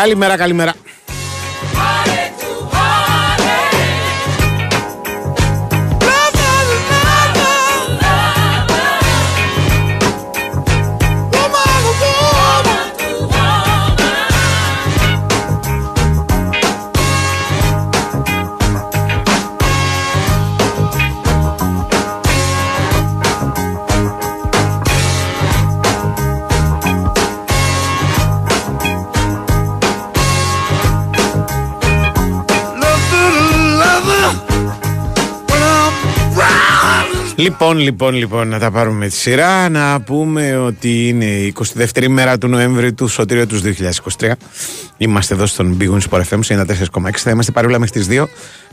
Καλημέρα, καλημέρα. Λοιπόν, να τα πάρουμε τη σειρά. Να πούμε ότι είναι η 22η μέρα του Νοέμβρη του Σωτήριου του 2023. Είμαστε εδώ στον Big Wings Sport FM 94,6. Θα είμαστε παρόλα μέχρι τις 2.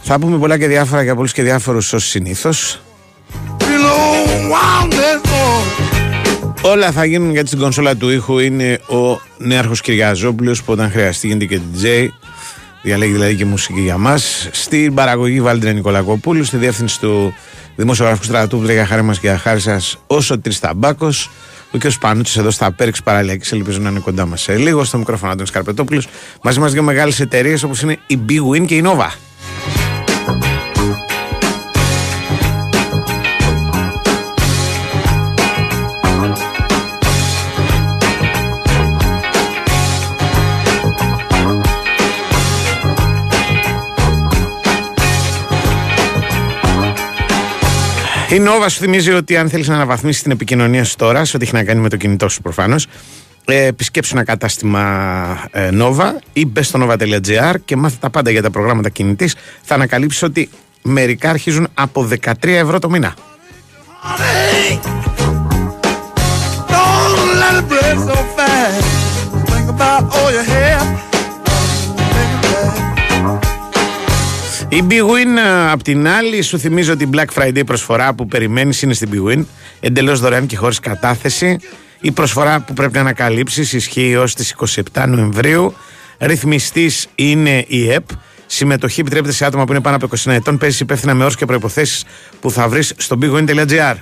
Θα πούμε πολλά και διάφορα για πολλούς και διάφορους ως συνήθως. Όλα θα γίνουν γιατί στην κονσόλα του ήχου είναι ο νέαρχος Κυριαζόπουλος, που όταν χρειαστεί γίνεται και DJ. Διαλέγει δηλαδή και μουσική για μας. Στην παραγωγή Βάλτινα Νικολακοπούλου, στη διεύθυνση του δημοσιογραφικού στρατού, για χάρη μας και για χάρη σας, όσο Τρισταμπάκος. Ο κ. Πανούτσης εδώ στα Πέρξ παραλιακής, ελπίζω να είναι κοντά μας σε λίγο. Στο μικρόφωνο Αντώνης Καρπετόπουλος. Μαζί μας δύο μεγάλες εταιρείες όπως είναι η Big Win και η Nova. Η Nova σου θυμίζει ότι αν θέλεις να αναβαθμίσεις την επικοινωνία σου τώρα, σε ό,τι έχει να κάνει με το κινητό σου προφανώς, επισκέψου ένα κατάστημα Nova ή μπες στο nova.gr και μάθε τα πάντα για τα προγράμματα κινητής. Θα ανακαλύψεις ότι μερικά αρχίζουν από 13 ευρώ το μήνα. Η Big Win, απ' την άλλη, σου θυμίζω ότι η Black Friday προσφορά που περιμένεις είναι στην Big Win. Εντελώς δωρεάν και χωρίς κατάθεση. Η προσφορά που πρέπει να ανακαλύψεις ισχύει ως τις 27 Νοεμβρίου. Ρυθμιστής είναι η ΕΠ. Συμμετοχή επιτρέπεται σε άτομα που είναι πάνω από 29 ετών. Παίζεις υπεύθυνα με όρους και προϋποθέσεις που θα βρεις στο bigwin.gr.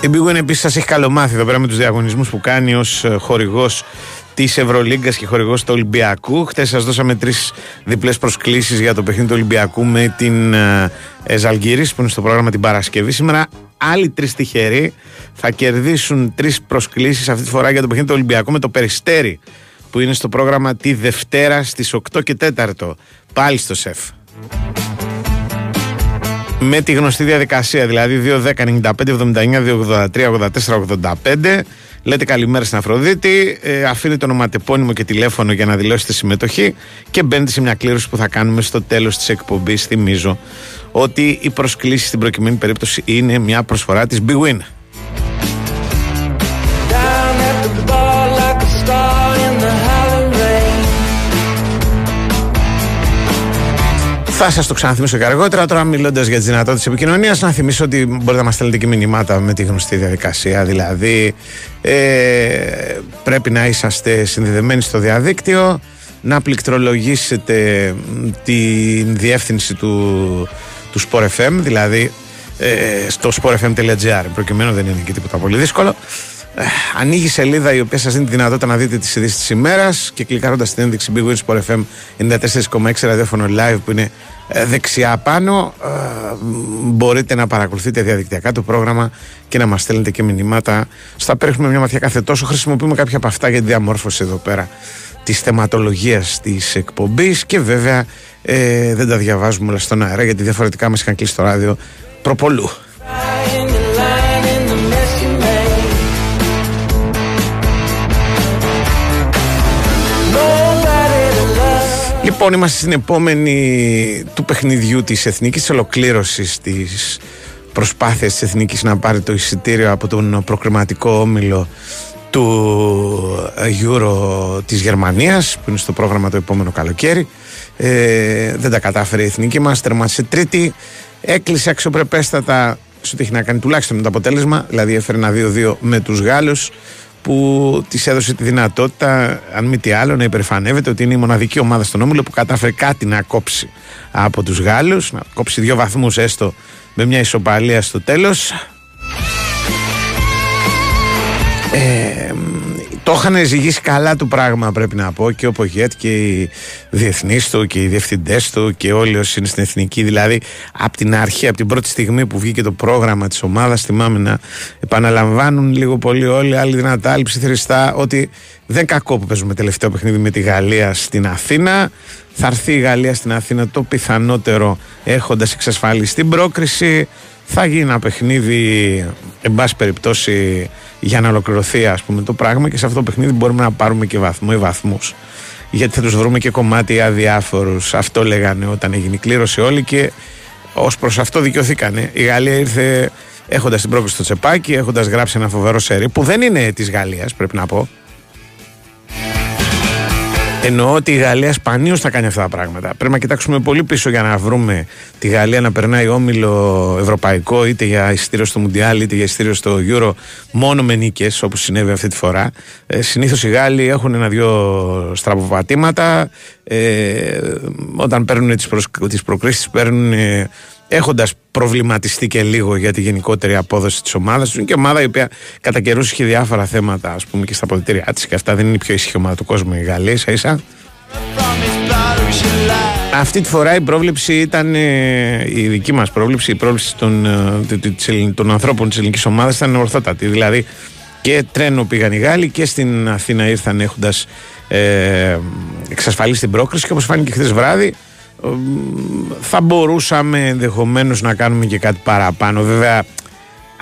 Η Big Win επίσης σας έχει καλομάθει εδώ πέρα με τους διαγωνισμούς που κάνει ως χορηγός της Ευρωλίγκας και χορηγός του Ολυμπιακού. Χτες σας δώσαμε 3 διπλές προσκλήσεις για το παιχνίδι του Ολυμπιακού με την Ζαλγκίρις που είναι στο πρόγραμμα την Παρασκευή. Σήμερα άλλοι 3 τυχεροί θα κερδίσουν 3 προσκλήσεις, αυτή τη φορά για το παιχνίδι του Ολυμπιακού με το Περιστέρι που είναι στο πρόγραμμα τη Δευτέρα στις 8:04 πάλι στο ΣΕΦ. Με τη γνωστή διαδικασία, δηλαδή 2-10-95-79-283-84-85. Λέτε καλημέρα στην Αφροδίτη, αφήνετε το ονοματεπώνυμο και τηλέφωνο για να δηλώσετε συμμετοχή και μπαίνετε σε μια κλήρωση που θα κάνουμε στο τέλος της εκπομπής. Θυμίζω ότι η προσκλήση στην προκειμένη περίπτωση είναι μια προσφορά της Big Win. Θα σας το ξαναθυμίσω και αργότερα. Τώρα, μιλώντας για τις δυνατότητες επικοινωνίας, να θυμίσω ότι μπορείτε να μας στέλνετε και μηνύματα με τη γνωστή διαδικασία. Δηλαδή, πρέπει να είσαστε συνδεδεμένοι στο διαδίκτυο, να πληκτρολογήσετε τη διεύθυνση του Sport FM, δηλαδή στο sportfm.gr. Προκειμένου δεν είναι και τίποτα πολύ δύσκολο. Ανοίγει σελίδα η οποία σας δίνει τη δυνατότητα να δείτε τις ειδήσεις της ημέρας και κλικάροντας την ένδειξη Big Win Sport FM 94,6 ραδιόφωνο live που είναι δεξιά πάνω, μπορείτε να παρακολουθείτε διαδικτυακά το πρόγραμμα και να μας στέλνετε και μηνύματα. Στα παίρνουμε μια ματιά κάθε τόσο, χρησιμοποιούμε κάποια από αυτά για τη διαμόρφωση εδώ πέρα της θεματολογίας της εκπομπής και βέβαια δεν τα διαβάζουμε όλα στον αέρα γιατί διαφορετικά μας είχαν κλείσει το ράδιο προπολού. Λοιπόν, είμαστε στην επόμενη του παιχνιδιού της Εθνικής, της ολοκλήρωσης της προσπάθειας της Εθνικής να πάρει το εισιτήριο από τον προκριματικό όμιλο του Euro της Γερμανίας που είναι στο πρόγραμμα το επόμενο καλοκαίρι. Δεν τα κατάφερε η Εθνική μας, τερμάτισε τρίτη, έκλεισε αξιοπρεπέστατα σε ό,τι έχει να κάνει τουλάχιστον με το αποτέλεσμα, δηλαδή έφερε ένα 2-2 με τους Γάλλους, που της έδωσε τη δυνατότητα, αν μη τι άλλο, να υπερηφανεύεται ότι είναι η μοναδική ομάδα στον όμιλο που κατάφερε κάτι να κόψει από τους Γάλλους, να κόψει 2 βαθμούς έστω με μια ισοπαλία στο τέλος. Το είχαν ζυγίσει καλά του πράγμα, πρέπει να πω, και ο Πογιέτ και οι διεθνείς του και οι διευθυντές του και όλοι όσοι είναι στην εθνική. Δηλαδή, από την αρχή, από την πρώτη στιγμή που βγήκε το πρόγραμμα της ομάδας, θυμάμαι να επαναλαμβάνουν λίγο πολύ όλοι, άλλοι δυνατά, άλλοι ψιθυριστά, ότι δεν κακό που παίζουμε τελευταίο παιχνίδι με τη Γαλλία στην Αθήνα. Θα έρθει η Γαλλία στην Αθήνα το πιθανότερο έχοντας εξασφαλίσει την πρόκριση. Θα γίνει ένα παιχνίδι, εν πάση περιπτώσει, για να ολοκληρωθεί ας πούμε το πράγμα, και σε αυτό το παιχνίδι μπορούμε να πάρουμε και βαθμό ή βαθμούς, γιατί θα τους βρούμε και κομμάτι αδιάφορους. Αυτό λέγανε όταν έγινε η κλήρωση όλοι, και ως προς αυτό δικαιωθήκανε. Η Γαλλία ήρθε έχοντας την πρόκληση στο τσεπάκι, έχοντας γράψει ένα φοβερό σερί που δεν είναι της Γαλλίας, πρέπει να πω. Εννοώ ότι η Γαλλία σπανίως θα κάνει αυτά τα πράγματα. Πρέπει να κοιτάξουμε πολύ πίσω για να βρούμε τη Γαλλία να περνάει όμιλο ευρωπαϊκό, είτε για εισιτήριο στο Μουντιάλ είτε για εισιτήριο στο Euro, μόνο με νίκες, όπως συνέβη αυτή τη φορά. Συνήθως οι Γάλλοι έχουν ένα-δυο στραβοπατήματα. Όταν παίρνουν τις προκρίσεις, παίρνουν έχοντας προβληματιστεί και λίγο για τη γενικότερη απόδοση της ομάδας. Είναι και ομάδα η οποία κατά καιρούς είχε διάφορα θέματα, ας πούμε, και στα αποδυτήριά της, και αυτά. Δεν είναι η πιο ήσυχη ομάδα του κόσμου η Γαλλία, ίσα-ίσα. Αυτή τη φορά η πρόβλεψη ήταν η δική μας πρόβλεψη, η πρόβλεψη των ανθρώπων της ελληνικής ομάδας ήταν ορθότατη. Δηλαδή και τρένο πήγαν οι Γάλλοι και στην Αθήνα ήρθαν έχοντας εξασφαλίσει την πρόκριση, και όπως φάνηκε χθες βράδυ, θα μπορούσαμε ενδεχομένως να κάνουμε και κάτι παραπάνω. Βέβαια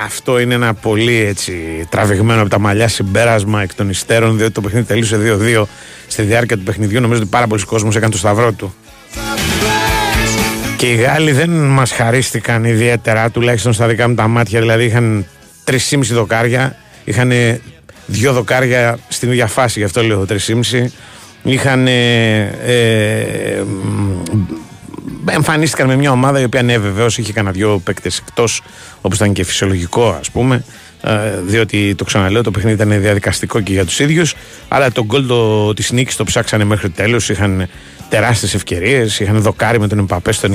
αυτό είναι ένα πολύ έτσι τραβηγμένο από τα μαλλιά συμπέρασμα εκ των υστέρων, διότι το παιχνίδι τελείωσε 2-2. Στη διάρκεια του παιχνιδιού νομίζω ότι πάρα πολλοί κόσμος έκανε το σταυρό του, και οι Γάλλοι δεν μας χαρίστηκαν ιδιαίτερα, τουλάχιστον στα δικά μου τα μάτια. Δηλαδή είχαν 3,5 δοκάρια, είχαν 2 δοκάρια στην ίδια φάση, γι' αυτό λέω 3,5. Είχαν, εμφανίστηκαν με μια ομάδα η οποία, ναι, βεβαίως είχε κανένα δυο παίκτες εκτός, όπως ήταν και φυσιολογικό, ας πούμε, διότι το ξαναλέω, το παιχνίδι ήταν διαδικαστικό και για τους ίδιους, αλλά τον γκολ της νίκης το ψάξανε μέχρι τέλος. Είχαν τεράστιες ευκαιρίες, είχαν δοκάρι με τον Εμπαπέ στο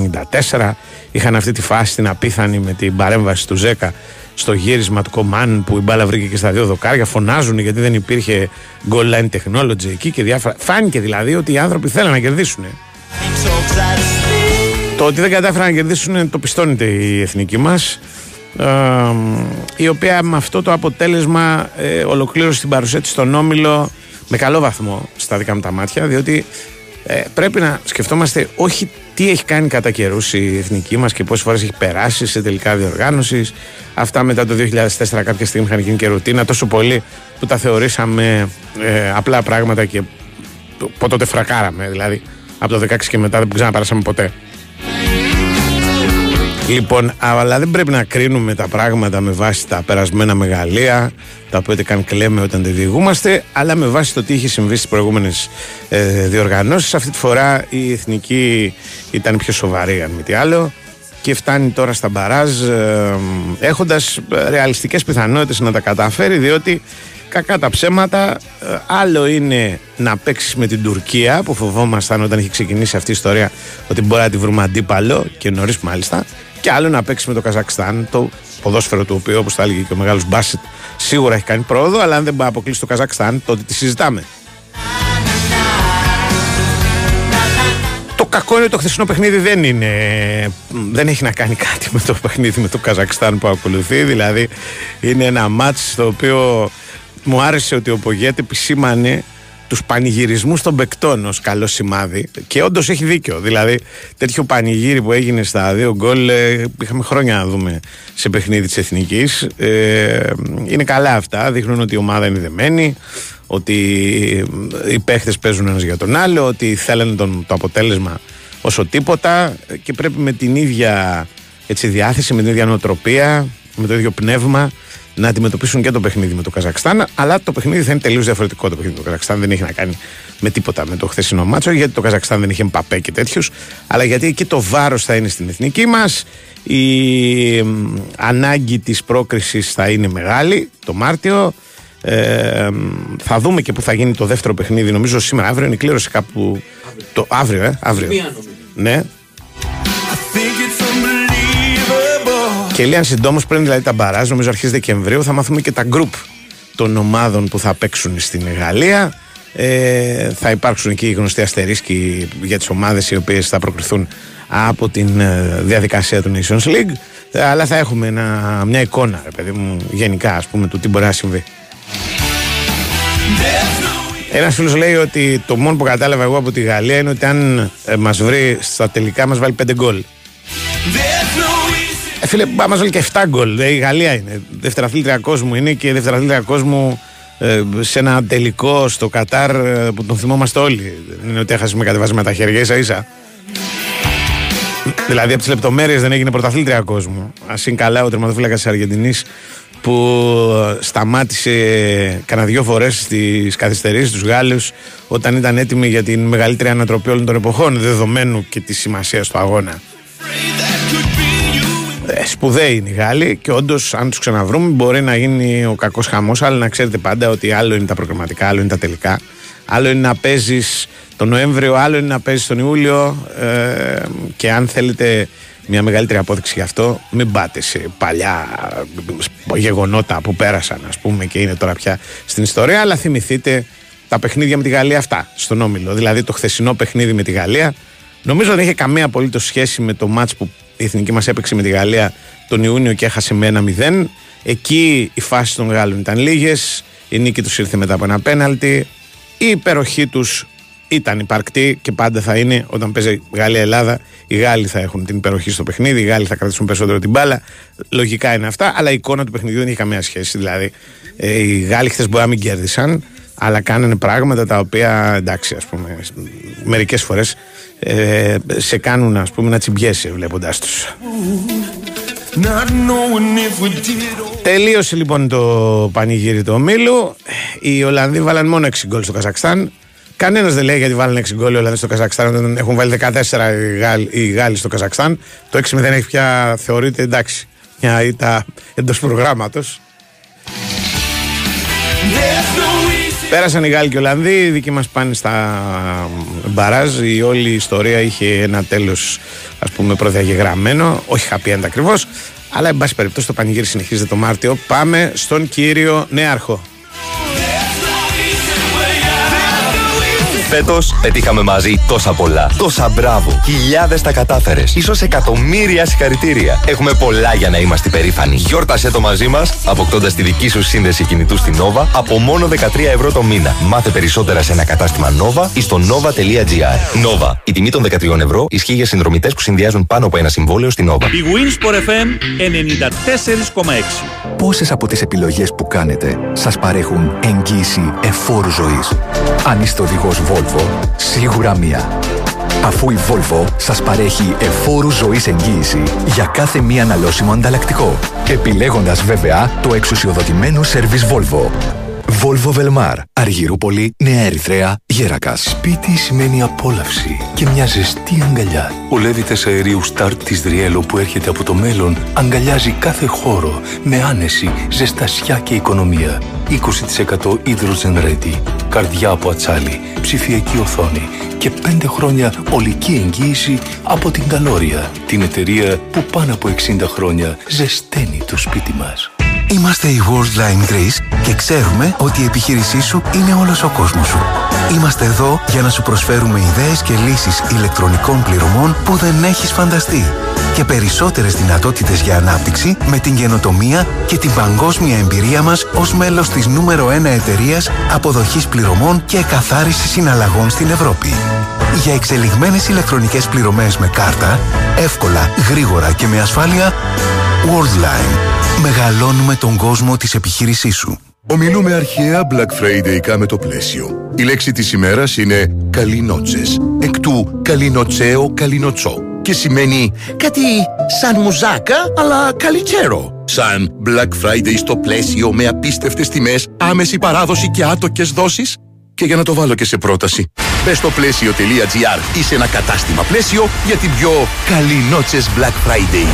94, είχαν αυτή τη φάση την απίθανη με την παρέμβαση του Ζέκα στο γύρισμα του Κομάν, που η μπάλα βρήκε και στα δύο δοκάρια. Φωνάζουν γιατί δεν υπήρχε goal line technology εκεί και διάφορα. Φάνηκε δηλαδή ότι οι άνθρωποι θέλουν να κερδίσουν. Το ότι δεν κατάφεραν να κερδίσουν το πιστώνεται η εθνική μας, η οποία με αυτό το αποτέλεσμα ολοκλήρωσε την παρουσία της στον όμιλο με καλό βαθμό στα δικά μου τα μάτια, διότι πρέπει να σκεφτόμαστε όχι τι έχει κάνει κατά καιρούς η εθνική μας και πόσες φορές έχει περάσει σε τελικά διοργάνωσης. Αυτά μετά το 2004 κάποια στιγμή είχαν γίνει και ρουτίνα, τόσο πολύ που τα θεωρήσαμε απλά πράγματα και ποτότε φρακάραμε. Δηλαδή από το 16 και μετά δεν ξαναπαράσαμε ποτέ. Λοιπόν, αλλά δεν πρέπει να κρίνουμε τα πράγματα με βάση τα περασμένα μεγαλεία, τα οποία ούτε καν κλαίμε όταν δεν διηγούμαστε, αλλά με βάση το τι είχε συμβεί στις προηγούμενες διοργανώσεις. Αυτή τη φορά η εθνική ήταν πιο σοβαρή, αν μη τι άλλο, και φτάνει τώρα στα μπαράζ έχοντας ρεαλιστικές πιθανότητες να τα καταφέρει, διότι κακά τα ψέματα, άλλο είναι να παίξεις με την Τουρκία, που φοβόμασταν όταν είχε ξεκινήσει αυτή η ιστορία ότι μπορεί να τη βρούμε αντίπαλο, και νωρίς μάλιστα, και άλλο να παίξεις με το Καζακστάν, το ποδόσφαιρο του οποίου, όπως τα έλεγε και ο μεγάλος Μπάσιτ, σίγουρα έχει κάνει πρόοδο, αλλά αν δεν αποκλείσει το Καζακστάν, τότε τη συζητάμε. Το κακό είναι ότι το χθεσινό παιχνίδι δεν έχει να κάνει κάτι με το παιχνίδι με το Καζακστάν που ακολουθεί. Δηλαδή είναι ένα μάτς στο οποίο μου άρεσε ότι ο Πογιέτ επισήμανε τους πανηγυρισμούς των παικτών ως καλό σημάδι, και όντως έχει δίκιο. Δηλαδή τέτοιο πανηγύρι που έγινε στα δύο γκολ είχαμε χρόνια να δούμε σε παιχνίδι της εθνικής. Είναι καλά αυτά, δείχνουν ότι η ομάδα είναι δεμένη, ότι οι παίχτες παίζουν ένας για τον άλλο, ότι θέλουν το αποτέλεσμα όσο τίποτα, και πρέπει με την ίδια έτσι διάθεση, με την ίδια νοοτροπία, με το ίδιο πνεύμα να αντιμετωπίσουν και το παιχνίδι με το Καζακστάν. Αλλά το παιχνίδι θα είναι τελείως διαφορετικό. Το παιχνίδι με το Καζακστάν δεν έχει να κάνει με τίποτα με το χθεσινό μάτσο, γιατί το Καζακστάν δεν είχε Μπαπέ και τέτοιους, αλλά γιατί εκεί το βάρος θα είναι στην εθνική μας. Η ανάγκη της πρόκρισης θα είναι μεγάλη το Μάρτιο. Θα δούμε και που θα γίνει το δεύτερο παιχνίδι. Νομίζω σήμερα, αύριο είναι η κλήρωση κάπου. Αύριο. Ναι. Και λίγαν συντόμως πριν δηλαδή τα μπαράζ, νομίζω αρχές Δεκεμβρίου, θα μάθουμε και τα group των ομάδων που θα παίξουν στην Γαλλία. Θα υπάρξουν εκεί οι γνωστοί αστερίσκοι για τις ομάδες οι οποίες θα προκριθούν από την διαδικασία του Nations League. Αλλά θα έχουμε μια εικόνα, ρε παιδί μου, γενικά, ας πούμε, του τι μπορεί να συμβεί. Ένας φίλος λέει ότι το μόνο που κατάλαβα εγώ από τη Γαλλία είναι ότι αν μας βρει στα τελικά μας βάλει 5 γκολ. Φίλε, μας βάλει και 7 γκολ. Η Γαλλία είναι δευτεραθλήτρια κόσμου, είναι και δευτεραθλήτρια κόσμου σε ένα τελικό στο Κατάρ που τον θυμόμαστε όλοι. Δεν είναι ότι έχασαμε κατεβασμένα τα χέρια, ίσα-ίσα. Δηλαδή από τις λεπτομέρειες δεν έγινε πρωταθλήτρια κόσμου. Ας είναι καλά ο τερματοφύλακας της Αργεντινής που σταμάτησε κανένα δυο φορές στις καθυστερήσεις τους Γάλλους όταν ήταν έτοιμοι για την μεγαλύτερη ανατροπή όλων των εποχών, δεδομένου και της σημασίας του αγώνα. Σπουδαίοι είναι οι Γάλλοι και όντως, αν τους ξαναβρούμε, μπορεί να γίνει ο κακός χαμός. Αλλά να ξέρετε πάντα ότι άλλο είναι τα προκριματικά, άλλο είναι τα τελικά. Άλλο είναι να παίζεις τον Νοέμβριο, άλλο είναι να παίζεις τον Ιούλιο. Και αν θέλετε μια μεγαλύτερη απόδειξη γι' αυτό, μην πάτε σε παλιά γεγονότα που πέρασαν, ας πούμε, και είναι τώρα πια στην ιστορία. Αλλά θυμηθείτε τα παιχνίδια με τη Γαλλία αυτά στον όμιλο. Δηλαδή το χθεσινό παιχνίδι με τη Γαλλία. Νομίζω δεν είχε καμία απολύτως σχέση με το μάτς που η εθνική μας έπαιξε με τη Γαλλία τον Ιούνιο και έχασε με 1-0. Εκεί οι φάσεις των Γάλλων ήταν λίγες, η νίκη τους ήρθε μετά από ένα πέναλτι, η υπεροχή τους ήταν υπαρκτή και πάντα θα είναι. Όταν παίζει Γαλλία-Ελλάδα, οι Γάλλοι θα έχουν την υπεροχή στο παιχνίδι, οι Γάλλοι θα κρατήσουν περισσότερο την μπάλα. Λογικά είναι αυτά, αλλά η εικόνα του παιχνιδιού δεν είχε καμία σχέση. Δηλαδή, οι Γάλλοι χθες μπορεί να μην κέρδισαν, αλλά κάνανε πράγματα τα οποία, εντάξει, ας πούμε, μερικές φορές σε κάνουν, ας πούμε, να τσιμπιέσαι βλέποντάς τους. Τελείωσε λοιπόν το πανηγύρι του ομίλου. Οι Ολλανδοί βάλαν μόνο 6 γκολ στο Καζακστάν. Κανένας δεν λέει γιατί βάλαν 6 γκολ οι Ολλανδοί στο Καζακστάν όταν έχουν βάλει 14 οι Γάλλοι στο Καζακστάν. Το 6-0 έχει πια θεωρείται, εντάξει, μια ήττα εντός προγράμματος. Πέρασαν οι Γάλλοι και οι Ολλανδοί, οι δικοί μας πάνε στα μπαράζ. Η όλη ιστορία είχε ένα τέλος, ας πούμε, προδιαγεγραμμένο. Όχι χαπιέντα ακριβώς, αλλά εν πάση περιπτώσει το πανηγύρι συνεχίζεται το Μάρτιο. Πάμε στον κύριο Νέαρχο. Φέτος πετύχαμε μαζί τόσα πολλά. Τόσα μπράβο. Χιλιάδες τα κατάφερες. Ίσως εκατομμύρια συγχαρητήρια. Έχουμε πολλά για να είμαστε περήφανοι. Γιόρτασε το μαζί μας, αποκτώντας τη δική σου σύνδεση κινητού στην Nova από μόνο 13€ το μήνα. Μάθε περισσότερα σε ένα κατάστημα Nova ή στο nova.gr. Nova. Η τιμή των 13€ ισχύει για συνδρομητές που συνδυάζουν πάνω από ένα συμβόλαιο στην Nova. Η Winsport FM 94,6. Πόσες από τις επιλογές που κάνετε σας παρέχουν εγγύηση εφόρου ζωής? Αν είστε οδηγός Volvo, σίγουρα μία. Αφού η Volvo σας παρέχει εφόρου ζωής εγγύηση για κάθε μία αναλώσιμο ανταλλακτικό, επιλέγοντας βέβαια το εξουσιοδοτημένο σερβις Volvo. Volvo Velmar, Αργυρούπολη, Νέα Ερυθρέα, Γέρακας. Σπίτι σημαίνει απόλαυση και μια ζεστή αγκαλιά. Ο Levitas αερίου Start της Δριέλο που έρχεται από το μέλλον αγκαλιάζει κάθε χώρο με άνεση, ζεστασιά και οικονομία. 20% Hydrogen Ready, καρδιά από ατσάλι, ψηφιακή οθόνη και 5 χρόνια ολική εγγύηση από την Καλόρια, την εταιρεία που πάνω από 60 χρόνια ζεσταίνει το σπίτι μας. Είμαστε η Worldline Greece και ξέρουμε ότι η επιχείρησή σου είναι όλος ο κόσμος σου. Είμαστε εδώ για να σου προσφέρουμε ιδέες και λύσεις ηλεκτρονικών πληρωμών που δεν έχεις φανταστεί και περισσότερες δυνατότητες για ανάπτυξη με την καινοτομία και την παγκόσμια εμπειρία μας ως μέλος της νούμερο 1 εταιρείας αποδοχής πληρωμών και εκαθάρισης συναλλαγών στην Ευρώπη. Για εξελιγμένες ηλεκτρονικές πληρωμές με κάρτα, εύκολα, γρήγορα και με ασφάλεια, Worldline. Μεγαλώνουμε τον κόσμο της επιχείρησής σου. Ομιλούμε αρχαία Black Friday με το πλαίσιο. Η λέξη της ημέρας είναι καλινοτσες, εκ του καλινοτσέο καλινοτσό, και σημαίνει κάτι σαν μουζάκα αλλά καλιτσέρο. Σαν Black Friday στο πλαίσιο με απίστευτες τιμές, άμεση παράδοση και άτοκες δόσεις. Και για να το βάλω και σε πρόταση, μπες στο πλαίσιο.gr ή σε ένα κατάστημα πλαίσιο για την πιο καλινοτσες Black Friday.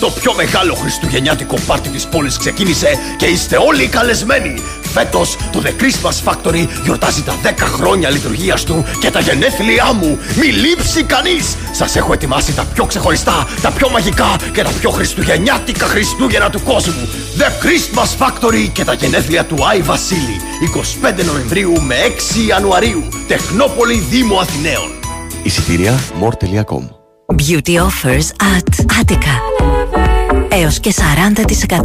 Το πιο μεγάλο χριστουγεννιάτικο πάρτι της πόλης ξεκίνησε και είστε όλοι καλεσμένοι. Φέτος το The Christmas Factory γιορτάζει τα 10 χρόνια λειτουργίας του και τα γενέθλιά μου. Μη λείψει κανείς. Σας έχω ετοιμάσει τα πιο ξεχωριστά, τα πιο μαγικά και τα πιο χριστουγεννιάτικα Χριστούγεννα του κόσμου. The Christmas Factory και τα γενέθλια του Άι Βασίλη. 25 Νοεμβρίου με 6 Ιανουαρίου. Τεχνόπολη, Δήμο Αθηναίων. Εισιτήρια more.com. Beauty offers at Attica. Έως και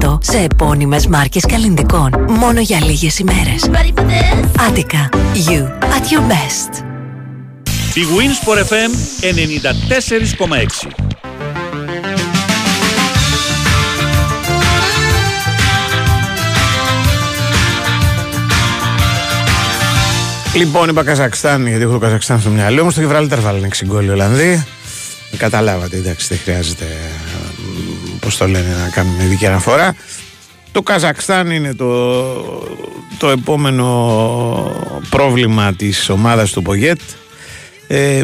40% σε επώνυμες μάρκες καλλυντικών. Μόνο για λίγες ημέρες. Attica. You at your best. Η Winsport FM 94,6. Λοιπόν, είπα Καζακστάν γιατί έχω το Καζακστάν στο μυαλό μου. Στο Γιβραλτάρ βάλανε 6 γκολ οι Ολλανδοί. Καταλάβατε, εντάξει, δεν χρειάζεται, πώς το λένε, να κάνουμε ειδική αναφορά. Το Καζακστάν είναι το επόμενο πρόβλημα της ομάδας του Πογιέτ.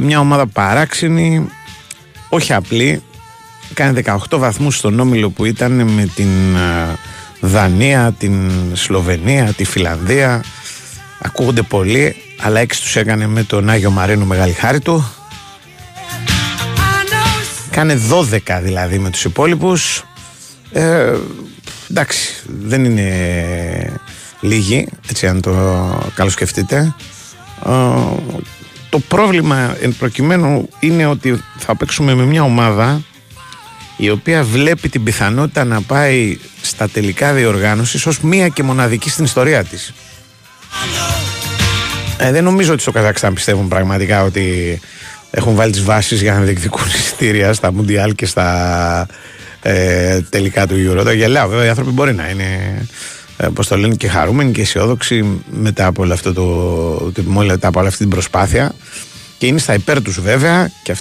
Μια ομάδα παράξενη, όχι απλή. Κάνει 18 βαθμούς στον όμιλο που ήταν με την Δανία, την Σλοβενία, τη Φιλανδία. Ακούγονται πολλοί, αλλά 6 τους έκανε με τον Άγιο Μαρίνο, μεγάλη χάρη του. Κάνε 12 δηλαδή με τους υπόλοιπους. Εντάξει, δεν είναι λίγοι, έτσι αν το καλοσκεφτείτε. Το πρόβλημα εν προκειμένου είναι ότι θα παίξουμε με μια ομάδα η οποία βλέπει την πιθανότητα να πάει στα τελικά διοργάνωσης ως μία και μοναδική στην ιστορία της. Δεν νομίζω ότι στο Καζακστάν πιστεύουν πραγματικά ότι έχουν βάλει τις βάσεις για να διεκδικούν εισιτήρια στα Μουντιάλ και στα τελικά του Euro. Το γελάω, βέβαια, οι άνθρωποι μπορεί να είναι, πώς το λένε, και χαρούμενοι και αισιόδοξοι μετά από όλη αυτή την προσπάθεια. Και είναι στα υπέρ τους, βέβαια, και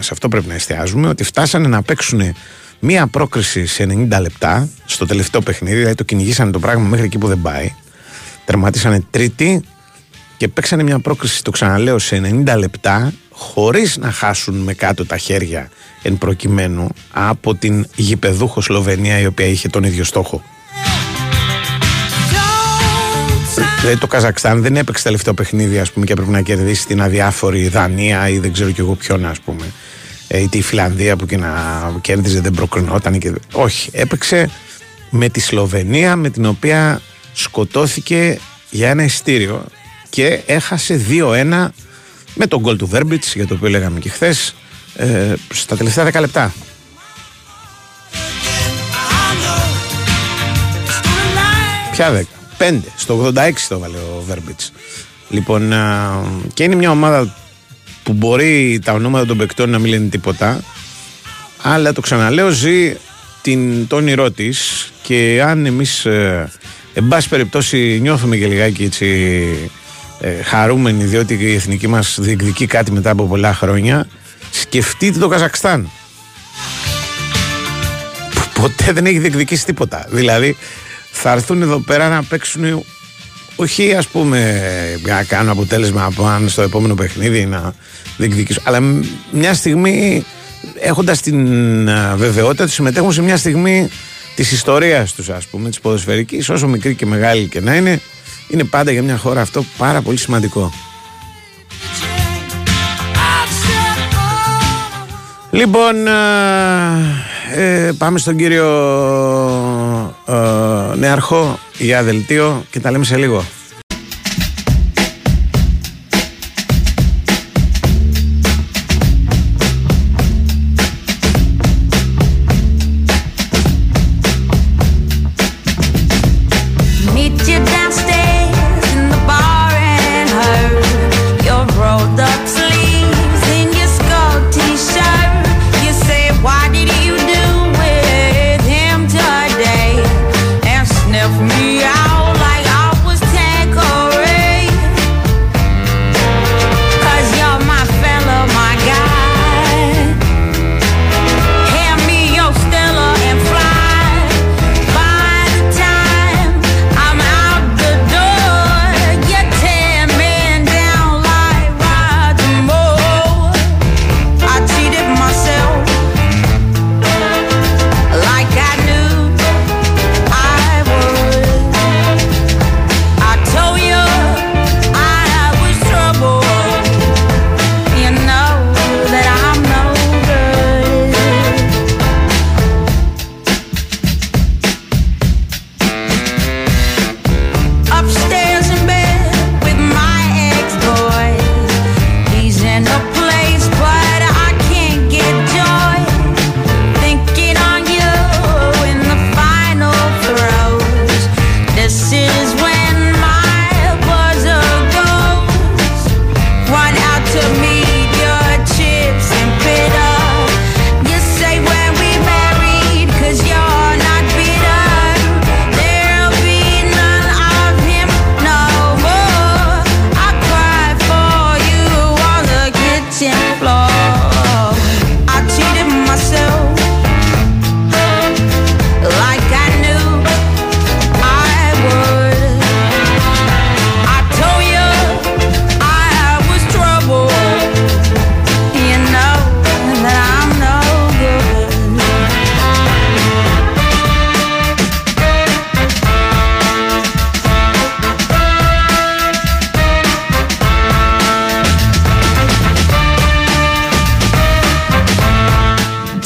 σε αυτό πρέπει να εστιάζουμε, ότι φτάσανε να παίξουν μία πρόκριση σε 90 λεπτά στο τελευταίο παιχνίδι, δηλαδή το κυνηγήσανε το πράγμα μέχρι εκεί που δεν πάει. Τερματίσανε τρίτη και παίξανε μια πρόκριση, το ξαναλέω, σε 90 λεπτά, χωρίς να χάσουν με κάτω τα χέρια εν προκειμένου από την γηπεδούχο Σλοβενία, η οποία είχε τον ίδιο στόχο. Δηλαδή το Καζακστάν δεν έπαιξε τελευταίο παιχνίδι, ας πούμε, και έπρεπε να κερδίσει την αδιάφορη Δανία ή δεν ξέρω κι εγώ ποιον, ας πούμε, ή τη Φιλανδία που και να κέρδιζε δεν προκρινόταν και... Όχι, έπαιξε με τη Σλοβενία, με την οποία σκοτώθηκε για ένα ειστήριο και έχασε 2-1 με τον γκολ του Βέρμπιτς, για το οποίο λέγαμε και χθες, στα τελευταία 10 λεπτά. Ποια 10? 5. Στο 86 το βάλε ο Βέρμπιτς. Λοιπόν, και είναι μια ομάδα που μπορεί τα ονόματα των παικτών να μην λένε τίποτα, αλλά το ξαναλέω, ζει το όνειρό της. Και αν εμείς, εν πάση περιπτώσει, νιώθουμε και λιγάκι έτσι χαρούμενοι διότι η εθνική μας διεκδικεί κάτι μετά από πολλά χρόνια, σκεφτείτε το Καζακστάν που ποτέ δεν έχει διεκδικήσει τίποτα. Δηλαδή θα έρθουν εδώ πέρα να παίξουν, όχι ας πούμε να κάνουν αποτέλεσμα από αν στο επόμενο παιχνίδι να διεκδικήσουν, αλλά μια στιγμή έχοντας την βεβαιότητα ότι συμμετέχουν σε μια στιγμή της ιστορίας τους, ας πούμε, της ποδοσφαιρικής, όσο μικρή και μεγάλη και να είναι. Είναι πάντα για μια χώρα αυτό πάρα πολύ σημαντικό. Λοιπόν, πάμε στον κύριο Νεαρχό για δελτίο και τα λέμε σε λίγο.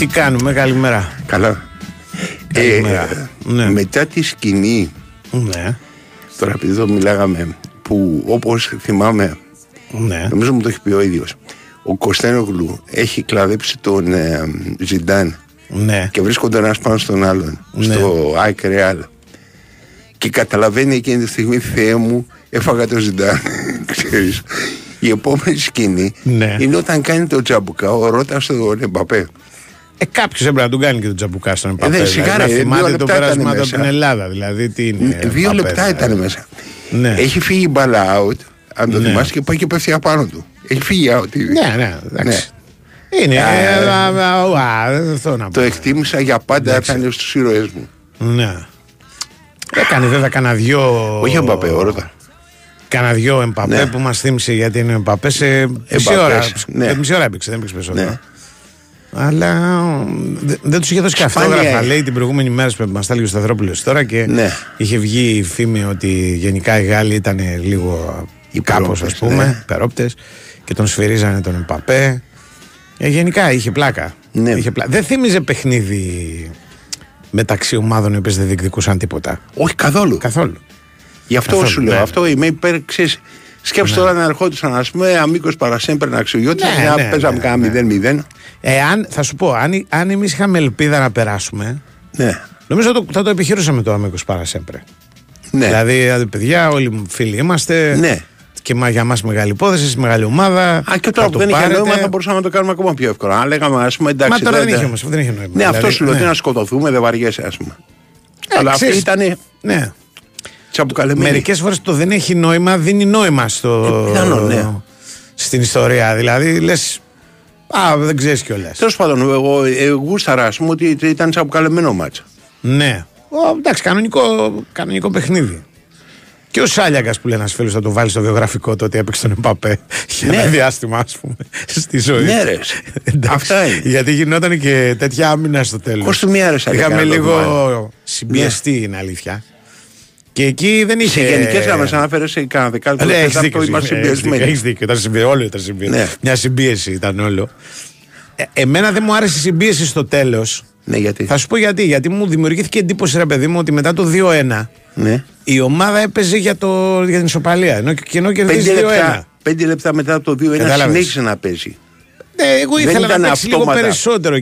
Τι κάνουμε, καλημέρα. Καλά. Ναι. Μετά τη σκηνή, ναι, τώρα επειδή εδώ μιλάγαμε, που όπως θυμάμαι, ναι, νομίζω μου το έχει πει ο ίδιος, ο Κωνσταντινόγλου έχει κλαδέψει τον Ζιντάν, ναι, και βρίσκονται ένας πάνω στον άλλον, ναι, στο ΑΕΚ Ρεάλ, και καταλαβαίνει εκείνη τη στιγμή, Θεέ μου, έφαγα το Ζιντάν. Ξέρεις, η επόμενη σκηνή, ναι, είναι όταν κάνει το τζαμπουκά ο Ρώτας στον Εμπαπέ. Κάποιος έπρεπε να τον κάνει και τον τζαμπουκά στον Εμπαπέ. Σιγά, δηλαδή, να θυμάται το πέρασμα από την Ελλάδα. Δηλαδή, τι είναι, δύο Εμπαπέ, λεπτά ήταν μέσα. Ναι. Έχει φύγει η μπαλά out, αν το, ναι, θυμάσαι, και πάει και πέφτει απάνω του. Έχει φύγει out. Ναι, ναι, εντάξει. Ναι. Είναι. Το εκτίμησα για πάντα, έκανε στους ήρωές μου. Ναι. Έκανε βέβαια κανένα δυο. Όχι Εμπαπέ, ο Ρώτας. Κάνα δυο Εμπαπέ, ναι, που μας θύμισε, γιατί είναι Εμπαπέ σε μισή ώρα, ναι, μισή ώρα έπαιξε, δεν έπαιξε περισσότερο, ναι. Αλλά δεν τους είχε δώσει και αυτόγραφα, λέει, την προηγούμενη μέρα που μας τα έλεγε ο Σταθερόπουλος τώρα, και ναι, είχε βγει η φήμη ότι γενικά οι Γάλλοι ήταν λίγο κάπως, ας πούμε, ναι, περόπτες, και τον σφυρίζανε τον Εμπαπέ, γενικά είχε πλάκα, ναι, είχε πλάκα. Δεν θύμιζε παιχνίδι μεταξύ ομάδων οι οποίες δεν διεκδικούσαν τίποτα. Όχι καθόλου, καθόλου. Γι' αυτό σου λέω, ναι, αυτό είμαι υπέρ, ξέρεις, σκέψου, ναι, τώρα να ερχόντουσαν, ας πούμε, αμήκος παρασέμπερ να αξιογιώτησαν, ναι, να, ναι, παίζαμε, ναι, κάνα 0-0. Εάν, θα σου πω, αν εμείς είχαμε ελπίδα να περάσουμε, ναι, νομίζω θα το επιχειρούσαμε το αμήκος παρασέμπερ. Ναι. Δηλαδή, παιδιά, όλοι φίλοι είμαστε, ναι, και για μας μεγάλη υπόθεση, μεγάλη ομάδα. Α, και τώρα που δεν είχε νόημα θα μπορούσαμε να το κάνουμε ακόμα πιο εύκολα. Αν λέγαμε, ας πούμε, εντάξει. Μα τώρα δεν είχε όμως, δεν είχε νόημα. Ναι, αυτό σου λέω, ότι να σκοτωθούμε, δεν βαριέσαι, ας πούμε. Αλλά αυτή ήταν. Ναι. Μερικές φορές το δεν έχει νόημα δίνει νόημα στο... πιθανό, ναι, στην ιστορία. Δηλαδή λες, α, δεν ξέρεις κιόλας. Τέλος πάντων, εγώ γούσταρα, ας πούμε, ότι ήταν τσαμπουκαλεμένο μάτσα. Ναι. Εντάξει, κανονικό παιχνίδι. Και ο Σάλιακας, που λέει ένας φίλος, θα το βάλει στο βιογραφικό το ότι έπαιξε τον Εμπαπέ για, ναι, ένα διάστημα, ας πούμε, στη ζωή. Ναι, ρε. Αυτά είναι. Γιατί γινόταν και τέτοια άμυνα στο τέλος. Είχαμε λίγο συμπιεστεί, είναι αλήθεια. Και εκεί δεν είχε. Σε γενικές γραμμές αναφέρεσαι σε κανένα δεκάλεπτο. Ναι, έχεις δίκιο. Έχεις δίκιο. Όλο ήταν συμπίεση. Ναι. Μια συμπίεση ήταν όλο. Εμένα δεν μου άρεσε η συμπίεση στο τέλος. Ναι, γιατί. Θα σου πω γιατί. Γιατί μου δημιουργήθηκε εντύπωση, ρε παιδί μου, ότι μετά το 2-1, ναι, η ομάδα έπαιζε για την ισοπαλία. Ενώ κερδίζει 2-1. 5 λεπτά μετά το 2-1 συνέχισε να παίζει. Ναι, εγώ ήθελα να παίξει λίγο περισσότερο.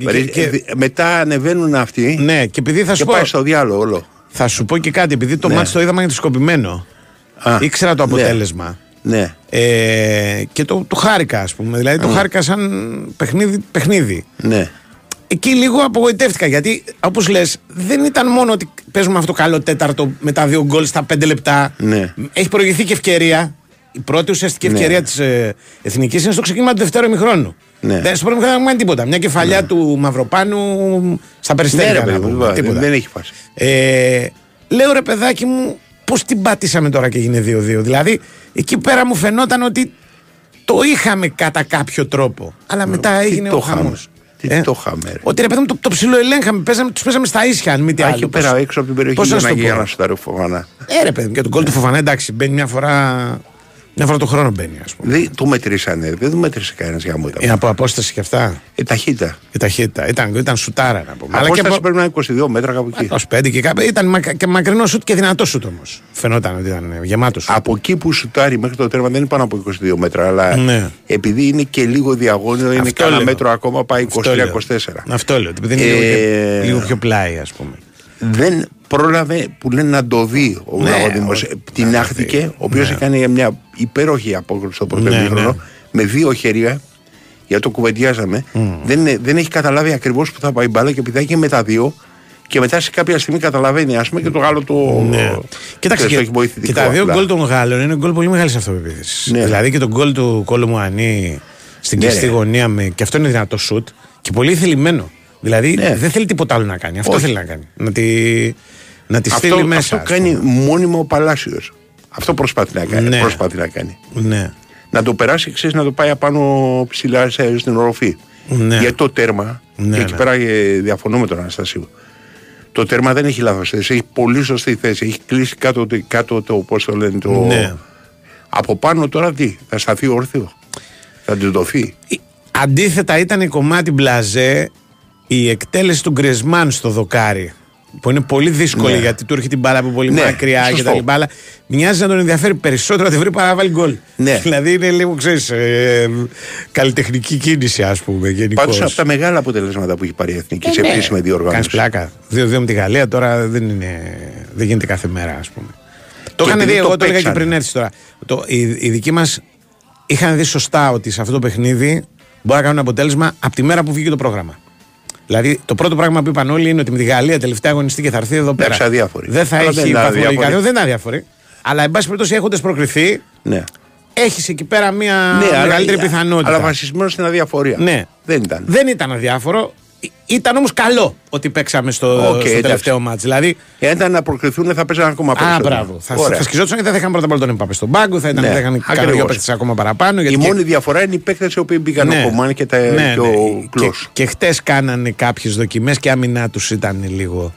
Μετά ανεβαίνουν αυτοί. Ναι, και επειδή θα σου πω. Πάει στο διάλογο όλο. Θα σου πω και κάτι, επειδή το, ναι, μάτς το είδαμε γιατί σκοπημένο. Ήξερα το αποτέλεσμα. Ναι. Και το χάρηκα, ας πούμε. Δηλαδή, το χάρηκα σαν παιχνίδι. Ναι. Εκεί λίγο απογοητεύτηκα, γιατί όπως λες, δεν ήταν μόνο ότι παίζουμε αυτό το καλό τέταρτο με τα 2 γκολ στα 5 λεπτά. Ναι. Έχει προηγηθεί και ευκαιρία. Η πρώτη ουσιαστική ευκαιρία, ναι, της εθνικής είναι στο ξεκίνημα του δεύτερου ημιχρόνου. Ναι. Στο πρώτο ημιχρόνο δεν κάνει τίποτα. Μια κεφαλιά, ναι, του Μαυροπάνου στα περιστέρια. Ναι, δεν έχει φάση. Λέω, ρε παιδάκι μου, πώς την πατήσαμε τώρα και γίνει 2-2. Δηλαδή, εκεί πέρα μου φαινόταν ότι το είχαμε κατά κάποιο τρόπο. Αλλά μετά έγινε ο χαμός. Τι το είχαμε. Ότι, ρε παιδί μου, το ψιλοελέγχαμε. Τους πέσαμε στα ίσια, αν μη τι άλλο. Πέρα έξω από την περιοχή δεν έγινε ένα σουτάρι Φοβανά. Ρε παιδί μου, και τον γκολ του Φοβανά, εντάξει, μπαίνει μια φορά. Μια φορά το χρόνο μπαίνει, ας πούμε. Δεν το μετρήσανε, δεν το μέτρησε κανένας για μου. Είναι από απόσταση και αυτά. Ταχύτητα. Ήταν σουτάρα, να πούμε. Απόσταση και πρέπει να είναι 22 μέτρα κάπου εκεί. 25 και κάπου. Ήταν και μακρινό σουτ και δυνατό σουτ όμως. Φαινόταν ότι ήταν γεμάτο σουτ. Από εκεί που σουτάρει μέχρι το τέρμα δεν είναι πάνω από 22 μέτρα. Αλλά, ναι, επειδή είναι και λίγο διαγώνιο, είναι κάνα μέτρο ακόμα, πάει 23-24. Αυτό λέω. Επειδή είναι λίγο πιο πλάι, ας πούμε. Δεν πρόλαβε, που λένε, να το δει ο Λαγοδήμος. Πτηνάχθηκε, ο οποίος έκανε μια υπέροχη απόκριση στο πρώτο ημίχρονο, με 2 χέρια, γιατί το κουβεντιάζαμε. Δεν έχει καταλάβει ακριβώς που θα πάει η μπάλα, και επειδή με τα 2, και μετά σε κάποια στιγμή καταλαβαίνει, ας πούμε, και το Γάλλο το. Κοίταξε, και τα 2 γκολ των Γάλλων είναι γκολ πολύ μεγάλης αυτοπεποίθησης. Δηλαδή και το γκολ του Κολομουανί στην κλειστή γωνία, και αυτό είναι δυνατό σουτ και πολύ θελημένο. Δηλαδή, ναι, δεν θέλει τίποτα άλλο να κάνει. Αυτό θέλει να κάνει. Να τη στείλει μέσα. Αυτό κάνει μόνιμο ο Παλάσιος. Αυτό προσπαθεί να κάνει. Ναι. Ναι. Να το περάσει, ξέρεις, να το πάει απάνω ψηλά στην οροφή. Ναι. Γιατί το τέρμα, ναι, και εκεί, ναι, πέρα διαφωνώ με τον Αναστασίου. Το τέρμα δεν έχει λάθος θέση. Έχει πολύ σωστή θέση. Έχει κλείσει κάτω το, πώς το λένε, το. Ναι. Από πάνω τώρα τι, θα σταθεί όρθιο. Θα του δοθεί. Αντίθετα, ήταν κομμάτι Μπλαζέ. η εκτέλεση του Γκρισμάν στο δοκάρι, που είναι πολύ δύσκολη, ναι, γιατί του έρχεται την μπάλα από πολύ, ναι, μακριά και τα λοιπά, αλλά μοιάζει να τον ενδιαφέρει περισσότερο να τη βρει παρά να βάλει γκολ. Ναι. Δηλαδή είναι λίγο, ξέρεις, καλλιτεχνική κίνηση, ας πούμε. Πάντως από τα μεγάλα αποτελέσματα που έχει πάρει η Εθνική σε επίσημη διοργάνωση. Κάνεις πλάκα. 2-2 με τη Γαλλία τώρα δεν γίνεται κάθε μέρα, ας πούμε. Το είχαν δει, εγώ το έλεγα και πριν έρθει τώρα. Οι δικοί μας είχαν δει σωστά ότι σε αυτό το παιχνίδι μπορεί να κάνουν αποτέλεσμα από τη μέρα που βγήκε το πρόγραμμα. Δηλαδή, το πρώτο πράγμα που είπαν όλοι είναι ότι με τη Γαλλία τελευταία αγωνιστή και θα έρθει εδώ πέρα. Δεν θα έχει βαθμολογικά. Δεν είναι αδιάφορη. Αλλά, εν πάση περιπτώσει, έχοντας προκριθεί, ναι, έχεις εκεί πέρα μια, ναι, μεγαλύτερη πιθανότητα. Αλλά βασισμένο στην αδιαφορία. Ναι. Δεν ήταν αδιάφορο. Ήταν όμως καλό ότι παίξαμε στο τελευταίο μάτς. Δηλαδή, εάν ήταν να προκριθούν, θα παίζανε ακόμα περισσότερο. Α, μπράβο. Θα σκιζόντουσαν και δεν θα είχαν πρώτα απ' όλα τον Εμπάπε στον πάγκο, θα ήταν, ναι, κανονικοί παίκτες ακόμα παραπάνω. Η μόνη διαφορά είναι οι παίκτες οι οποίοι μπήκαν, ναι, ο Κομάν και ο Κλος. Και χτες κάνανε κάποιες δοκιμές και άμυνα τους ήταν λίγο.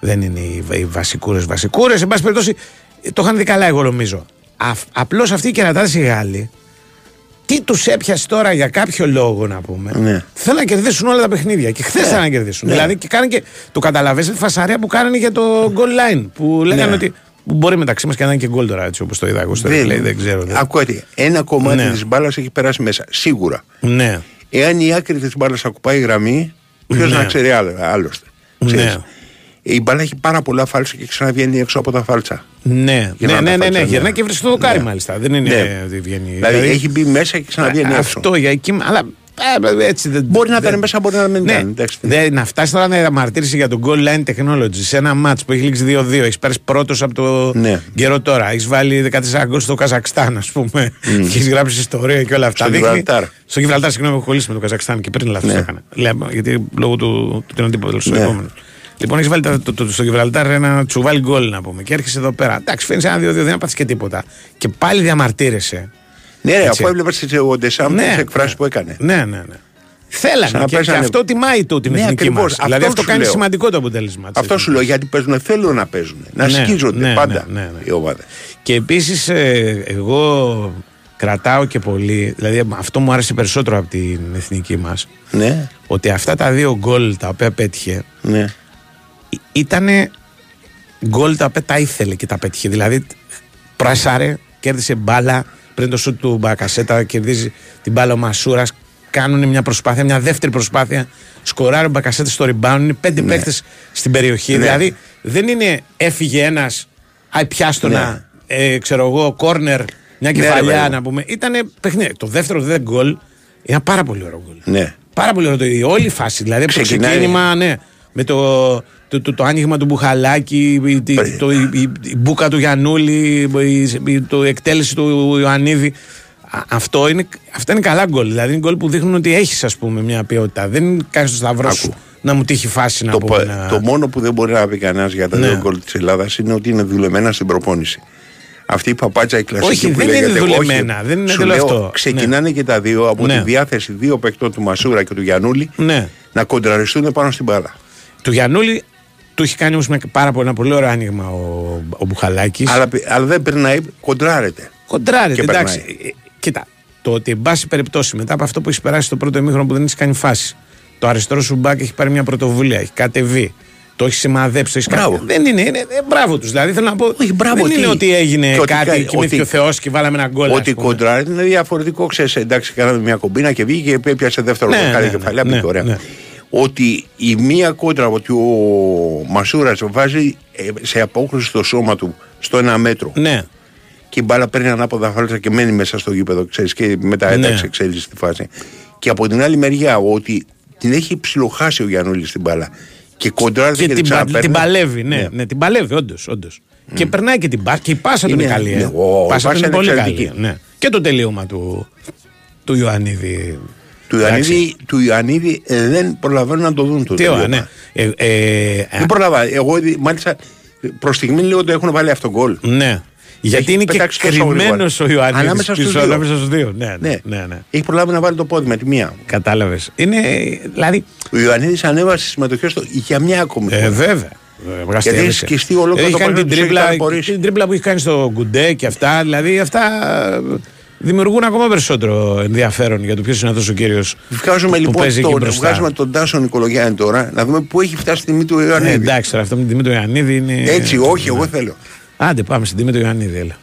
Δεν είναι οι βασικούρες. Εν πάση περιπτώσει, το είχαν δει καλά, εγώ νομίζω. Απλώς αυτοί οι κερατάδες οι Γάλλοι. Τι τους έπιασε τώρα για κάποιο λόγο, να πούμε. Ναι. Θέλουν να κερδίσουν όλα τα παιχνίδια. Και χθες θέλουν να κερδίσουν. Ναι. Δηλαδή, και το καταλαβαίνεις τη φασαρία που κάνανε για το goal line. Που λέγανε, ναι, ότι μπορεί μεταξύ μας και να είναι και goal τώρα, έτσι όπως το είδα εγώ. Δεν ξέρω. Ακούτε, ένα κομμάτι, ναι, της μπάλας έχει περάσει μέσα. Σίγουρα. Ναι. Εάν η άκρη της μπάλας ακουπάει γραμμή, ποιος, ναι, να ξέρει άλλωστε. Ναι. Η μπάλα έχει πάρα πολλά φάλτσα και ξαναβγαίνει έξω από τα φάλτσα. Ναι, γυρνά, ναι. Γυρνά και βρίσκεται το δοκάρι, ναι, μάλιστα. Δεν είναι, ναι, ότι βγαίνει. Δηλαδή έχει μπει μέσα και ξαναβγαίνει έξω. Αυτό για εκεί. Αλλά έτσι δεν. Μπορεί να ήταν μέσα, μπορεί να μην ήταν. Ναι. Να φτάσει τώρα να διαμαρτύρεσαι για τον goal line technology σε ένα μάτς που έχει λήξει 2-2. Έχει πέρσει πρώτος από το, ναι, καιρό τώρα. Έχει βάλει 14 γκολ στο Καζακστάν, ας πούμε. Έχει γράψει ιστορία και όλα αυτά. Στο Γιβραλτάρ, συγγνώμη, έχω κολλήσει με το Καζακστάν και πριν λάθος έκανα. Γιατί λόγω του τίποτα στο επόμενο. Λοιπόν, έχει βάλει στο Γιβραλτάρ ένα τσουβάλι γκολ, να πούμε, και έρχεσαι εδώ πέρα. Εντάξει, φέρνει ένα 2-2, δεν έπαθε και τίποτα. Και πάλι διαμαρτύρεσαι. Ναι, έτσι, αφού έβλεπε ο Ντεσάμπ, ναι, τι εκφράσει, ναι, που έκανε. Ναι. Θέλανε. Και αυτό τιμάει το την, ναι, εθνική μας. Δηλαδή αυτό κάνει σημαντικό το αποτέλεσμα. Αυτό σου λέω, γιατί παίζουν, θέλουν να παίζουν. Να, ναι, σκίζονται, ναι, πάντα, ναι. οι ομάδες. Και επίσης, εγώ κρατάω και πολύ, δηλαδή αυτό μου άρεσε περισσότερο από την εθνική μας. Ναι. Ότι αυτά τα δύο γκολ τα οποία πέτυχε. Ναι. Ήτανε γκολ τα ήθελε και τα πέτυχε. Δηλαδή πράσαρε, κέρδισε μπάλα πριν το σουτ του Μπακασέτα, κερδίζει την μπάλα ο Μασούρας, κάνουν μια προσπάθεια, μια δεύτερη προσπάθεια, σκοράρει ο Μπακασέτα στο rebound, είναι πέντε, ναι, παίκτες στην περιοχή, ναι, δηλαδή δεν είναι έφυγε ένας, πιάστονα, ναι, ξέρω εγώ, κόρνερ, μια κεφαλιά, ναι, να πούμε, ήτανε παιχνίδι. Το δεύτερο γκολ είναι ένα πάρα πολύ ωραίο γκολ, ναι, πάρα πολύ ωραίο, η όλη φάση, δηλαδή από το ξεκίνημα, ναι, με το άνοιγμα του Μπουχαλάκη, η μπούκα του Γιαννούλη, η εκτέλεση του Ιωαννίδη. Αυτά είναι καλά γκολ. Δηλαδή είναι γκολ που δείχνουν ότι έχεις, ας πούμε, μια ποιότητα. Δεν κάνεις το σταυρό σου να μου τύχει φάση να πούμε. Το μόνο που δεν μπορεί να πει κανένας για τα δύο γκολ της Ελλάδας είναι ότι είναι δουλεμένα στην προπόνηση. Αυτή η παπάτσα η κλασική. Όχι, που δεν λέγεται, είναι δουλεμένα. Δεν είναι αυτό. Ξεκινάνε, ναι, και τα δύο από, ναι, τη διάθεση δύο παικτών του Μασούρα και του Γιαννούλη, ναι, να κοντραριστούν πάνω στην μπάλα. Του Γιαννούλη του έχει κάνει όμως ένα πολύ ωραίο άνοιγμα ο Μπουχαλάκης. Αλλά δεν περνάει, κοντράρεται, εντάξει. Κοίτα, το ότι εν πάση περιπτώσει μετά από αυτό που έχει περάσει στο πρώτο ημίχρονο που δεν έχει κάνει φάση, το αριστερό σου μπακ έχει πάρει μια πρωτοβουλία, έχει κατεβεί, το έχει σημαδέψει, το έχει κάνει. Δεν είναι μπράβο τους. Δηλαδή θέλω να πω. Όχι, μπράβο, δεν είναι ότι έγινε και κάτι, κοιμήθηκε ο Θεός και βάλαμε ένα γκολ. Ότι κοντράρεται είναι διαφορετικό, ξέρεις. Εντάξει, κάναμε μια κομπίνα και βγήκε και έπιασε δεύτερο μπακάλι κεφαλιά. Πήγε ωραία. Ότι η μία κόντρα ότι ο Μασούρας βάζει σε απόκριση στο σώμα του στο ένα μέτρο, ναι, και η μπάλα παίρνει ανάποδα φάλτσα και μένει μέσα στο γήπεδο, ξέρεις, και μετά έταξε, ναι, ξέρεις τη φάση. Και από την άλλη μεριά ότι την έχει ψιλοχάσει ο Γιαννούλης την μπάλα και κοντράζει και την ξαναπαίρνει. Την παλεύει, ναι, την παλεύει όντως. Και περνάει και την μπάλα και η πάσα του είναι καλή. Ναι. Πάσα του είναι πολύ καλή, ναι. Και το τελείωμα του Ιωαννίδη. Του Ιωαννίδη δεν προλαβαίνουν να το δουν το τελείωμα. Ναι. Δεν προλαβαίνουν. Εγώ μάλιστα προς στιγμή λέω ότι έχουν βάλει αυτό γκολ. Ναι. Γιατί είναι και κρυμμένος ο Ιωαννίδης ανάμεσα στους δύο. Ναι. Έχει προλάβει να βάλει το πόδι με τη μία. Κατάλαβες. Δηλαδή, ο Ιωαννίδης ανέβασε τις συμμετοχές του για μια ακόμη φορά. Βέβαια. Γιατί έχει σκιστεί ολόκληρο το πόδι. Την τρίπλα που έχει κάνει στο Γκουντέ και αυτά. Δηλαδή αυτά. δημιουργούν ακόμα περισσότερο ενδιαφέρον για το ποιος είναι αυτός ο κύριος. Βγάζουμε λοιπόν τώρα, βγάζουμε τον Τάσο Νικολογιάννη τώρα, να δούμε πού έχει φτάσει στην τιμή του Ιωαννίδη. Εντάξει, τώρα αυτό με την τιμή του Ιωαννίδη είναι. Έτσι, όχι, εγώ θέλω. Άντε, πάμε στην τιμή του Ιωαννίδη, έλα.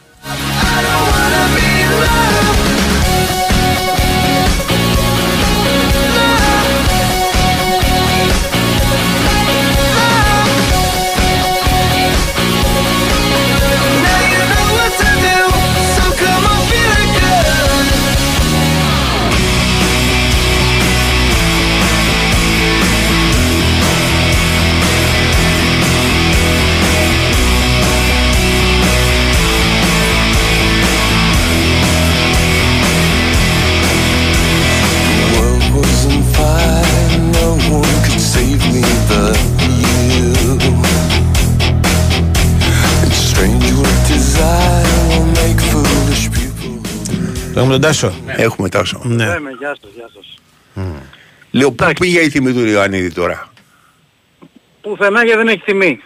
Έχουμε τον Τάσο. Ναι. Έχουμε Τάσο. Ναι, γεια σας, γεια σας. Λέω, πού πήγε η τιμή του Ιωαννίδη τώρα? Πουθενά, γιατί δεν έχει τιμή.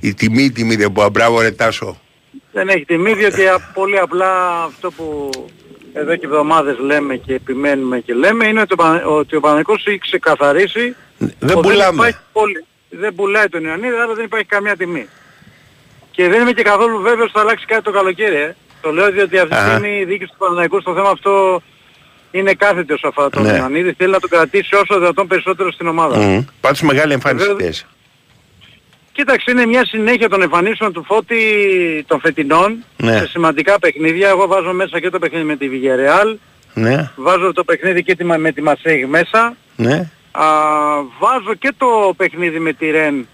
Η τιμή δεν μπορεί. Μπράβο ρε Τάσο. Δεν έχει τιμή, διότι πολύ απλά αυτό που εδώ και εβδομάδες λέμε και επιμένουμε και λέμε είναι ότι ο Παναθηναϊκός έχει ξεκαθαρίσει. Δεν πουλάμε. Δεν πουλάει τον Ιωαννίδη, άρα δεν υπάρχει καμία τιμή. Και δεν είμαι και καθόλου βέβαιος θα αλλάξει κάτι το καλοκαίρι. Το λέω διότι αυτή τη στιγμή η διοίκηση του Παναθηναϊκού στο θέμα αυτό είναι κάθετη όσο αφορά τον Ιωαννίδη. Θέλει να τον κρατήσει όσο δυνατόν περισσότερο στην ομάδα. Πάντως μεγάλη εμφάνιση χθες. Κοίταξε, είναι μια συνέχεια των εμφανίσεων του Φώτη των φετινών σε σημαντικά παιχνίδια. Εγώ βάζω μέσα και το παιχνίδι με τη Villarreal. Ναι. Βάζω το παιχνίδι και με τη Μασέιγ μέσα. Ναι. Βάζω και το παιχνίδι με τη Ρεν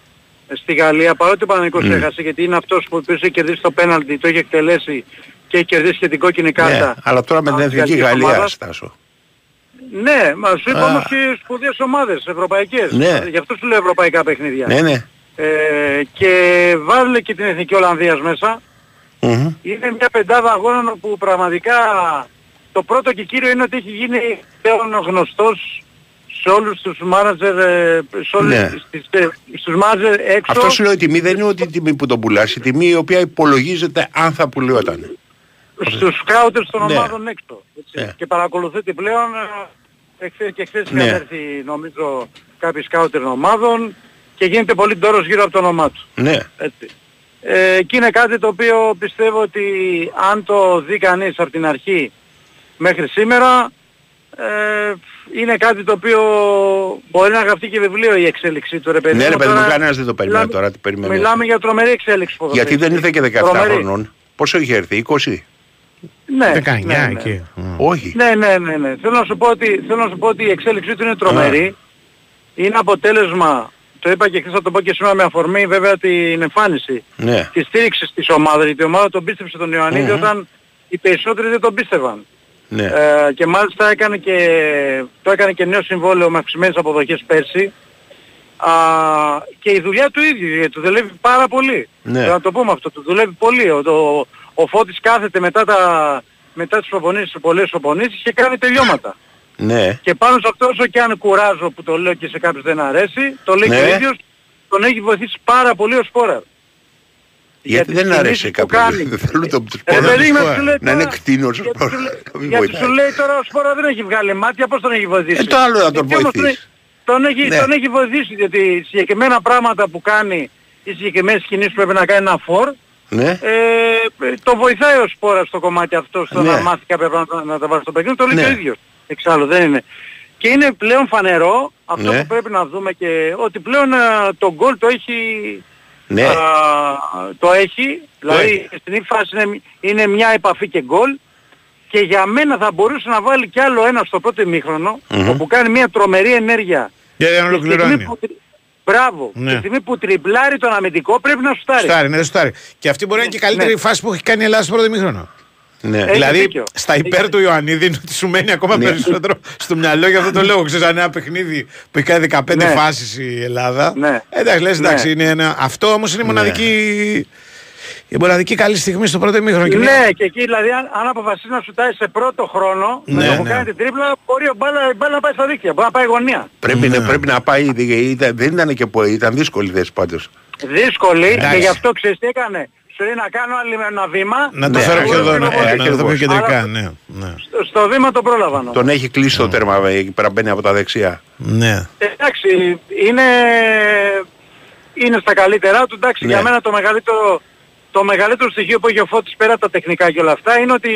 στη Γαλλία, παρότι ο Παναθηναϊκός έχασε, γιατί είναι αυτός που είχε κερδίσει το πέναλτι, το είχε εκτελέσει και έχει κερδίσει και την κόκκινη κάρτα. Ναι, αλλά τώρα με την εθνική Γαλλία, Στάσο. Ναι, μα σου είπα όμως και σπουδαίες ομάδες ευρωπαϊκές. Ναι. Γι' αυτό σου λέω ευρωπαϊκά παιχνίδια. Ναι, ναι. Και βάλε και την εθνική Ολλανδίας μέσα. Mm-hmm. Είναι μια πεντάδα αγώνων που πραγματικά το πρώτο και κύριο είναι ότι έχει γίνει πλέον γνωστός σε όλους τους μάνατζερ έξω. Αυτό σου λέω, η τιμή δεν είναι ότι η τιμή που τον πουλάς, η τιμή η οποία υπολογίζεται αν θα πουλιόταν. Στους σκάουτερς των ομάδων έξω. Ναι. Και παρακολουθείται πλέον, και χθες είχαν έρθει νομίζω κάποιοι σκάουτερ ομάδων και γίνεται πολύ ντόρος γύρω από το όνομά του. Ναι. Έτσι. Και είναι κάτι το οποίο πιστεύω ότι αν το δει κανείς από την αρχή μέχρι σήμερα, είναι κάτι το οποίο μπορεί να γραφτεί και βιβλίο η εξέλιξη του, ρε παιδί. Ναι, ρε παιδί μου, κανένας δεν το περιμένει τώρα. Μιλάμε για τρομερή εξέλιξη. Γιατί δεν ήρθε και 17 χρονών. Πόσο είχε έρθει, 20? Ναι, 19 εκεί. Όχι. Ναι. Θέλω να σου πω ότι η εξέλιξή του είναι τρομερή. Είναι αποτέλεσμα, το είπα και χθες, θα το πω και σήμερα με αφορμή βέβαια την εμφάνιση της στήριξης της ομάδας. Γιατί η ομάδα τον πίστεψε τον Ιωαννίδη όταν οι περισσότεροι δεν τον πίστευαν. Ναι. Και μάλιστα έκανε και νέο συμβόλαιο με αυξημένες αποδοχές πέρσι, και η δουλειά του ίδιου, του δουλεύει πάρα πολύ. Ναι. Θα το πούμε αυτό, του δουλεύει πολύ. Ο Φώτης κάθεται μετά τις προπονήσεις, πολλές προπονήσεις, και κάνει τελειώματα. Ναι. Και πάνω σε αυτό, όσο και αν κουράζω που το λέω και σε κάποιους δεν αρέσει, το λέει και ο ίδιος, τον έχει βοηθήσει πάρα πολύ ο Σπόραρ. Γιατί δεν αρέσει κάποιον. Δεν θέλω τον Σπόρα να είναι κτίνος. Γιατί σου λέει τώρα ο Σπόρα δεν έχει βγάλει μάτια, πώς τον έχει βοηθήσει? Το άλλο να τον βοηθήσει. Τον έχει βοηθήσει, γιατί συγκεκριμένα πράγματα που κάνει, οι συγκεκριμένες κινήσεις πρέπει να κάνει ένα φορ, το βοηθάει ο Σπόρα στο κομμάτι αυτό, στο να μάθει κάποια πράγματα να τα βάλει στο παιχνίδι, το λέει και ο ίδιος. Εξάλλου δεν είναι. Και είναι πλέον φανερό αυτό που πρέπει να δούμε, και ότι πλέον το γκολ το έχει. Ναι. Το έχει, δηλαδή στην ύφαση είναι μια επαφή και γκολ, και για μένα θα μπορούσε να βάλει κι άλλο ένα στο πρώτο ημίχρονο, όπου κάνει μια τρομερή ενέργεια. Για να ολοκληρώνει. Μπράβο, τη στιγμή που τριπλάρει τον αμυντικό πρέπει να σουτάρει. Σουτάρει. Και αυτή μπορεί να είναι και η καλύτερη φάση που έχει κάνει η Ελλάδα στο πρώτο ημίχρονο. Ναι. Δηλαδή δίκιο. Στα υπέρ του Ιωαννίδη είναι ότι σου μένει ακόμα περισσότερο στο μυαλό, για αυτό το λόγο. Ξέρεις, αν ένα παιχνίδι που έχει κάνει 15 φάσεις η Ελλάδα, εντάξει, λες, εντάξει, είναι ένα... Αυτό όμως είναι η μοναδική καλή στιγμή στο πρώτο ημίχρονο. Ναι, και εκεί δηλαδή αν αποφασίσει να σουτάρει σε πρώτο χρόνο, να το κάνει την τρίπλα, μπορεί ο μπάλα να πάει στα δίκτυα, μπορεί να πάει γωνία. Πρέπει να πάει, δεν ήταν δύσκολη θέση πάντως. Δύσκολη, και γι' αυτό ξέρεις τι έκανε. Θέλει να κάνω άλλη ένα βήμα. Να το φέρω πιο εδώ, να το πω κεντρικά. Στο βήμα το πρόλαβα. Τον έχει κλείσει το τέρμα, εκεί πέρα μπαίνει από τα δεξιά. Ναι. Εντάξει, είναι στα καλύτερά του. Εντάξει, για μένα το μεγαλύτερο στοιχείο που έχει ο Φώτης πέρα τα τεχνικά και όλα αυτά είναι ότι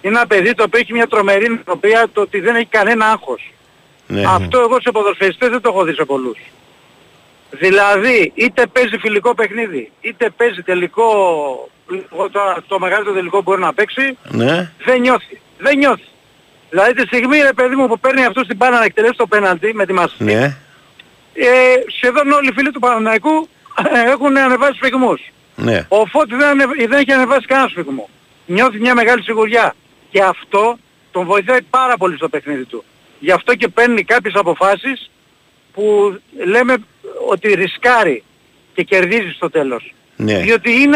είναι ένα παιδί το οποίο έχει μια τρομερή νοοτροπία, το ότι δεν έχει κανένα άγχος. Ναι. Αυτό εγώ σε ποδοσφαιριστές δεν το έχω δει σε πολλούς. Δηλαδή είτε παίζει φιλικό παιχνίδι, είτε παίζει τελικό, το μεγαλύτερο τελικό που μπορεί να παίξει, ναι. δεν νιώθει. Δηλαδή τη στιγμή ρε παιδί μου που παίρνει αυτό στην μπάλα να εκτελέσει το πέναντι με τη μαστή, ναι. Σχεδόν όλοι οι φίλοι του Παναθηναϊκού έχουν ανεβάσει σφυγμούς. Ναι. Ο Φώτης δεν έχει ανεβάσει κανένα σφυγμό. Νιώθει μια μεγάλη σιγουριά. Και αυτό τον βοηθάει πάρα πολύ στο παιχνίδι του. Γι' αυτό και παίρνει κάποιες αποφάσεις που λέμε ότι ρισκάρει και κερδίζει στο τέλος. Ναι. Διότι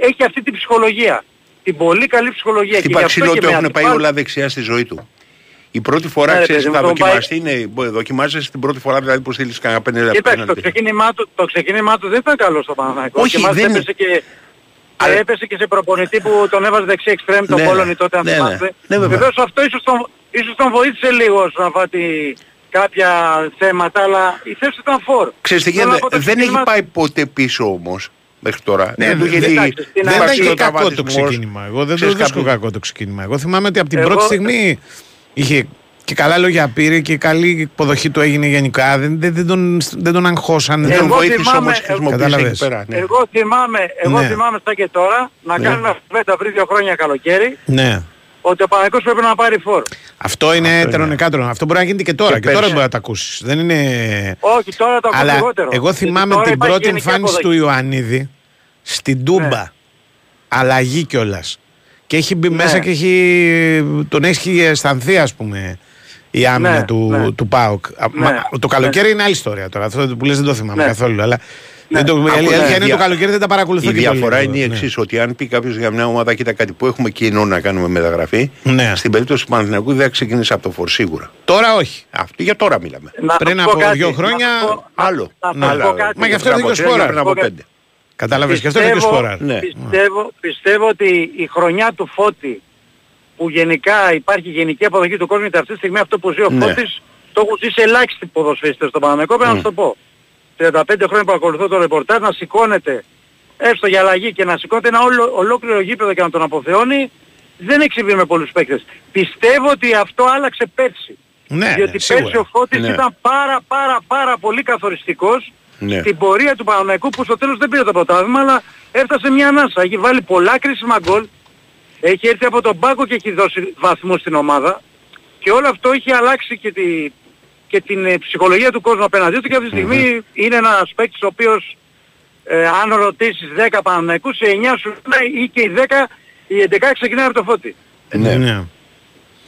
έχει αυτή την ψυχολογία. Την πολύ καλή ψυχολογία. Την παξιλό ότι έχουν πάει όλα δεξιά στη ζωή του. Η πρώτη φορά ξέρεις να δοκιμαστεί, δοκιμάζεσαι την πρώτη φορά δηλαδή που στείλεις κανένα 5 λεπτά. Κοίταξε, το ξεκίνημά του δεν ήταν καλό στο Παναθηναϊκό. Όχι, και δεν έπεσε και... Αλλά έπεσε και σε προπονητή που τον έβαζε δεξί εξτρέμ, τον Πόλωνη τότε αν θυμάστε. Βεβαίως αυτό ίσως τον βοήθησε λίγο όσον αφορά κάποια θέματα, αλλά η θέση ήταν φόρ. Ξέρεις τι γίνεται, δεν έχει πάει ποτέ πίσω όμως μέχρι τώρα. Ναι, δεν ήταν και κακό το ξεκίνημα. Εγώ δεν το βρίσκω κακό το ξεκίνημα. Εγώ θυμάμαι ότι από την πρώτη στιγμή είχε και καλά λόγια πήρε και καλή υποδοχή του έγινε γενικά. Δεν τον αγχώσανε. Δεν τον βοήθησε όμως. Εγώ θυμάμαι στα και τώρα να κάνουμε αυτή τη βέτα πριν 2 χρόνια καλοκαίρι. Ναι. Ότι ο Παναθηναϊκός πρέπει να πάρει φόρο. Αυτό είναι τερονικάτρον. Αυτό μπορεί να γίνεται και τώρα. Και τώρα μπορεί να τα ακούσεις. Δεν είναι... Όχι, τώρα το ακούω λιγότερο. Εγώ θυμάμαι την πρώτη εμφάνιση του Ιωαννίδη στην Τούμπα. Αλλαγή κιόλας. Και έχει μπει μέσα και τον έχει αισθανθεί, ας πούμε, η άμυνα του ΠΑΟΚ. Το καλοκαίρι είναι άλλη ιστορία τώρα. Αυτό που λες δεν το θυμάμαι καθόλου. Αλλά το καλοκαίρι δεν τα παρακολουθώ. Η διαφορά είναι η εξής: ότι αν πει κάποιος για μια ομάδα, κοίτα κάτι που έχουμε κοινό να κάνουμε μεταγραφή, στην περίπτωση του Παναθηναϊκού δεν ξεκίνησε από το φορ σίγουρα. Τώρα όχι. Αυτό για τώρα μιλάμε. Πριν από 2 χρόνια. Άλλο. Μα γι' αυτό δίκιο σπόρα. Πριν από 5. Κατάλαβες, και αυτό είναι και σπορά. Πιστεύω ότι η χρονιά του Φώτη που γενικά υπάρχει γενική αποδοχή του κόσμου, αυτή τη στιγμή αυτό που ζει ο Φώτης το έχουν ζήσει ελάχιστοι ποδοσφαιριστές στον Παναθηναϊκό. Πρέπει να το πω. 35 χρόνια που ακολουθώ το ρεπορτάζ να σηκώνεται έστω για αλλαγή και να σηκώνεται ένα ολόκληρο γήπεδο και να τον αποθεώνει, δεν έχει συμβεί με πολλούς παίκτες. Πιστεύω ότι αυτό άλλαξε πέρσι. Ναι, διότι πέρσι ο Φώτης ήταν πάρα πολύ καθοριστικός. Ναι. Την πορεία του Παναθηναϊκού που στο τέλος δεν πήρε το πρωτάθλημα, αλλά έφτασε μια ανάσα. Έχει βάλει πολλά κρίσιμα γκολ, έχει έρθει από τον πάγκο και έχει δώσει βαθμούς στην ομάδα και όλο αυτό έχει αλλάξει και την ψυχολογία του κόσμου απέναντί του και αυτή τη στιγμή είναι ένας παίκτης ο οποίος αν ρωτήσεις 10 Παναθηναϊκούς, σε 9 σου λέει ή και οι 10, οι 11 ξεκινάει από το Φώτη. Ναι.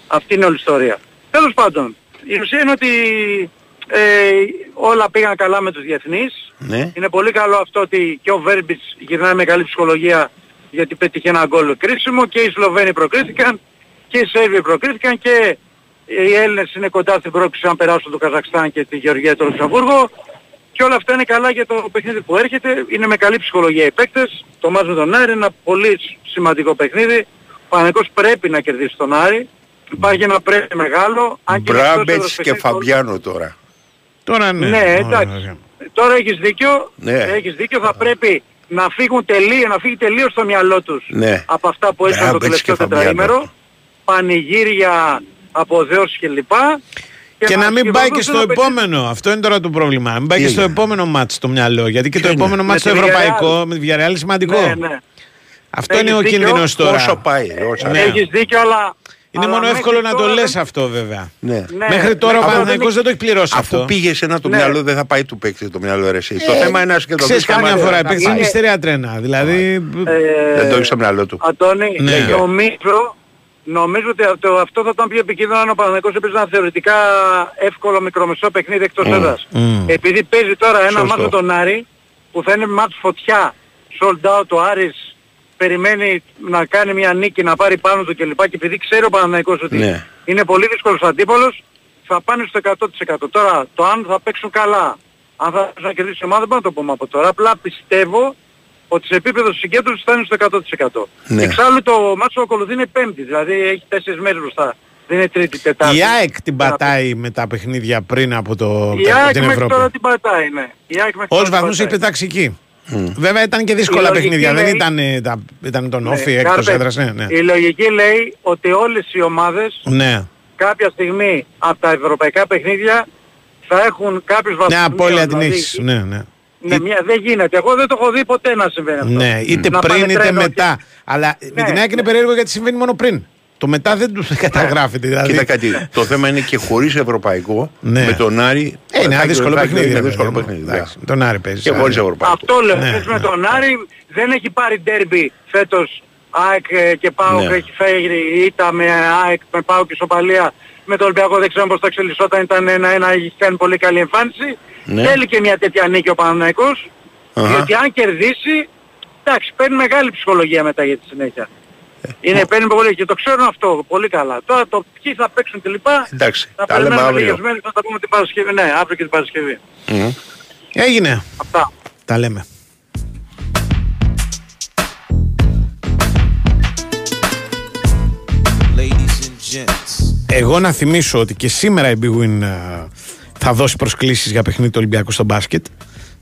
Αυτή είναι όλη η ιστορία. Τέλος πάντων, η ουσία είναι ότι... όλα πήγαν καλά με τους διεθνείς. Ναι. Είναι πολύ καλό αυτό ότι και ο Βέρμπιτς γυρνάει με καλή ψυχολογία, γιατί πέτυχε ένα γκολ κρίσιμο και οι Σλοβαίνοι προκρίθηκαν και οι Σέρβοι προκρίθηκαν και οι Έλληνες είναι κοντά στην πρόκληση αν περάσουν το Καζακστάν και τη Γεωργία του Λουξεμβούργου και όλα αυτά είναι καλά για το παιχνίδι που έρχεται. Είναι με καλή ψυχολογία οι παίκτες. Το μάτς με τον Άρη είναι ένα πολύ σημαντικό παιχνίδι. Ο Παναθηναϊκός πρέπει να κερδίσει τον Άρη. Υπάρχει ένα πρέπει μεγάλο. Μπράμπετς και Φαμπιάνο τώρα. Τώρα ναι. Ναι, εντάξει. Τώρα έχεις δίκιο. Ναι. Έχεις δίκιο. Θα πρέπει να φύγουν τελείως στο μυαλό τους από αυτά που έσχαν το τελευταίο τετραήμερο. Πανηγύρια, αποδέωση κλπ. Και να μην πάει και στο επόμενο. Αυτό είναι τώρα το πρόβλημα. Μην πάει και στο επόμενο μάτς στο μυαλό. Γιατί και το επόμενο μάτς στο ευρωπαϊκό με τη Villarreal είναι σημαντικό. Αυτό είναι ο κίνδυνος τώρα. Όσο πάει. Έχεις δίκιο, αλλά... Είναι μόνο εύκολο να το λες αυτό βέβαια. Ναι. Μέχρι τώρα ο Παναθηναϊκός δεν το έχει πληρώσει αυτό. Αφού πήγε σε ένα το μυαλό δεν θα πάει του παίκτη το μυαλό ρε εσύ. Το θέμα είναι ασκετό. Ξέρεις καμιά φορά παίξει μυστήρια τρένα. Δηλαδή... Δεν το έχει στο μυαλό του. Αντώνη, νομίζω ότι αυτό θα ήταν πιο επικίνδυνο αν ο Παναθηναϊκός έπαιζε ένα θεωρητικά εύκολο μικρομεσαίο παιχνίδι εκτός έδρας. Επειδή παίζει τώρα ένα μάτσο τον Άρη που θα είναι μάτσο φωτιά, sold out ο Άρης, περιμένει να κάνει μια νίκη, να πάρει πάνω του κλπ. Και επειδή ξέρει ο Παναθηναϊκός ότι είναι πολύ δύσκολος αντίπαλος, θα πάνε στο 100%. Τώρα το αν θα παίξουν καλά, αν θα κερδίσουν ομάδα, δεν μπορώ να το πούμε από τώρα. Απλά πιστεύω ότι σε επίπεδο συγκέντρωσης θα είναι στο 100%. Ναι. Εξάλλου το μάτσο ακολουθεί είναι Πέμπτη, δηλαδή έχει 4 μέρες μπροστά. Δεν είναι Τρίτη, Τετάρτη. Η ΑΕΚ την πατάει με τα παιχνίδια πριν από την Ευρώπη. Τώρα την πατάει, ναι. Ως βαθμούς έχει πετάξει εκεί. Βέβαια ήταν και δύσκολα παιχνίδια, λέει, δεν ήταν τον όφι εκτός έδρας. Ναι. Η λογική λέει ότι όλες οι ομάδες κάποια στιγμή από τα ευρωπαϊκά παιχνίδια θα έχουν κάποιους βαθμούς. Ναι, απόλυτα την έχεις. Ναι, δεν γίνεται. Εγώ δεν το έχω δει ποτέ να συμβαίνει αυτό. Ναι, είτε πριν είτε μετά. Αλλά με την ΑΕΚ είναι περίεργο γιατί συμβαίνει μόνο πριν. Το μετά δεν τους καταγράφεται. Δηλαδή. Κοίτα κάτι, το θέμα είναι και χωρίς ευρωπαϊκό, με τον Άρη... είναι ένα δύσκολο παιχνίδι. Τον Άρη παίζει. Και χωρίς ευρωπαϊκό. Αυτό λέω, με τον Άρη δεν έχει πάρει ντέρμπι φέτος ΑΕΚ και ΠΑΟΚ, έχει φέρει ήττα με ΑΕΚ, με ΠΑΟΚ και Σοπαλία. Με τον Ολυμπιακό δεν ξέρω πώς θα εξελισσόταν, ήταν 1-1, είχε κάνει πολύ καλή εμφάνιση. Θέλει και μια τέτοια νίκη ο Παναθηναϊκός, γιατί αν κερδίσει, εντάξει, παίρνει μεγάλη ψυχολογία μετά για τη συνέχεια. Είναι παίρνει πολύ και το ξέρουν αυτό πολύ καλά. Τώρα το ποιοι θα παίξουν κλπ. Εντάξει, θα τα λέμε αύριο. Θα τα πούμε την Παρασκευή, ναι, αύριο και την Παρασκευή. Έγινε. Αυτά. Τα λέμε. Εγώ να θυμίσω ότι και σήμερα η Big Win θα δώσει προσκλήσεις για παιχνίδι του Ολυμπιακού στο μπάσκετ.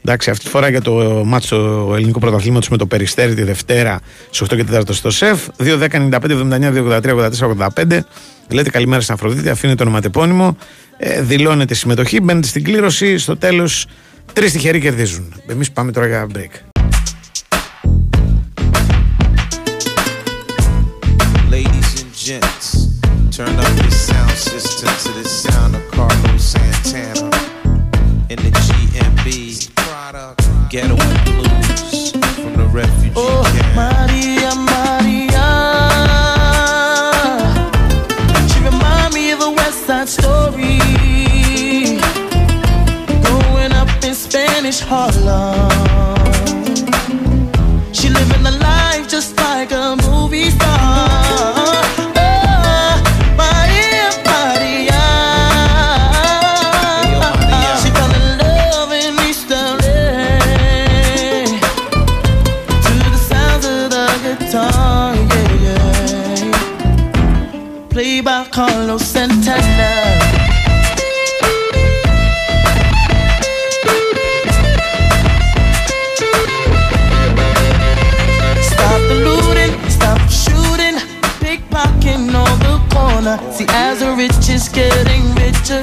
Εντάξει, αυτή τη φορά για το μάτσο ελληνικού πρωταθλήματος με το Περιστέρι τη Δευτέρα στις 8 και 4 στο ΣΕΦ. 2-10-95-79-283-84-85. Λέτε καλημέρα στην Αφροδίτη, αφήνετε το ονοματεπώνυμο, δηλώνετε συμμετοχή, μπαίνετε στην κλήρωση. Στο τέλος, 3 τυχεροί κερδίζουν. Εμείς πάμε τώρα για break. Ghetto blues from the refugee camp. Maria, Maria, she remind me of a West Side Story. Growing up in Spanish Harlem, she living a life just like a movie star. Carlos Santana. Stop the looting, stop the shooting, pickpocketing on the corner. See, as the rich is getting richer,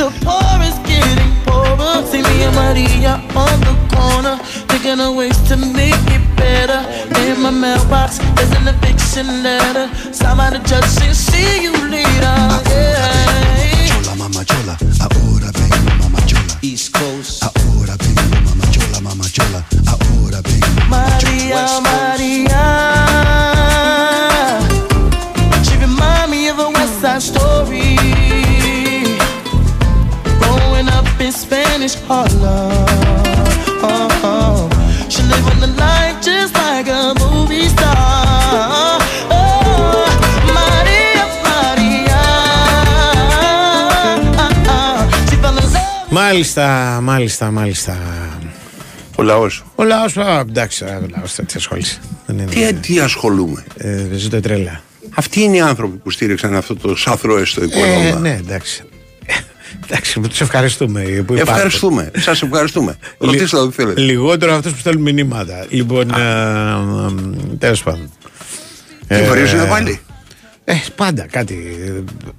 the poor is getting poorer. See me and Maria on the corner, thinking of ways to make it better. In my mailbox is an eviction letter. Somebody just says, see you later. Yeah. Chola, mama chola, ahora vengo, mama chola. East Coast, ahora vengo, mama chola, ahora vengo. Maria, Maria, she remind me of a West Side Story. Growing up in Spanish Harlem, she living the life just like a movie star. Μάλιστα, μάλιστα, μάλιστα. Ο λαός, εντάξει, τι ασχολείσαι. Τι ασχολούμαι. Ζήτω τρέλα. Αυτοί είναι οι άνθρωποι που στήριξαν αυτό το σαθρό έστω οικονόμα. Ναι, εντάξει. Εντάξει, τους ευχαριστούμε. Ευχαριστούμε, σας ευχαριστούμε. Ρωτήστε ό,τι θέλετε. Λιγότερο αυτούς που στέλνουν μηνύματα. Λοιπόν, τέλος πάντων. Τι βαρύζουν πάλι. Πάντα κάτι,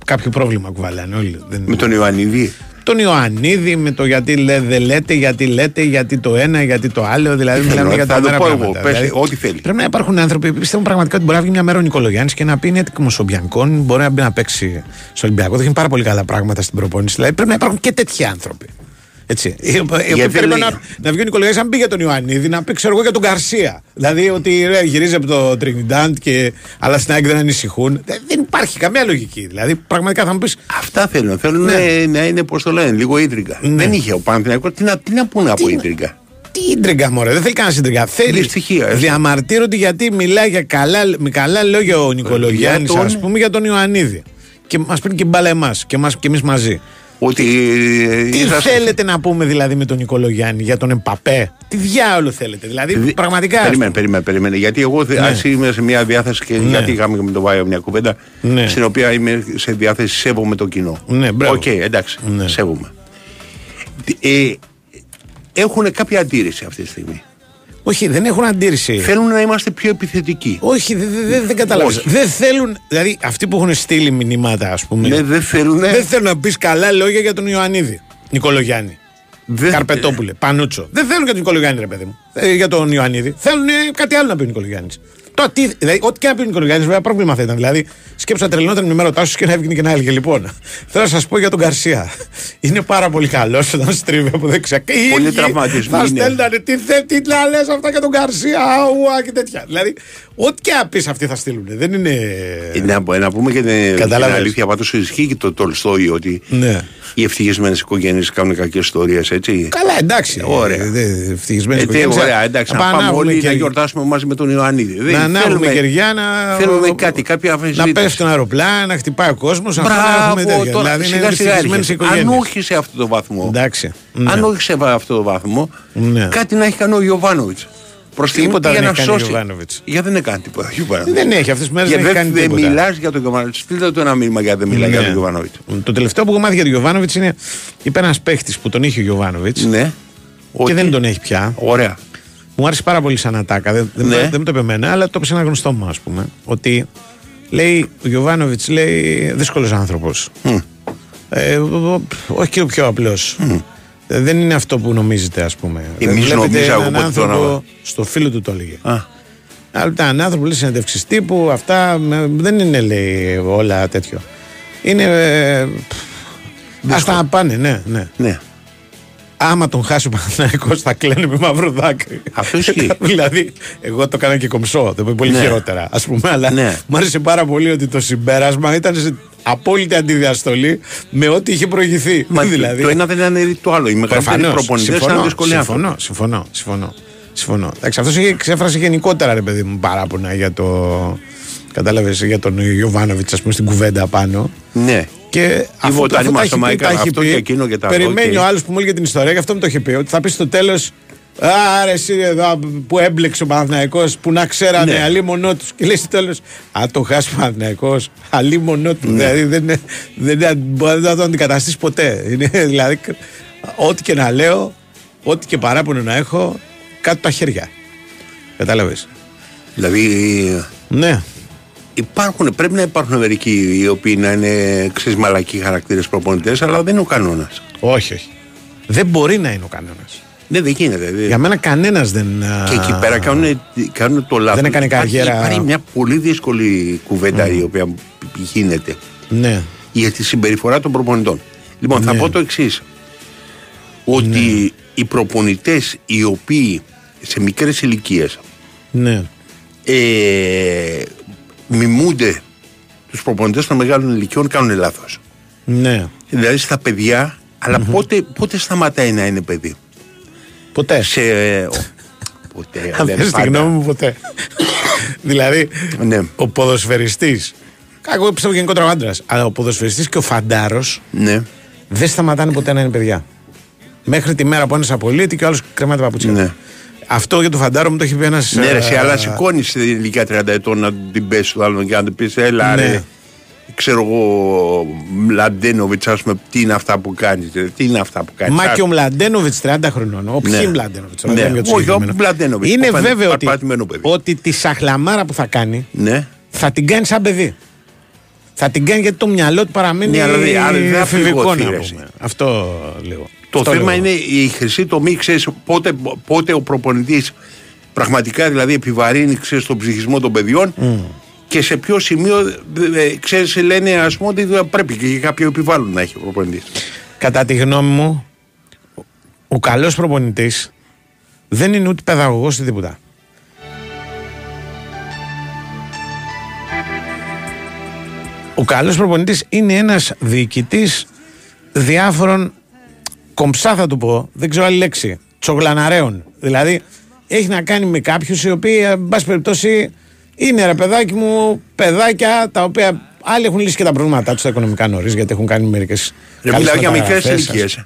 κάποιο πρόβλημα κουβαλάνε όλοι. Με τον Ιωαννίδη. Τον Ιωαννίδη, με το γιατί δεν λέτε, γιατί το ένα, γιατί το άλλο. Δηλαδή, μιλάμε για τα μέρα πράγματα. Δηλαδή, ό,τι θέλει. Πρέπει να υπάρχουν άνθρωποι που πιστεύουν πραγματικά ότι μπορεί να βγει μια μέρα ο Νικολογιάννης και να πει είναι εκμοσομπιακόν, μπορεί να μπει να παίξει στο Ολυμπιακό. Δείχνει πάρα πολύ καλά πράγματα στην προπόνηση. Δηλαδή, πρέπει να υπάρχουν και τέτοιοι άνθρωποι. Έτσι. Πρέπει να βγει ο Νικολογιάννης, να πει για τον Ιωαννίδη, να πει ξέρω εγώ για τον Γκαρσία. Δηλαδή, ότι γυρίζει από το Τριγκντάντ και άλλα στην ΑΕΚ δεν ανησυχούν. Δεν υπάρχει καμία λογική. Δηλαδή, πραγματικά θα μου πει. Αυτά θέλουν. Θέλουν να είναι, πώς το λένε, λίγο ίντριγκα. Ναι. Δεν είχε ο Παναθηναϊκός. Τι να πούνε από ίντριγκα. Τι ίντριγκα, μωρέ, δεν θέλει κανένα ίντριγκα. Θέλει. Δυστυχία. Διαμαρτύρονται γιατί μιλάει για καλά λόγια ο Νικολογιάννης, ας πούμε, για τον Ιωαννίδη. Και μας πίνει και μπάλα εμάς και εμείς μαζί. Ότι τι θέλετε να πούμε δηλαδή με τον Νικολογιάννη για τον Εμπαπέ? Τι διάολο θέλετε δηλαδή πραγματικά? Περίμενε. Γιατί εγώ είμαι σε μια διάθεση και γιατί είχαμε με τον Βάιο μια κουβέντα στην οποία είμαι σε διάθεση, σέβομαι το κοινό. Οκ, εντάξει, σέβομαι. Έχουν κάποια αντίρρηση αυτή τη στιγμή? Όχι, δεν έχουν αντίρρηση. Θέλουν να είμαστε πιο επιθετικοί. Όχι, δεν καταλαβαίνω. Δεν θέλουν. Δηλαδή, αυτοί που έχουν στείλει μηνύματα, ας πούμε. Ναι, δεν θέλουν. Δεν θέλουν να πεις καλά λόγια για τον Ιωαννίδη, Νικολογιάννη. Καρπετόπουλε, Πανούτσο. Δεν θέλουν για τον Νικολογιάννη, ρε παιδί μου. Για τον Ιωαννίδη. Θέλουν κάτι άλλο να πει ο Νικολογιάννης. Δηλαδή, ό,τι και να πει ο Νικολογιάννης, βέβαια, πρόβλημα θα ήταν. Δηλαδή, σκέψα τρελνόταν με μέρα ο Τάσος και να έβγαινε και να έλεγε. Λοιπόν, θέλω να σας πω για τον Γκαρσία. Είναι πάρα πολύ καλός όταν στρίβει από δεξιά. Πολύ τραυματισμένοι. Θα στέλνανε τι να λες αυτά για τον Γκαρσία, αουά και τέτοια. Δηλαδή, ό,τι και να πει αυτοί θα στείλουν. Δεν είναι. Να πούμε και την αλήθεια, πάντως ισχύει και το Τολστόι ότι οι ευτυχισμένες οικογένειες κάνουν κακές ιστορίες, έτσι. Καλά, εντάξει. Ωραία. Ευτυχισμένες οικογένειες. Ωραία, εντάξει. Να πάμε όλοι να γιορτάσουμε μαζί με τον Ιωαννίδη. Να έχουμε κεριά, θέλουμε κάτι, κάποια να πέφτει ένα αεροπλάνο, να χτυπάει ο κόσμος. Δηλαδή ευτυχισμένες οικογένειες. Αν όχι σε αυτό το βαθμό. Αν όχι σε αυτό το βαθμό, κάτι να έχει κάνει ο Γιοβάνοβιτς. Προς τίποτα δεν έχει κάνει ο Γιοβάνοβιτς. Για δεν έκανε τίποτα. Δεν έχει αυτές τις μέρες δεν έχει κάνει τίποτα. Δεν μιλάς για τον Γιοβάνοβιτς. Στείλτε το ένα μήνυμα για δεν μιλάς για τον Γιοβάνοβιτς. Το τελευταίο που έχω μάθει για τον Γιοβάνοβιτς είναι είπε ένας παίχτης που τον είχε ο Γιοβάνοβιτς. Ναι. Και δεν τον έχει πια. Ωραία. Μου άρεσε πάρα πολύ σαν ατάκα. Δεν μου το είπε εμένα, αλλά το είπε ένα γνωστό μου, ας πούμε. Ότι λέει ο Γιοβάνοβιτς, λέει δύσκολος άνθρωπος. Όχι και ο πιο απλός. Δεν είναι αυτό που νομίζετε, ας πούμε. Εμείς νομίζαμε. Στο φίλο του το έλεγε. Αλλά ήταν άνθρωπο, λέει συνέντευξης τύπου, αυτά δεν είναι, λέει, όλα τέτοιο. Είναι. Ας τα πάνε, ναι. Άμα τον χάσει ο Παναθηναϊκός θα κλαίνε με μαύρο δάκρυ. Αυτό ισχύει. Δηλαδή, εγώ το έκανα και κομψό, το είπα πολύ χειρότερα, ας πούμε. Αλλά μου άρεσε πάρα πολύ ότι το συμπέρασμα ήταν σε απόλυτη αντιδιαστολή με ό,τι είχε προηγηθεί. Μα, δηλαδή, το ένα δεν ήταν το άλλο. Οι μεγαλύτεροι προπονητές ήταν δυσκολία. Συμφωνώ. Αυτό εξέφρασε γενικότερα, ρε παιδί μου, παράπονα για το. Κατάλαβες, για τον Γιοβάνοβιτς, ας πούμε, στην κουβέντα πάνω. Ναι. Και αφού τα έχει πει, περιμένει ο άλλος που μου έλεγε την ιστορία, και αυτό μου το είχε πει, ότι θα πει στο τέλος, άρε εσύ εδώ που έμπλεξε ο Παναθηναϊκός, που να ξέρανε, αλίμονό τους. Και λέει στο τέλος, αν το χάσει ο Παναθηναϊκός, αλίμονό του. Δηλαδή δεν μπορεί να το αντικαταστήσει ποτέ. Δηλαδή, ό,τι και να λέω, ό,τι και παράπονο να έχω, κάτω τα χέρια. Κατάλαβες. Δηλαδή. Ναι. Πρέπει να υπάρχουν μερικοί οι οποίοι να είναι ξεσμαλακοί χαρακτήρες προπονητές, αλλά δεν είναι ο κανόνας. Όχι. Δεν μπορεί να είναι ο κανόνας. Ναι, δεν γίνεται. Για μένα κανένας δεν. Και εκεί πέρα κάνουν το λάθος. Δεν έκανε καριέρα. Υπάρχει μια πολύ δύσκολη κουβέντα η οποία γίνεται. Ναι. Για τη συμπεριφορά των προπονητών. Λοιπόν, θα πω το εξής. Ότι οι προπονητές οι οποίοι σε μικρές ηλικίες. Ναι. Μιμούνται τους προπονητές των μεγάλων ηλικιών, κάνουν λάθος. Ναι. Δηλαδή στα παιδιά, αλλά πότε σταματάει να είναι παιδί? Ποτέ. Ποτέ. Στην γνώμη μου, ποτέ. Δηλαδή, ο ποδοσφαιριστής. Εγώ πιστεύω γενικότερα ο άντρας, αλλά ο ποδοσφαιριστής και ο φαντάρος δεν σταματάνε ποτέ να είναι παιδιά. Μέχρι τη μέρα που ένας απολύεται και ο άλλος κρεμάται παπούτσια. Ναι. Αυτό για το φαντάρο μου το έχει πει ένας. Ναι, ρε, αλλά σηκώνει την ηλικία 30 ετών να την πέσει του άλλου και να του πει, έλα, ρε. Ξέρω εγώ, Μλαντένοβιτς, α πούμε, τι είναι αυτά που κάνει. Μα και ο Μλαντένοβιτς 30 χρονών. Ο ποιοι Μλαντένοβιτς. Όχι, ο Μλαντένοβιτς. Είναι βέβαιο ότι τη σαχλαμάρα που θα κάνει θα την κάνει σαν παιδί. Θα την κάνει γιατί το μυαλό του παραμένει εφηβικό. Αυτό λέω. Το θέμα είναι η χρυσή τομή, ξέρεις, πότε ο προπονητής πραγματικά δηλαδή επιβαρύνει, ξέρεις, τον ψυχισμό των παιδιών και σε ποιο σημείο, ξέρεις, λένε ας πούμε ότι πρέπει και κάποιο επιβάλλον να έχει ο προπονητής. Κατά τη γνώμη μου, ο καλός προπονητής δεν είναι ούτε παιδαγωγός ούτε τίποτα. Ο καλός προπονητής είναι ένας διοικητής διάφορων, κομψά θα του πω, δεν ξέρω άλλη λέξη, τσογλαναρέων. Δηλαδή έχει να κάνει με κάποιους οι οποίοι, εν πάση περιπτώσει, είναι, ρε παιδάκι μου, παιδάκια τα οποία Άλλοι έχουν λύσει και τα προβλήματά τους τα οικονομικά νωρίς, γιατί έχουν κάνει μερικές. Μιλάω για μικρές ηλικίες.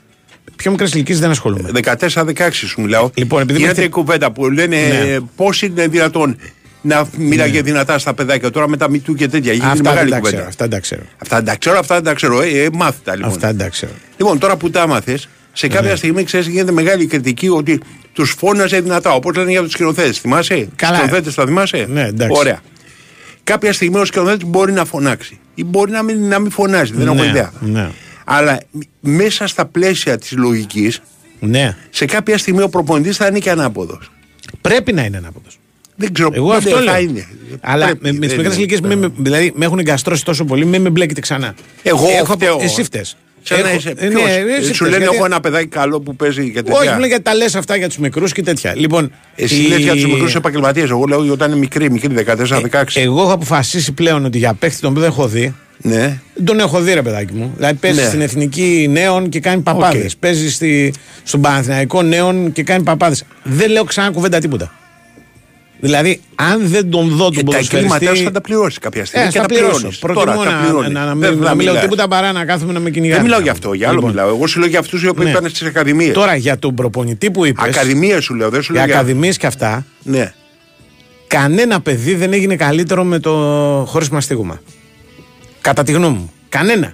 Πιο μικρές ηλικίες δεν ασχολούμαι. 14-16 σου μιλάω. Λοιπόν, επειδή γίνεται κουβέντα που λένε πώς είναι δυνατόν να μιλάγε δυνατά στα παιδάκια τώρα με τα MeToo και τέτοια. Γίνεται μεγάλη κουβέντα. Αυτά δεν τα ξέρω. Μάθει τα λοιπόν. Λοιπόν, τώρα που τα μάθες, σε κάποια στιγμή ξέρεις γίνεται μεγάλη κριτική ότι τους φώναζε δυνατά. Όπως λένε για τους σκηνοθέτες. Θυμάσαι? Σκηνοθέτες τα θυμάσαι? Ναι, εντάξει. Ωραία. Κάποια στιγμή ο σκηνοθέτης μπορεί να φωνάξει ή μπορεί να μην φωνάζει. Δεν έχω ιδέα. Αλλά μέσα στα πλαίσια της λογικής, σε κάποια στιγμή ο προπονητής θα είναι και ανάποδος. Πρέπει να είναι ανάποδος. Δεν ξέρω. Εγώ αυτό λέω. Αλλά με τις μικρές ηλικίες δηλαδή, με έχουν εγκαστρώσει τόσο πολύ, με μπλέκετε ξανά. Εγώ φταίω. Εσύ φταίς. Σου λένε έχω ένα παιδάκι καλό που παίζει και τέτοια. Όχι, μου λένε γιατί τα λες αυτά για τους μικρούς και τέτοια. Εσύ λες για τους μικρούς επαγγελματίες. Εγώ λέω ότι όταν είναι μικροί, 14-16. Εγώ έχω αποφασίσει πλέον ότι για παίχτη τον οποίο δεν έχω δει. Ναι. Τον έχω δει, ρε παιδάκι μου. Δηλαδή παίζει στην Εθνική Νέων και κάνει παπάδες. Παίζει στον Παναθηναϊκό Νέων και κάνει παπάδες. Δεν λέω ξανά κουβέντα τίποτα. Δηλαδή, αν δεν τον δω τον ποδοσφαιριστή. Τα εγκλήματά σου θα τα πληρώσει κάποια στιγμή. Και θα τα πληρώνεις. Προτιμώ να μιλάω τίποτα παρά να κάθομαι να με κυνηγάνε. Δεν μιλάω γι' αυτό, για άλλο μιλάω. Εγώ σου λέω για αυτούς οι οποίοι ήταν στις ακαδημίες. Τώρα για τον προπονητή που είπες. Ακαδημίες σου λέω, δεν σου λέω. Για ακαδημίες και αυτά. Ναι. Κανένα παιδί δεν έγινε καλύτερο με το χωρίς μαστίγωμα. Κατά τη γνώμη μου. Κανένα.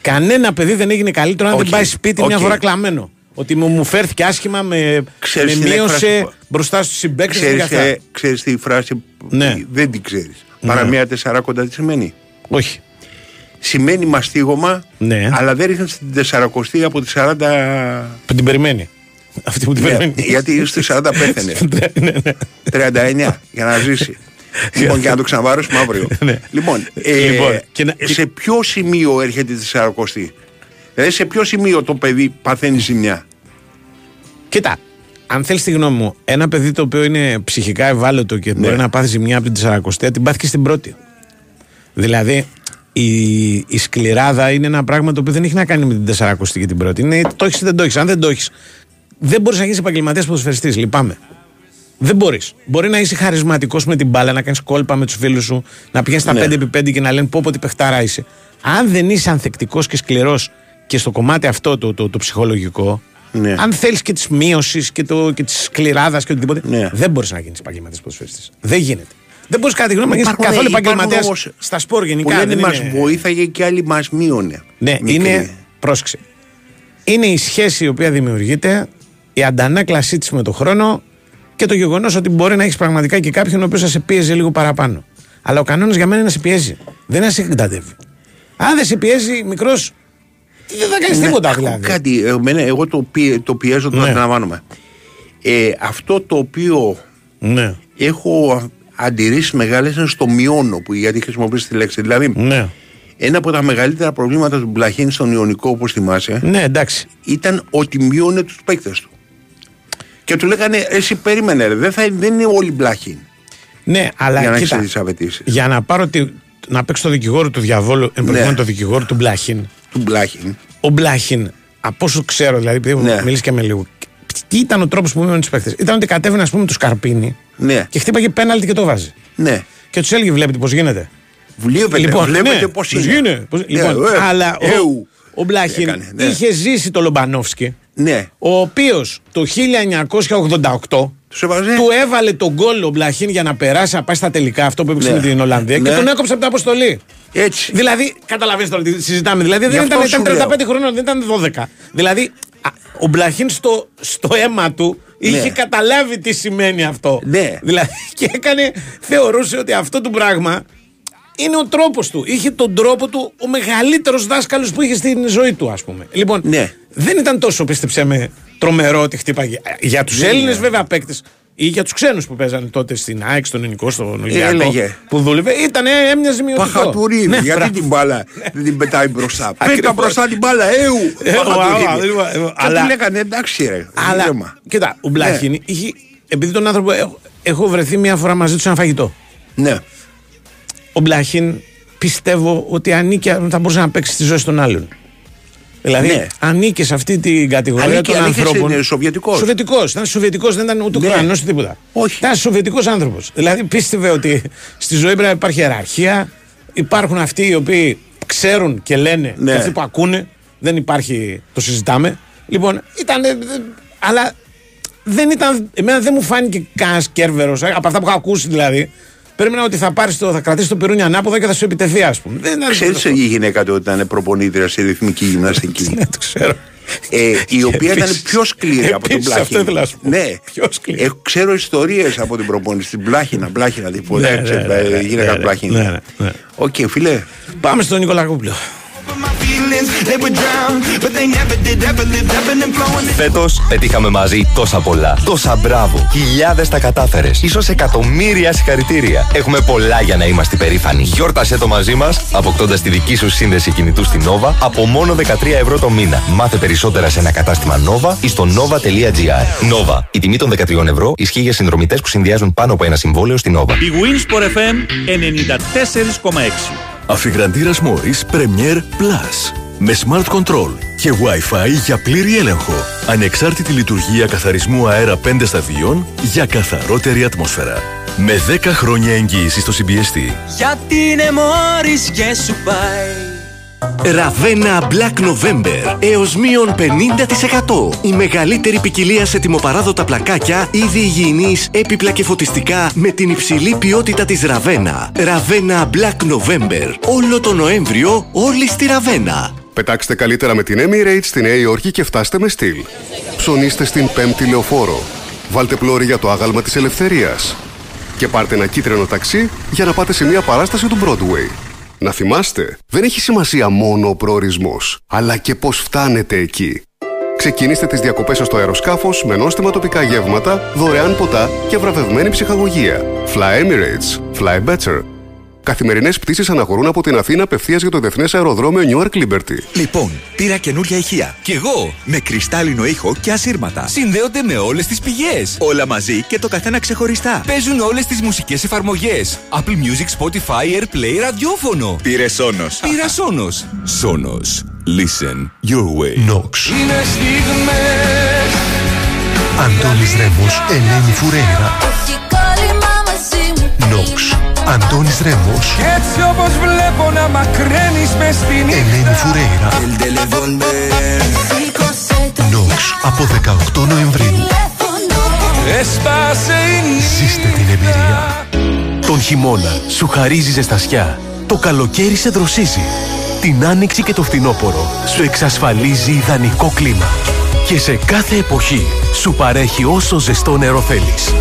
Κανένα παιδί δεν έγινε καλύτερο αν δεν πάει σπίτι μια φορά κλαμμένο. Ότι μου φέρθηκε άσχημα, με μείωσε μπροστά στους συμπαίκτες και αυτά. Ξέρεις τη φράση που δεν την ξέρεις. Παραμία 400 τι σημαίνει? Όχι. Σημαίνει μαστίγωμα, αλλά δεν ρίχνεις την 400η από τις 40. Που την περιμένει. Αυτή που την περιμένει. Γιατί στις 40 πέθανε. 39 για να ζήσει. Λοιπόν, και να το ξαναβάρωσουμε αύριο. Λοιπόν, σε ποιο σημείο έρχεται τη 40η? Δηλαδή σε ποιο σημείο το παιδί παθαίνει ζημιά? Κοίτα, αν θέλεις τη γνώμη μου, ένα παιδί το οποίο είναι ψυχικά ευάλωτο και μπορεί να πάθει ζημιά από την 40η, την πάθει και στην πρώτη. Δηλαδή η σκληράδα είναι ένα πράγμα το οποίο δεν έχει να κάνει με την 40η και την πρώτη. Είναι το έχεις ή δεν το έχεις. Αν δεν το έχεις, δεν μπορείς να γίνεις επαγγελματίας ποδοσφαιριστής. Λυπάμαι. Δεν μπορείς. Μπορεί να είσαι χαρισματικός με την μπάλα, να κάνεις κόλπα με τους φίλους σου, να πηγαίνεις στα 5x5 και να λένε πω πω τι παιχτάρα είσαι. Αν δεν είσαι ανθεκτικός και σκληρός. Και στο κομμάτι αυτό το ψυχολογικό, αν θέλεις και της μείωσης και της σκληράδας και οτιδήποτε, δεν μπορείς να γίνεις επαγγελματίας ποδοσφαιριστής. Δεν γίνεται. Δεν μπορείς κατά τη γνώμη να γίνεις καθόλου επαγγελματίας στα σπορ γενικά. Πολλοί μας βοήθαγε και άλλοι μας μείωνε. Ναι, είναι. Πρόσεξε. Είναι η σχέση η οποία δημιουργείται, η αντανάκλασή της με τον χρόνο και το γεγονός ότι μπορεί να έχεις πραγματικά και κάποιον ο οποίος θα σε πίεζε λίγο παραπάνω. Αλλά ο κανόνας για μένα είναι να σε πιέζει. Δεν να σε εκτατεύει. Αν δεν σε πιέζει, μικρός. Δεν θα κάνεις τίποτα δηλαδή. Κάτι, εγώ το πιέζω, το αντιλαμβάνομαι. Αυτό το οποίο έχω αντιρρήσει μεγάλες είναι στο μειώνω, που γιατί χρησιμοποιείς τη λέξη. Δηλαδή, ένα από τα μεγαλύτερα προβλήματα του Μπλαχίνη στον Ιωνικό, όπως θυμάσαι, ήταν ότι μειώνε τους παίκτες του. Και του λέγανε, εσύ περίμενε, δεν είναι όλοι Μπλαχίν. Ναι, αλλά για να έχεις τις απαιτήσεις. Για να πάρω να παίξω το δικηγόρο του διαβόλου, εμπροκειμένου το δικηγόρο του Μπλαχίν. Ο Μπλάχιν, από όσο ξέρω, δηλαδή, επειδή μιλήσει και με λίγο, τι ήταν ο τρόπος που μείνουν τους παίκτες? Ήταν ότι κατέβαινε, ας πούμε, τους Καρπίνι και χτύπαγε πέναλτι και το βάζει. Ναι. Και τους έλεγε, βλέπετε πώς γίνεται. Βλέπετε πώς είναι. Αλλά ο Μπλάχιν είχε ζήσει το Λομπανόφσκι, ο οποίος το 1988 του έβαλε τον γκολ ο Μπλαχίν για να περάσει, να πάει στα τελικά, αυτό που έπαιξε με την Ολλανδία, και τον έκοψε από την αποστολή. Έτσι. Δηλαδή, καταλαβαίνεις τώρα τι συζητάμε. Δηλαδή, δεν ήταν 35 χρονών, δεν ήταν 12. Δηλαδή, ο Μπλαχίν στο αίμα του είχε καταλάβει τι σημαίνει αυτό. Ναι. Δηλαδή, και θεωρούσε ότι αυτό το πράγμα είναι ο τρόπος του. Είχε τον τρόπο του ο μεγαλύτερος δάσκαλος που είχε στην ζωή του, ας πούμε. Λοιπόν, δεν ήταν τόσο, πίστεψέ με, τρομερό ότι χτύπαγε. Για τους Έλληνες, βέβαια, παίκτες. Ή για τους ξένους που παίζανε τότε στην ΑΕΚ, στον Ελληνικό, στον Ολυμπιακό, που δούλευε, ήταν μια ζημιωτικό. Παχατουρίδη, γιατί την μπάλα δεν την πετάει μπροστά? Πέτα μπροστά την μπάλα, Παχατουρίδη. Τι λέγανε, εντάξει ρε. Αλλά, κοίτα, ο Μπλάχινη, επειδή τον άνθρωπο έχω βρεθεί μια φορά μαζί του σε ένα φαγητό. Ναι. Ο Μπλάχιν πιστεύω ότι ανήκει, θα μπορούσε να παίξει στη ζωή των άλλων. Δηλαδή, ανήκε σε αυτή την κατηγορία των ανθρώπων. Ήταν σοβιετικός. Ήταν σοβιετικός, δεν ήταν ούτε Ουκρανός ούτε τίποτα. Ήταν σοβιετικός άνθρωπος. Δηλαδή, πίστευε ότι στη ζωή πρέπει να υπάρχει ιεραρχία, Υπάρχουν αυτοί οι οποίοι ξέρουν και λένε, ναι, και αυτοί που ακούνε. Δεν υπάρχει, το συζητάμε. Λοιπόν, ήταν. Αλλά δεν ήταν. Εμένα δεν μου φάνηκε κανένα κέρβερος. Από αυτά που είχα ακούσει δηλαδή. Περίμενα ότι θα κρατήσει το πυρούνι ανάποδα και θα σου επιτεθεί, ας πούμε. Ξέρεις η γυναίκα του ότι ήταν προπονήτρια σε ρυθμική γυμναστική. Ναι, το ξέρω. Η οποία ήταν πιο σκληρή από την Πλάχινα. Ναι, ξέρω ιστορίες από την προπόνηση. Την Πλάχινα τη φορά. Γυναίκα Πλάχινα. Οκ, φίλε. Πάμε στον Νικολακόπουλο. Φέτος πετύχαμε μαζί τόσα πολλά. Τόσα μπράβο. Χιλιάδες τα κατάφερες. Ίσως εκατομμύρια συγχαρητήρια. Έχουμε πολλά για να είμαστε περήφανοι. Γιόρτασέ το μαζί μας, αποκτώντας τη δική σου σύνδεση κινητού στην Nova από μόνο 13€ το μήνα. Μάθε περισσότερα σε ένα κατάστημα Nova ή στο nova.gr. Nova. Η τιμή των 13€ ισχύει για συνδρομητές που συνδυάζουν πάνω από ένα συμβόλαιο στην Nova. Η Winsport FM 94,6. Αφιγραντήρας Μόρις Premier Plus με Smart Control και Wi-Fi για πλήρη έλεγχο. Ανεξάρτητη λειτουργία καθαρισμού αέρα 5 σταδίων για καθαρότερη ατμόσφαιρα. Με 10 χρόνια εγγύηση στο CBST. Γιατί είναι Μόρις και σου πάει. Ραβένα Black November έως μείον 50%. Η μεγαλύτερη ποικιλία σε τιμοπαράδοτα πλακάκια, είδη υγιεινής, έπιπλα και φωτιστικά με την υψηλή ποιότητα της Ραβένα. Ραβένα Black November. Όλο το Νοέμβριο, όλοι στη Ραβένα. Πετάξτε καλύτερα με την Emirates στη Νέα Υόρκη και φτάστε με στυλ. Ψωνίστε στην 5η Λεωφόρο. Βάλτε πλώρη για το άγαλμα της ελευθερίας. Και πάρτε ένα κίτρινο ταξί για να πάτε σε μια παράσταση του Broadway. Να θυμάστε, δεν έχει σημασία μόνο ο προορισμός, αλλά και πώς φτάνετε εκεί. Ξεκινήστε τις διακοπές σας στο αεροσκάφος με νόστιμα τοπικά γεύματα, δωρεάν ποτά και βραβευμένη ψυχαγωγία. Fly Emirates. Fly better. Καθημερινές πτήσεις αναχωρούν από την Αθήνα απευθείας για το Διεθνές Αεροδρόμιο Newark Liberty. Λοιπόν, πήρα καινούρια ηχεία. Κι εγώ! Με κρυστάλλινο ήχο και ασύρματα. Συνδέονται με όλες τις πηγές. Όλα μαζί και το καθένα ξεχωριστά. Παίζουν όλες τις μουσικές εφαρμογές. Apple Music, Spotify, Airplay, ραδιόφωνο. Πήρε Sonos. Πήρα Sonos. Sonos. Listen your way. Nox. Αντώνης Ρέμος, Ελένη Φουρέιρα. Nox. Αντώνης Ρέμος. Έτσι όπως βλέπω να μακραίνεις μες στην νύχτα. Ελένη Φουρέιρα. Νόξ από 18 Νοεμβρίου. Ζήστε την εμπειρία. Τον χειμώνα σου χαρίζει ζεστασιά. Το καλοκαίρι σε δροσίζει. Την άνοιξη και το φθινόπωρο σου εξασφαλίζει ιδανικό κλίμα. Και σε κάθε εποχή σου παρέχει όσο ζεστό νερό θέλεις.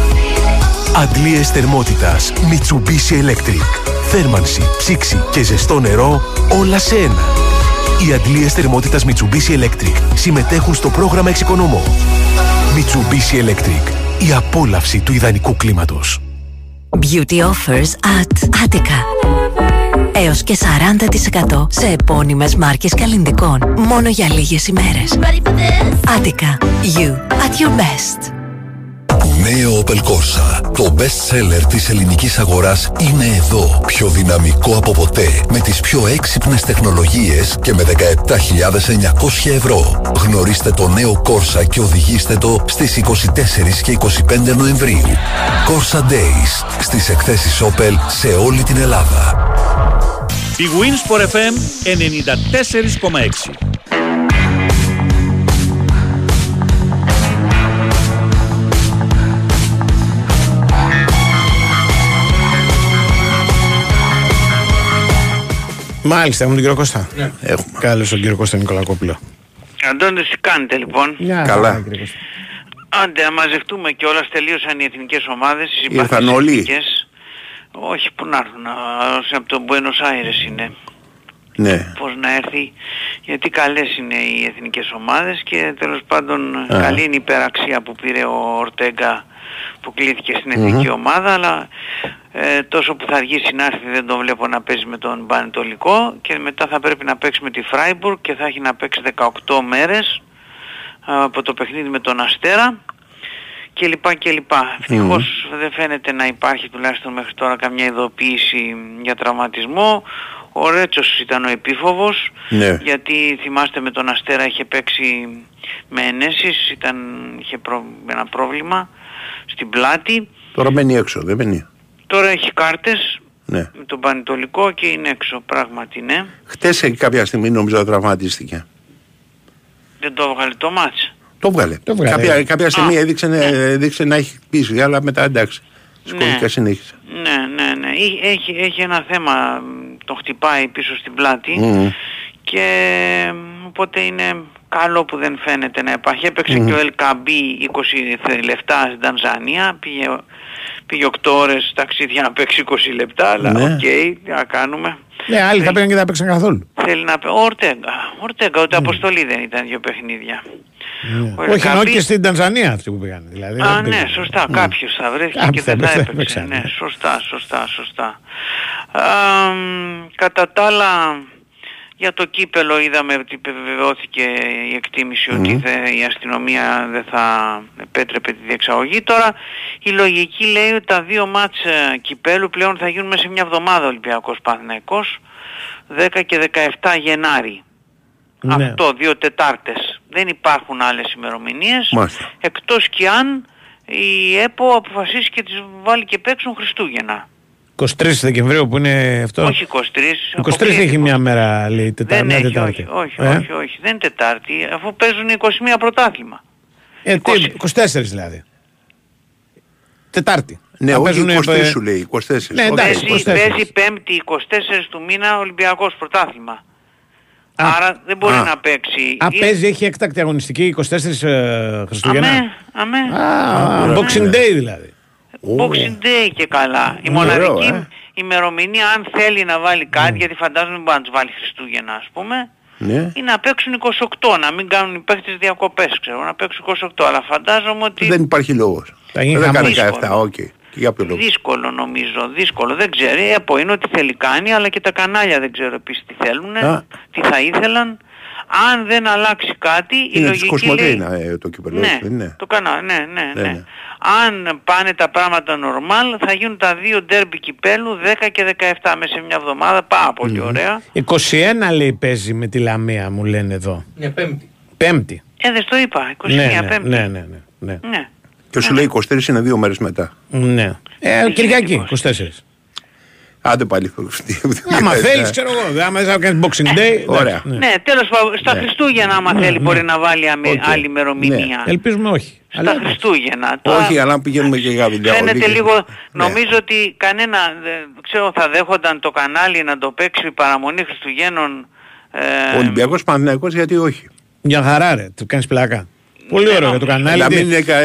Αντλίες θερμότητας Mitsubishi Electric. Θέρμανση, ψήξη και ζεστό νερό, όλα σε ένα. Οι αντλίες θερμότητας Mitsubishi Electric συμμετέχουν στο πρόγραμμα Εξοικονομώ. Mitsubishi Electric. Η απόλαυση του ιδανικού κλίματος. Beauty offers at Attica. Έως και 40% σε επώνυμες μάρκες καλλυντικών. Μόνο για λίγες ημέρες. Attica. You at your best. Νέο Opel Corsa, το best seller της ελληνικής αγοράς, είναι εδώ. Πιο δυναμικό από ποτέ, με τις πιο έξυπνες τεχνολογίες και με 17.900€. Γνωρίστε το νέο Corsa και οδηγήστε το στις 24 και 25 Νοεμβρίου. Corsa Days, στις εκθέσεις Opel σε όλη την Ελλάδα. Η Winsport FM 94,6. Μάλιστα, έχουμε τον κύριο Κώστα. Ναι. Έχουμε. Καλώς τον κύριο Κώστα Νικολακόπουλο. Αντώνης, τι κάνετε λοιπόν? Καλά. Άντε, να μαζευτούμε κιόλας, τελείωσαν οι εθνικές ομάδες. Ήρθαν όλοι. Εθνικές. Όχι, που να έρθουν, από τον Μπουένος Άιρες είναι. Ναι. Πώς να έρθει, γιατί καλές είναι οι εθνικές ομάδες και τέλος πάντων καλή είναι η υπεραξία που πήρε ο Ορτέγκα που κλείθηκε στην εθνική ομάδα, αλλά τόσο που θα αργήσει να έρθει δεν τον βλέπω να παίζει με τον Πανετολικό και μετά θα πρέπει να παίξει με τη Φράιμπουργκ και θα έχει να παίξει 18 μέρες από το παιχνίδι με τον Αστέρα και λοιπά και λοιπά. Ευτυχώς δεν φαίνεται να υπάρχει τουλάχιστον μέχρι τώρα καμιά ειδοποίηση για τραυματισμό. Ο Ρέτσος ήταν ο επίφοβος, ναι, γιατί θυμάστε με τον Αστέρα είχε παίξει με ενέσεις, είχε ένα πρόβλημα στην πλάτη. Τώρα μένει έξω, δεν μένει. Τώρα έχει κάρτες, Ναι. Με τον Πανετολικό και είναι έξω, πράγματι, ναι. Χτες κάποια στιγμή νομίζω τραυματίστηκε. Δεν το έβγαλε το μάτς. Το βγάλε. Κάποια στιγμή έδειξε να έχει πίσει, αλλά μετά εντάξει. Σκοπικά συνέχισε. Ναι. Έχει ένα θέμα, το χτυπάει πίσω στην πλάτη και οπότε είναι καλό που δεν φαίνεται να υπάρχει. Έπαιξε και ο Ελκαμπή 20 λεπτά στην Τανζανία, πήγε 8 ώρες ταξίδια να παίξει 20 λεπτά, αλλά οκ, τι να κάνουμε. Ναι, άλλοι θα πήγαν και δεν παίξαν καθόλου. Θέλει να πει Ορτέγκα, ούτε αποστολή δεν ήταν δύο παιχνίδια. Όχι, ενώ και στην Τανζανία αυτοί που πήγαν. Δηλαδή, ναι, σωστά, κάποιος θα βρέθηκε και δεν θα έπαιξε. Ναι, σωστά. Κατά τα άλλα, για το κύπελο είδαμε ότι επιβεβαιώθηκε η εκτίμηση ότι η αστυνομία δεν θα επέτρεπε τη διεξαγωγή. Τώρα η λογική λέει ότι τα δύο μάτς κυπέλου πλέον θα γίνουν μέσα σε μια εβδομάδα Ολυμπιακός Παναθηναϊκός, 10 και 17 Γενάρη. Ναι. Αυτό, 2 Τετάρτες. Δεν υπάρχουν άλλες ημερομηνίες. Μάλιστα. Εκτός κι αν η ΕΠΟ αποφασίσει και τις βάλει και παίξουν Χριστούγεννα. 23 Δεκεμβρίου που είναι αυτό. Όχι 23. 23 έχει μια μέρα, λέει, Τετάρτη. Όχι, δεν είναι Τετάρτη, αφού παίζουν 21 πρωτάθλημα. 24 δηλαδή. Τετάρτη. Ναι, όχι 23 σου λέει, 24. Ναι, εντάξει, 24. Παίζει 5η 24 του μήνα Ολυμπιακός πρωτάθλημα. Άρα δεν μπορεί να παίξει. Παίζει, έχει έκτακτη αγωνιστική 24 Χριστουγεννά. Αμέ. Boxing Day δηλαδή. Boxing Day και καλά. Η μοναδική ημερομηνία, αν θέλει να βάλει κάτι, γιατί φαντάζομαι μπορεί να τους βάλει Χριστούγεννα, ας πούμε, ή να παίξουν 28, να μην κάνουν οι παίχτες διακοπές, ξέρω, να παίξουν 28, αλλά φαντάζομαι ότι... Δεν υπάρχει λόγος. Θα γίνει 17, δύσκολο νομίζω, δεν ξέρω, η ΕΠΟ είναι ό,τι θέλει κάνει, αλλά και τα κανάλια δεν ξέρω επίσης τι θέλουν, τι θα ήθελαν. Αν δεν αλλάξει κάτι, η λογική λέει... Είναι το κυπέλλο, το κανάλι, ναι. Αν πάνε τα πράγματα normal, θα γίνουν τα δύο ντέρμπι κυπέλλου 10 και 17 μέσα σε μια εβδομάδα, πάρα πολύ ωραία. 21 λέει παίζει με τη Λαμία, μου λένε εδώ. Ναι, Πέμπτη. Δεν το είπα, 21 Πέμπτη. Ναι. Και σου λέει 24 είναι 2 μέρες μετά. Ναι. Κυριακή, 24. Άντε πάλι. Άμα θέλεις, ξέρω εγώ. Άμα θα κάνεις Boxing Day. Ωραία. Ναι, τέλος πάντων, στα Χριστούγεννα, άμα θέλει, μπορεί να βάλει άλλη ημερομηνία. Ελπίζουμε όχι. Στα Χριστούγεννα. Όχι, αλλά πηγαίνουμε και για δουλειά. Φαίνεται λίγο, νομίζω ότι κανένα, ξέρω, θα δέχονταν το κανάλι να το παίξει η παραμονή Χριστουγέννων. Ολυμπιακός Παναθηναϊκός, γιατί όχι. Μια χαρά, ρε, του κάνεις πλάκα. Πολύ ωραίο για το κανάλι.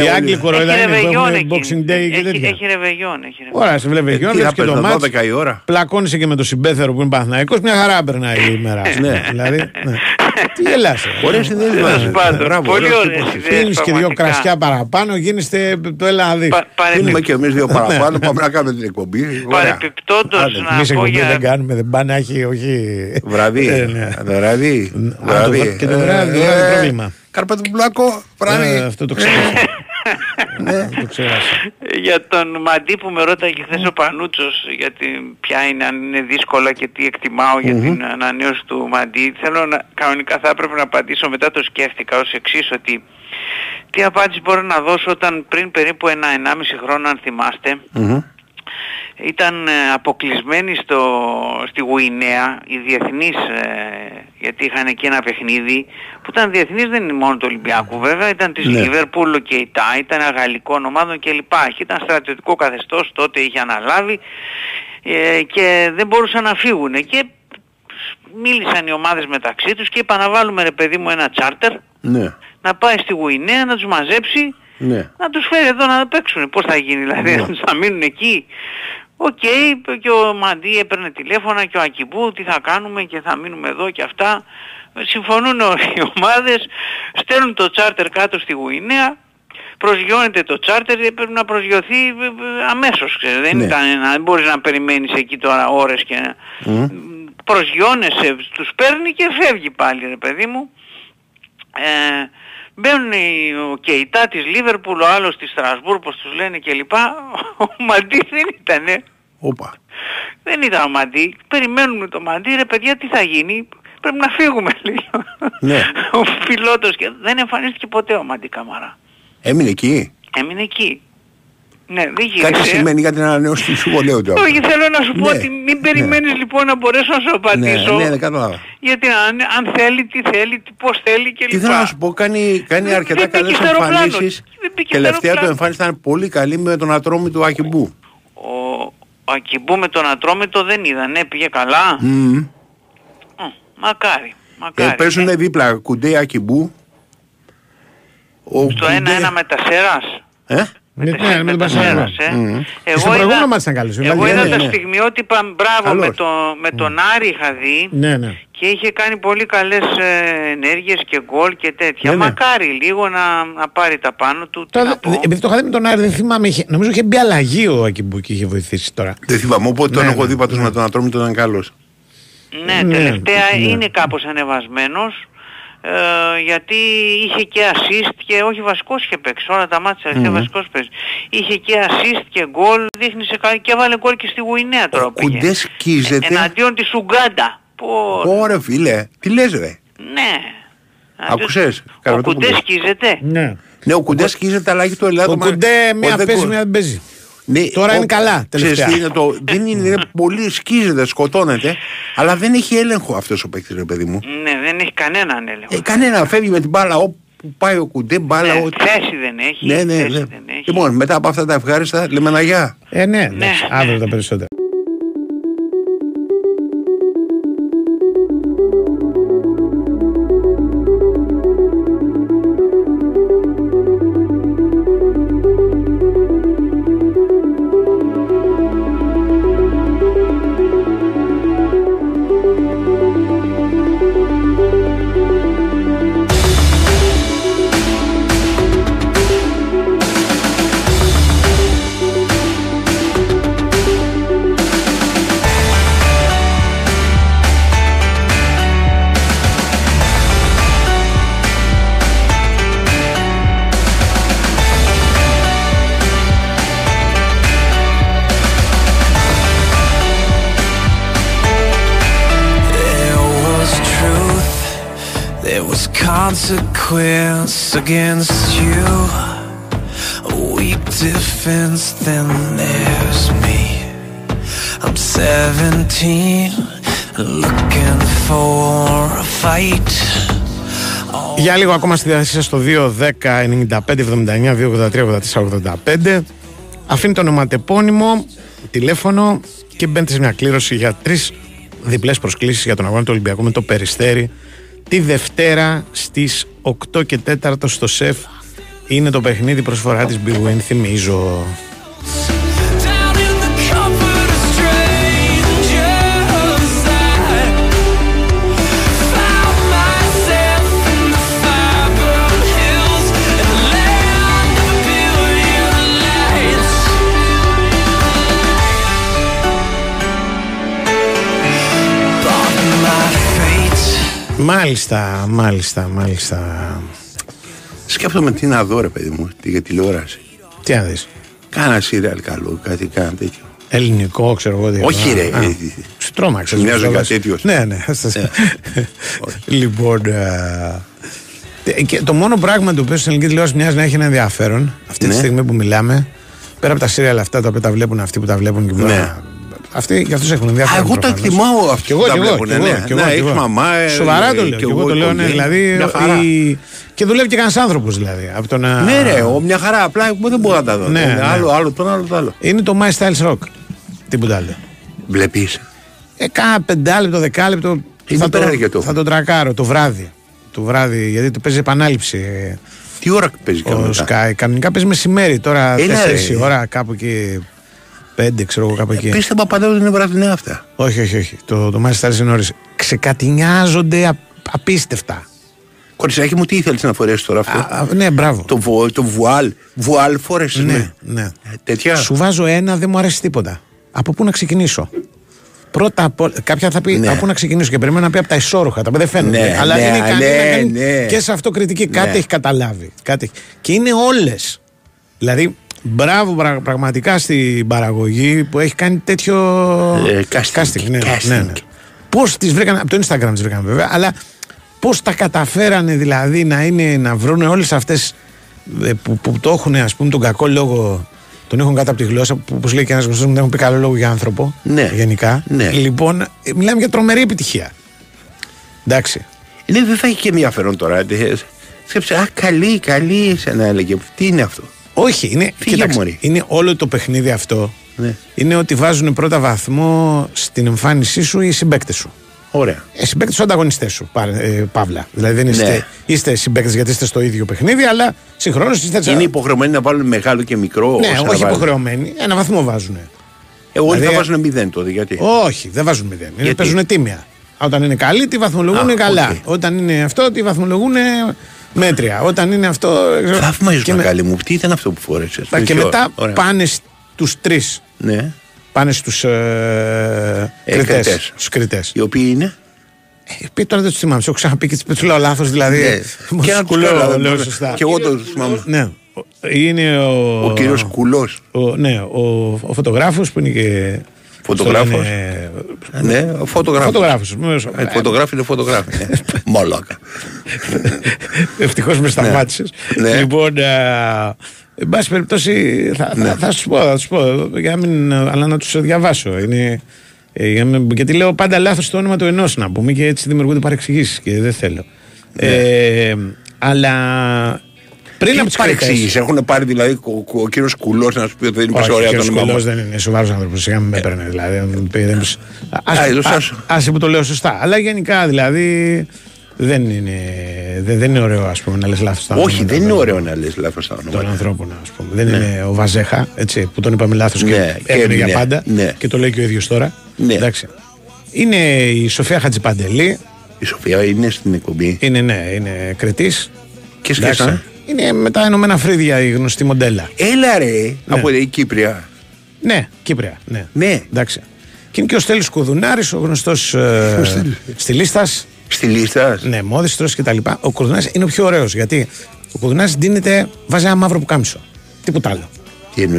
Οι Άγγλοι κοροϊδάνε που έχουν Boxing Day και τέτοια. Έχει ρεβεγιόν. Ωραία, σε βλεβεγιόν. Τι θα πες, 12 η ώρα. Πλακώνησε και με το συμπέθερο που είναι Παναθηναϊκός. Μια χαρά περνάει η ημέρα. Δηλαδή, τι γελάς. Ωραίες ιδέες βάζεις. Πολύ ωραίες ιδέες. Πίνεις και 2 κρασιά παραπάνω, γίνεστε το έλα να δεις. Πίνουμε και εμείς 2 παραπάνω, πάμε να κάνουμε την εκπομπή. Παρεπιπτόντως να πω για... Εμείς εκπομπή δεν κάνουμε, δεν πάνε να έχει, όχι... Βραδύ. Και το βράδυ είναι πρόβλημα. Καρπατοπουλάκο, βράδυ. Αυτό το ξέρω. Ναι, το ξέχασα. Για τον Μαντί που με ρώταγε χθες ο Πανούτσος για την ποια είναι, αν είναι δύσκολα και τι εκτιμάω για την ανανέωση του Μαντί, θέλω να, κανονικά θα έπρεπε να απαντήσω, μετά το σκέφτηκα ως εξής, ότι τι απάντηση μπορώ να δώσω όταν πριν περίπου 1,5 χρόνο, αν θυμάστε, ήταν αποκλεισμένοι στη Γουινέα οι διεθνείς, γιατί είχαν εκεί ένα παιχνίδι που ήταν διεθνής, δεν είναι μόνο του Ολυμπιακού βέβαια, ήταν της Λίβερπουλ και η ΤΑ, ήταν αγαλικών ομάδων κλπ. Ήταν στρατιωτικό καθεστώς, τότε είχε αναλάβει και δεν μπορούσαν να φύγουν. Και μίλησαν οι ομάδες μεταξύ τους και είπαν να βάλουμε, ρε παιδί μου, ένα τσάρτερ να πάει στη Γουινέα, να τους μαζέψει, να τους φέρει εδώ να παίξουν. Πώς θα γίνει δηλαδή, θα μείνουν εκεί? Οκ, και ο Μαντί έπαιρνε τηλέφωνα και ο Ακυμπού, τι θα κάνουμε και θα μείνουμε εδώ και αυτά. Συμφωνούν οι ομάδες, στέλνουν το τσάρτερ κάτω στη Γουινέα, προσγειώνεται το τσάρτερ, πρέπει να προσγειωθεί αμέσως, ξέρετε, δεν μπορείς να περιμένεις εκεί τώρα ώρες και να... Προσγειώνεσαι, τους παίρνει και φεύγει πάλι, ρε παιδί μου. Μπαίνουν ο Κεϊτά της Λίβερπουλ, ο άλλος της Στρασβούρ, πως τους λένε κλπ. Ο Μαντί δεν ήτανε. Δεν ήταν ο Μαντί. Περιμένουμε το Μαντί, ρε παιδιά, τι θα γίνει, πρέπει να φύγουμε, λέει. Ο πιλότος, και δεν εμφανίστηκε ποτέ ο Μαντί Καμαρά. Έμεινε εκεί. Ναι, δεν γίνεται. Κάτι σημαίνει για την ανανέωση του συμβολέου του. Όχι, θέλω να σου πω ότι μην περιμένεις λοιπόν να μπορέσω να σου απαντήσω. Ναι, κατάλαβα. Γιατί αν θέλει, τι θέλει, πώς θέλει κλπ. Τι θέλω να σου πω, κάνει αρκετά καλές εμφανίσεις. Τελευταία του εμφάνιση ήταν πολύ καλή με τον Ατρόμητο του Ακιμπού. Ο Ακιμπού με τον Ατρόμητο δεν είδα, ναι, πήγε καλά. Μακάρι. Παίζουν δίπλα Κουντέ Ακιμπού. Στο 1-1 με τα Σέρας. Ναι, με τον Πασαράς. Στο προηγούμενο μας ήταν καλής. Εγώ είδα τα στιγμιότυπα, μπράβο, με τον Άρη είχα δει και είχε κάνει πολύ καλές ενέργειες και γκολ και τέτοια. Μακάρι λίγο να πάρει τα πάνω του. Επειδή το είχα δει με τον Άρη, δεν θυμάμαι, νομίζω είχε μπει αλλαγή ο Ακιμπού και είχε βοηθήσει τώρα. Δεν θυμάμαι, οπότε τον έχω δει πατός με τον Ατρόμητο ήταν καλός. Ναι, τελευταία είναι κάπως ανεβασμένος. Γιατί είχε και assist και όχι βασικός είχε παίξει όλα τα μάτια και βασικός παίζει. Είχε και assist και γκολ, δείχνει σε καλή και έβαλε γκολ και στη Γουινέα τώρα που πήγε. Κουντεσκίζεται. Εναντίον της Ουγκάντα. Ωραία φίλε, τι λες ρε. Ναι. Ακούσες. Ο Κουντεσκίζεται. Ναι, ο Κουντεσκίζεται αλλά έχει το Ελλάδο. Ο Κουντέ μία παίζει, μία δεν παίζει. Τώρα είναι καλά τελευταία. Δεν είναι πολύ, σκίζεται, σκοτώνεται. Αλλά δεν έχει έλεγχο αυτός ο παίκτης, ρε παιδί μου. Ναι, δεν έχει κανέναν έλεγχο. Κανένα, φεύγει με την μπάλα όπου πάει ο Κουντέ, μπάλα ό,τι. Θέση δεν έχει. Ναι. Λοιπόν, μετά από αυτά τα ευχάριστα, λέμε να γεια. Ναι. Αύριο τα περισσότερα. Consequence against you, a weak defense, then there's me. I'm 17, looking for a fight. Για λίγο ακόμα στη διάθεσή σας στο 2-10-95-79-283-84-85. Αφήνει το ονοματεπώνυμο, τηλέφωνο και μπαίνετε σε μια κλήρωση για 3 διπλές προσκλήσεις για τον αγώνα του Ολυμπιακού με το Περιστέρι. Τη Δευτέρα στις 8 και 4 στο ΣΕΦ είναι το παιχνίδι προσφορά της Big Win, θυμίζω. Μάλιστα. Σκέφτομαι τι να δω, ρε παιδί μου, για τηλεόραση. Τι να δεις. Κάνα σύριαλ καλό, κάτι κάνα τέτοιο. Ελληνικό, ξέρω εγώ. Όχι, ρε. Στρώμαξε. Μοιάζω κάτι τέτοιο. Ναι. Λοιπόν. Το μόνο πράγμα το οποίο στην ελληνική τηλεόραση μοιάζει να έχει ένα ενδιαφέρον αυτή τη στιγμή που μιλάμε, πέρα από τα σύριαλ αυτά τα οποία τα βλέπουν αυτοί που τα βλέπουν και μπροστά. Αυτοί για αυτούς έχουν ενδιαφέρον. Εγώ τα εκτιμάω αυτοί που τα βλέπουν. Ναι, έχει μαμά. Σοβαρά το λέω. Και εγώ το λέω, ναι, δηλαδή. Και δουλεύει και κανένας άνθρωπος δηλαδή. Ναι, ρε, μια χαρά. Απλά δεν μπορώ να τα δω. Άλλο τον άλλο. Είναι το My Styles Rock. Τι που τα λέω. Βλέπεις. Κάνα 5 λεπτό, 10 λεπτό. Θα το τρακάρω το βράδυ. Το βράδυ, γιατί το παίζει επανάληψη. Τι ώρα παίζει κανονικά. Κανονικά παίζει μεσημέρι τώρα. 4 ώρα κάπου εκεί. 5, ξέρω εγώ κάπου εκεί. Πίστευα πάντα ότι είναι βραδινά αυτά. Όχι. Το Μάτι Stars είναι νωρίς. Ξεκατηνιάζονται απίστευτα. Κοριτσάκι μου, τι ήθελες να φορέσεις τώρα αυτό. Ναι, μπράβο. Το βουάλ. Βουάλ φορέσεις. Ναι. Τέτοια. Σου βάζω ένα, δεν μου αρέσει τίποτα. Από πού να ξεκινήσω. Πρώτα απ' όλα. Κάποια θα πει από πού να ξεκινήσω και περιμένω να πει από τα ισόρουχα. Τα δεν φαίνονται. Αλλά είναι κανένα. Και σε αυτοκριτική κάτι έχει καταλάβει. Και είναι όλες. Δηλαδή. Μπράβο πραγματικά στην παραγωγή που έχει κάνει τέτοιο casting. Ναι. Πώς τις βρήκαν, από το Instagram τις βρήκαν βέβαια, αλλά πώς τα καταφέρανε δηλαδή να βρουν όλες αυτές που το έχουν ας πούμε τον κακό λόγο Τον έχουν κάτω από τη γλώσσα, που όπως λέει και ένας γνωστός μου, δεν έχουν πει καλό λόγο για άνθρωπο. Ναι. Γενικά. Ναι. Λοιπόν, μιλάμε για τρομερή επιτυχία. Εντάξει. Ναι, δεν θα έχει και ενδιαφέρον τώρα. Σκέψε, α, καλή, σαν να έλεγε. Τι είναι αυτό. Όχι, είναι, κοιτάξτε, είναι όλο το παιχνίδι αυτό. Ναι. Είναι ότι βάζουν πρώτα βαθμό στην εμφάνισή σου οι συμπαίκτες σου. Ωραία. Συμπαίκτες, ανταγωνιστές σου, Παύλα. Δηλαδή δεν είστε, ναι, είστε συμπαίκτες γιατί είστε στο ίδιο παιχνίδι, αλλά συγχρόνως είστε. Είναι υποχρεωμένοι να βάλουν μεγάλο και μικρό. Ναι, όχι υποχρεωμένοι. Ένα βαθμό βάζουν. Εγώ δηλαδή, θα βάζουν 0 τότε. Γιατί? Όχι, δεν βάζουν 0. Παίζουν τίμια. Όταν είναι καλοί, τη βαθμολογούν καλά. Okay. Όταν είναι αυτό, τη βαθμολογούν μέτρια. Όταν είναι αυτό. Θαυμάζω, μεγάλη μου. Τι ήταν αυτό που φόρεσες? Και μετά πάνε στους τρεις. Ναι. Πάνε στους κριτές. Οι οποίοι είναι? Τώρα δεν τους θυμάμαι. Έχω ξαναπεί και τους λέω λάθος, δηλαδή. Και ένα κουλό, λέω σωστά. Και εγώ το θυμάμαι. Ναι. Είναι ο κύριος Κουλός. Ναι, ο φωτογράφος που είναι και. Φωτογράφος. Ναι, φωτογράφος. Φωτογράφη είναι φωτογράφη. Μόλακα. Ευτυχώς με σταμάτησες. Λοιπόν, εν πάση περιπτώσει, θα σου πω, αλλά να τους διαβάσω. Γιατί λέω πάντα λάθος το όνομα του ενός, να πούμε, και έτσι δημιουργούνται παρεξηγήσεις και δεν θέλω. Αλλά... Πριν από τις παρεξηγήσεις, έχουν πάρει δηλαδή ο κύριος Κουλός να σου πει ότι δεν είναι ωραία το όνομα. Ο Κουλός δεν είναι σοβαρός άνθρωπος, σιγά μην με έπαιρνε δηλαδή. Άσε που το λέω σωστά. Αλλά γενικά δηλαδή δεν είναι ωραίο, ας πούμε, να λες λάθος τα όνομα. Όχι, δεν είναι ωραίο να λες λάθος τα όνομα. Των ανθρώπων, ας πούμε. Δεν είναι ο Βαζέχα, έτσι, που τον είπαμε λάθος και έμεινε για πάντα και το λέει και ο ίδιος τώρα. Είναι η Σοφία Χατζηπαντελή. Η Σοφία είναι στην εκπομπή. Είναι, ναι, είναι Κρετής. Και σκέφτομαι. Είναι με τα Ενωμένα Φρύδια η γνωστή μοντέλα. Έλα ρε, ναι. Από η Κύπρια. Ναι, Κύπρια, ναι. Ναι. Εντάξει. Και είναι και ο Στέλιος Κουδουνάρης, ο γνωστός στιλίστας. Στιλίστας. Ναι, μόδιστρος και τα λοιπά. Ο Κουδουνάρης είναι ο πιο ωραίος, γιατί ο Κουδουνάρης ντύνεται, βάζει ένα μαύρο πουκάμισο. Τίποτα άλλο.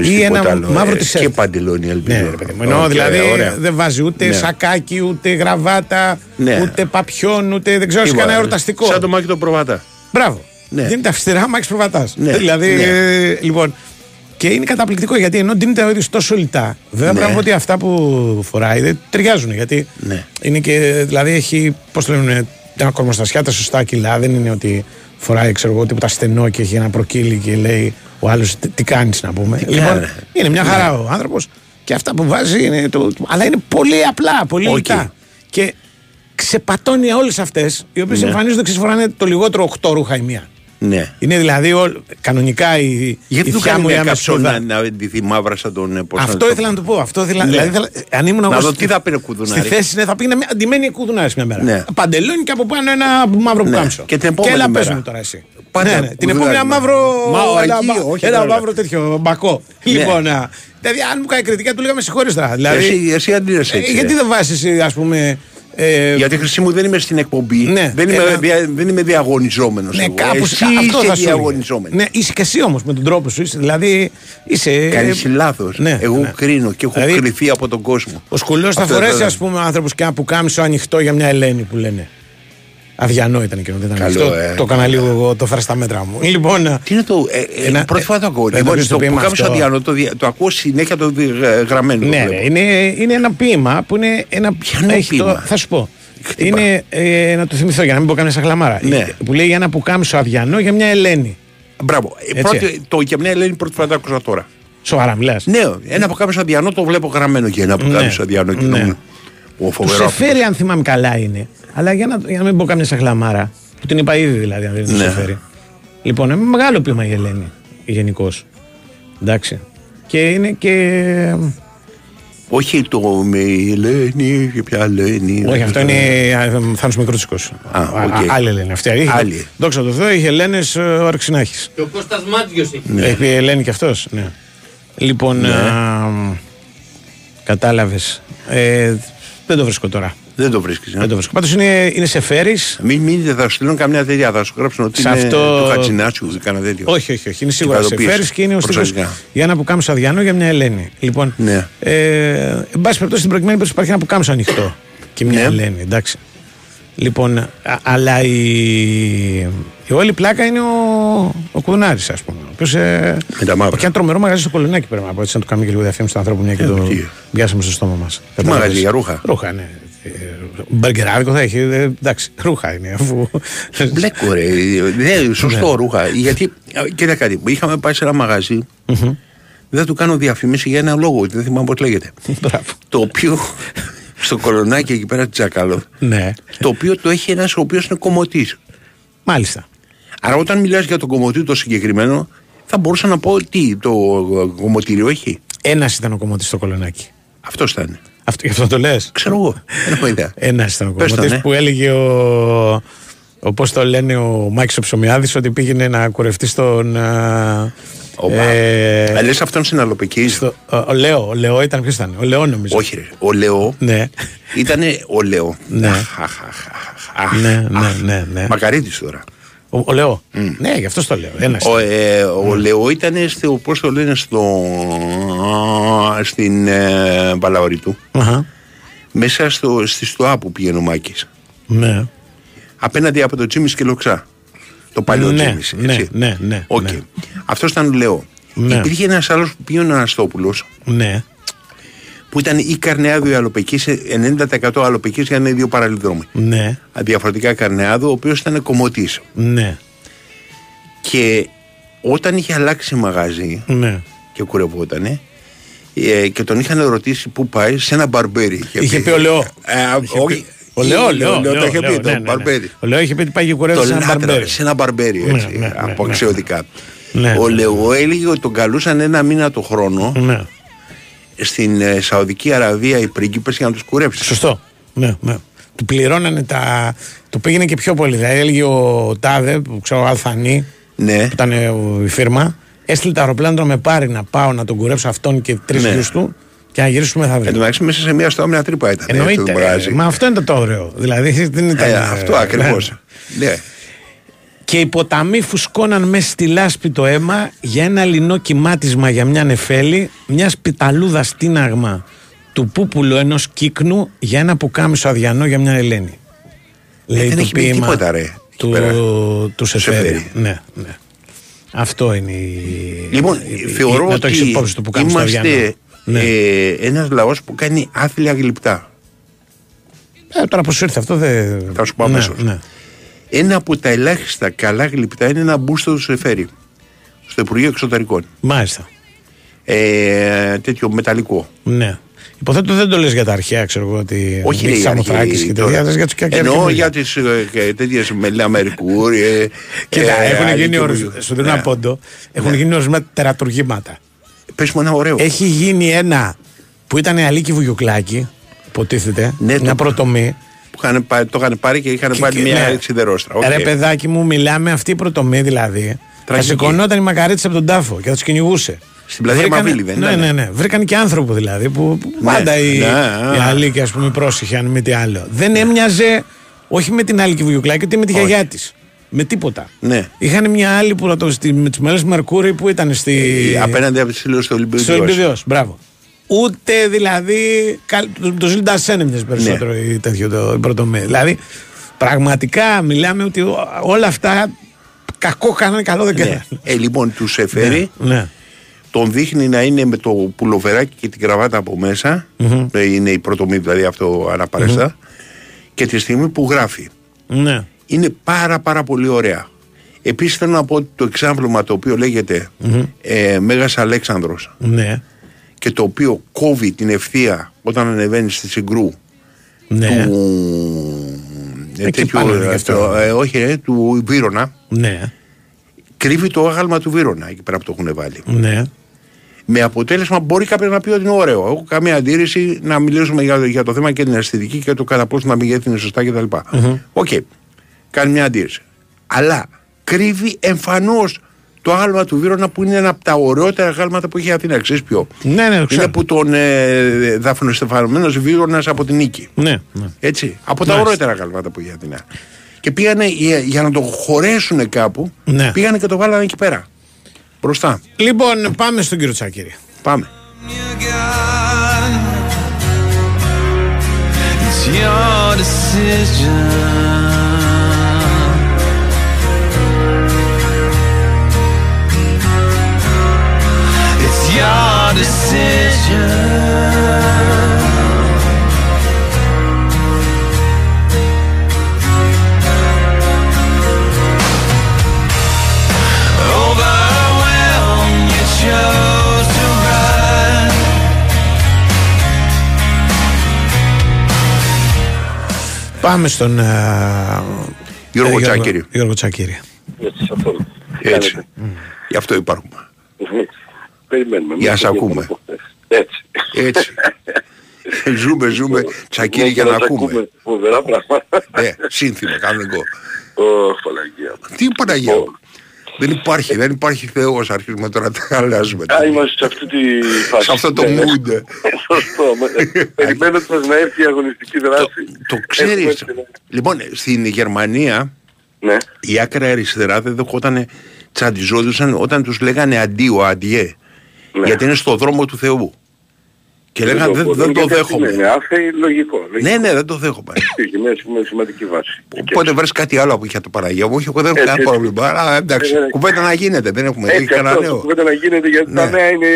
Ή ένα μαύρο τισέρτ. Και παντελόνι, ελπίζω. Ναι, ενώ δηλαδή δεν βάζει ούτε σακάκι, ούτε γραβάτα, ούτε παπιόν, ούτε δεν ξέρω, κανένα εορταστικό. Σαν το Μάκη το Προβάτα. Μπράβο. Ναι. Δίνεται αυστηρά Μάκης Προβατάς. Ναι. Δηλαδή, ναι. Λοιπόν, και είναι καταπληκτικό γιατί ενώ δίνεται ο ίδιος τόσο λιτά, βέβαια πρέπει να πω ότι αυτά που φοράει δεν ταιριάζουν. Γιατί είναι και, δηλαδή, έχει, πώς το λένε, ένα κορμοστασιά, τα σωστά κιλά. Δεν είναι ότι φοράει, ξέρω εγώ, τίποτα στενό και έχει ένα προκύλι και λέει ο άλλος τι κάνεις, να πούμε. Λοιπόν, είναι μια χαρά ο άνθρωπος και αυτά που βάζει είναι αλλά είναι πολύ απλά, πολύ λιτά. Και ξεπατώνει όλες αυτές οι οποίες εμφανίζονται ξεφοράνε το λιγότερο 8 ρούχα η μία. Ναι. Είναι δηλαδή κανονικά η. Γιατί του κάνει μια καψόνα να ντυθεί μαύρα σαν τον. Αυτό ήθελα να του πω. Αυτό ήθελα, δηλαδή, αν ήμουν να δω τι θα πήρε Κουδουνάρη. Στη θέση θα πήγαινε αντιμένη Κουδουνάρη μια μέρα. Ναι. Παντελόνι και από πάνω ένα μαύρο πουκάμισο. Και έλα πες μου τώρα εσύ. Ναι, την επόμενη ένα μαύρο τέτοιο μπακό. Λοιπόν, δηλαδή αν μου κάνει κριτική του λέγαμε συγχωρείς τώρα. Εσύ αντίρεσαι. Γιατί δεν βάζει, ας πούμε. Γιατί Χρυσή μου δεν είμαι στην εκπομπή. Ναι, δεν είμαι διαγωνιζόμενος. Ναι, κάπως αυτό θα σου πει. Ναι, είσαι και εσύ όμως με τον τρόπο σου. Δηλαδή είσαι. Κάνεις λάθος. Ναι, εγώ κρίνω και έχω κρυφθεί από τον κόσμο. Ο Σκουλός θα φορέσει, ας πούμε, άνθρωπος και ένα πουκάμισο ανοιχτό για μια Ελένη που λένε. Αδιανό ήταν εκείνο. Δεν ήταν ανοιχτό. Το έκανα λίγο εγώ, το φέρα στα μέτρα μου. Λοιπόν. Τι είναι το. Πρώτη φορά το ακούω. Το πουκάμισο αδιανό το ακούω συνέχεια το γραμμένο. Ναι, είναι ένα ποίημα που είναι ένα. Θα σου πω. Είναι. Να το θυμηθώ για να μην πω καμιά σαχλαμάρα. Που λέει ένα πουκάμισο αδιανό για μια Ελένη. Μπράβο. Το για μια Ελένη πρώτη φορά το ακούσα τώρα. Σοβαρά μιλάς? Ναι, ένα πουκάμισο αδιανό το βλέπω γραμμένο για ένα πουκάμισο αδιανό. Τους εφέρει, αν θυμάμαι καλά, είναι. Αλλά για να μην πω καμιά σαχλαμάρα, που την είπα ήδη δηλαδή, αν δεν τους εφέρει. Λοιπόν, είναι μεγάλο ποίημα η Ελένη, γενικώς. Εντάξει. Και είναι και. Όχι το με η Ελένη, και ποια Ελένη. Όχι, αυτό είναι Θάνος Μικρούτσικος. Άλλη Ελένη. Άλλη. Δόξα τω Θεώ, είχε Ελένες ο Αρξινάχης. Και ο Κώστας Μάτζιος είχε. Έχει Ελένη κι αυτός, ναι. Λοιπόν, κατάλαβες. Δεν το βρίσκω τώρα. Δεν το βρίσκεις. Ναι. Πάντως είναι σε φέρεις. Μην θα σου στείλω καμιά τέτοια. Θα σου γράψουν ότι είναι αυτό... του Χατζηνάτσιου. Όχι. Είναι σίγουρα σε φέρεις και είναι ο στίχος για ένα πουκάμισο αδιανό για μια Ελένη. Λοιπόν, εν πάση περιπτώσει, στην προκειμένη περίπτωση υπάρχει ένα πουκάμισο ανοιχτό και μια Ελένη. Εντάξει. Λοιπόν, αλλά η όλη πλάκα είναι ο Κουδουνάρης, ας πούμε. Και ένα τρομερό μαγαζί στο Κολονάκι πρέπει να πω. Έτσι να το κάνουμε και λίγο διαφήμιση στον άνθρωπο, μια και το πιάσαμε στο στόμα μας. Μαγαζί για ρούχα. Ρούχα, ναι. Μπαργκεράδικο θα έχει. Εντάξει, ρούχα είναι. Μπλέκο, ρε. Ναι, σωστό, ρούχα. Γιατί, κοίτα κάτι, είχαμε πάει σε ένα μαγαζί. Δεν του κάνω διαφήμιση για ένα λόγο, δεν θυμάμαι πώς λέγεται. Το οποίο. Στο Κολονάκι εκεί πέρα, Τζακάλο. Ναι. Το οποίο το έχει ένας ο οποίος είναι κομμωτής. Μάλιστα. Άρα όταν μιλάς για τον κομμωτή το συγκεκριμένο, θα μπορούσα να πω ότι το κομμωτήριο έχει. Ένας ήταν ο κομμωτής στο Κολονάκι. Αυτός ήταν. Γι' αυτό το λες. Ξέρω εγώ. Δεν έχω ιδέα. Ένας ήταν ο κομμωτής που έλεγε ο πώς το λένε ο Μάκης ο Ψωμιάδης, ότι πήγαινε να κουρευτεί στον. Λες αυτόν συναλλοπικής. Ο Λεό ήταν, ποιος ήταν, ο Λεό νομίζω. Όχι ρε, ο Λεό ήτανε ο Λεό. Ναι. Μακαρίτης τώρα. Ο Λεό, ναι, γι' αυτό το λέω. Ο Λεό ήτανε, πώς το λένε, στην Παλαωρή του. Μέσα στη ΣΤΟΑ που πήγαινε ο Μάκης. Ναι. Απέναντι από το Τζίμις και Λοξά. Το παλιό Τζίμις. Ναι. Okay. Αυτός ήταν ο Λεό. Ναι. Υπήρχε ένας άλλος που πήγαινε ο Αναστόπουλος. Ναι. Που ήταν ή Καρνεάδου ή Αλοπεκής, 90% Αλοπεκής για να είναι δύο παραλληλοδρόμοι. Ναι. Διαφορετικά Καρνεάδου, ο οποίος ήταν κομμωτής. Ναι. Και όταν είχε αλλάξει μαγαζί και κουρευότανε, και τον είχαν ρωτήσει πού πάει, σε ένα μπαρμπέρι. Είχε πει ο Λεό. Όχι. Ο Λεό το είχε πει, το μπαρμπέρι. Ο Λεό είχε πει ότι πάει και κουρεύει σε ένα μπαρμπέρι, έτσι, αποξιωτικά. Ο Λεό έλεγε ότι τον καλούσαν ένα μήνα το χρόνο στην Σαουδική Αραβία οι πρίγκιπες για να τους κουρέψουν. Σωστό, ναι. Του πληρώνανε τα... Του πήγαινε και πιο πολύ, δηλαδή έλεγε ο Τάδε, που ξέρω, Αλθανή, που ήταν η φίρμα, έστειλε τα αεροπλάνο να με πάρει να πάω να τον κουρέψω αυτόν και τρεις γιους του. Και να γυρίσουμε θα βρει. Εντάξει, μέσα σε μια στόμα μια τρύπα ήταν. Εννοείται. Μα αυτό είναι το ωραίο. Δηλαδή δεν ήταν. Αυτό ακριβώς. Ναι. Και οι ποταμοί φουσκώναν μέσα στη λάσπη το αίμα για ένα λινό κυμάτισμα για μια νεφέλη, μια σπιταλούδα στήναγμα του πούπουλου ενός κύκνου για ένα πουκάμισο αδιανό για μια Ελένη. Λέει το ποίημα του Σεφέρη. Ναι. Αυτό είναι η. Λοιπόν, θεωρώ ότι είμαστε. Ναι. Ένας λαός που κάνει άθλια γλυπτά. Τώρα πως ήρθε αυτό δεν... Θα σου πω αμέσως. Ναι. Ένα από τα ελάχιστα καλά γλυπτά είναι ένα μπούστο του Σεφέρη στο Υπουργείο Εξωτερικών. Μάλιστα. Τέτοιο μεταλλικό. Ναι. Υποθέτω δεν το λες για τα αρχαία, ξέρω εγώ, ότι μη Σαμοθράκης και τέτοια, λες για τους κακιάρκες. Εννοώ για τις τέτοιες μελά Μερκούρι. Κοίτα, σου δίνω ένα πόντο, έχουν γίνει ορισμένα τερατουργήματα. Πες μου ένα ωραίο. Έχει γίνει ένα που ήταν Αλίκη Βουγιουκλάκη, υποτίθεται, ναι, μια προτομή. Το είχαν πάρει και είχαν πάρει μια σιδερόστρα. Okay. Ρε παιδάκι μου, μιλάμε αυτή η προτομή δηλαδή. Θα σηκωνόταν η μακαρίτσα από τον τάφο και θα τους κυνηγούσε. Στην πλατεία Μαβίλη δεν ήταν. Ναι. Βρήκαν και άνθρωπο δηλαδή που πάντα η Αλίκη, ας πούμε, πρόσεχε αν μη τι άλλο. Δεν έμοιαζε όχι με την Αλίκη Βουγιουκλάκη, ούτε με τη γιαγιά της. Με τίποτα. Ναι. Είχαν μια άλλη που με τις μελές Μερκούρι που ήταν απέναντι από τη σύλλογη στο Ολυμπιδιός. Μπράβο. Ούτε δηλαδή. Το ζήλτα σένεμιες περισσότερο ή τέτοιο το πρωτομέα. Δηλαδή πραγματικά μιλάμε ότι όλα αυτά κακό κάνανε, καλό δεν κάνανε. Λοιπόν, του Σεφέρη τον δείχνει να είναι με το πουλοβεράκι και την κραβάτα από μέσα. Είναι η πρωτομή δηλαδή αυτό αναπαρέστα. Και τη στιγμή που γράφει. Ναι. Είναι πάρα πολύ ωραία. Επίσης θέλω να πω ότι το εξάμπλωμα το οποίο λέγεται Μέγας Αλέξανδρος και το οποίο κόβει την ευθεία όταν ανεβαίνει στη Συγκρού του Βύρωνα κρύβει το άγαλμα του Βύρωνα εκεί πέρα που το έχουν βάλει. Με αποτέλεσμα μπορεί κάποιος να πει ότι είναι ωραίο. Έχω καμία αντίρρηση να μιλήσουμε για το θέμα και την αισθητική και το κατά πόσο να μεγέθυνε σωστά κτλ. Οκ. Κάνει μια αντίρρηση. Αλλά κρύβει εμφανώς το άγαλμα του Βύρωνα που είναι ένα από τα ωραιότερα αγάλματα που έχει η Αθήνα. Ξέρεις ποιο? Είναι που τον δαφνοστεφανωμένος Βύρωνας από την Νίκη. Έτσι. Από τα ωραιότερα αγάλματα που έχει η Αθήνα. Και πήγανε για να το χωρέσουν κάπου, πήγανε και το βάλανε εκεί πέρα. Μπροστά. Λοιπόν, πάμε στον κύριο Τσάκηρη. Πάμε. Πάμε στον Γιώργο Τσάκηρη. Γιώργο Τσάκηρη. Έτσι. Γι' αυτό υπάρχουμε. Περιμένουμε. Για να σ' ακούμε. Έτσι. Ζούμε, Τσακίρι, για να ακούμε. Φοβερά πράγματα. Σύνθημα, κανονικό. Τι Παναγία. Δεν υπάρχει Θεός, αρχίζουμε τώρα να τα χαλάσουμε. Είμαστε σε αυτή τη φάση. Σε αυτό το mood. Σωστό. Περιμένοντας να έρθει η αγωνιστική δράση. Το ξέρεις. Λοιπόν, στην Γερμανία η άκρα αριστερά δεν δεχόταν, τσαντιζόντουσαν όταν τους λέγανε αντίο, αντιέ. Γιατί είναι στο δρόμο του Θεού. Και λέγανε δεν το δέχομαι. Είναι άφεη, λογικό. Ναι, δεν το δέχομαι. Είναι σημαντική βάση. Οπότε βρες κάτι άλλο από είχε το Παναγία μου. Εγώ δεν έχω κανένα πρόβλημα. Αλλά εντάξει, κουβέντα να γίνεται. Δεν έχουμε κανένα νέο. Κουβέντα να γίνεται γιατί τα νέα είναι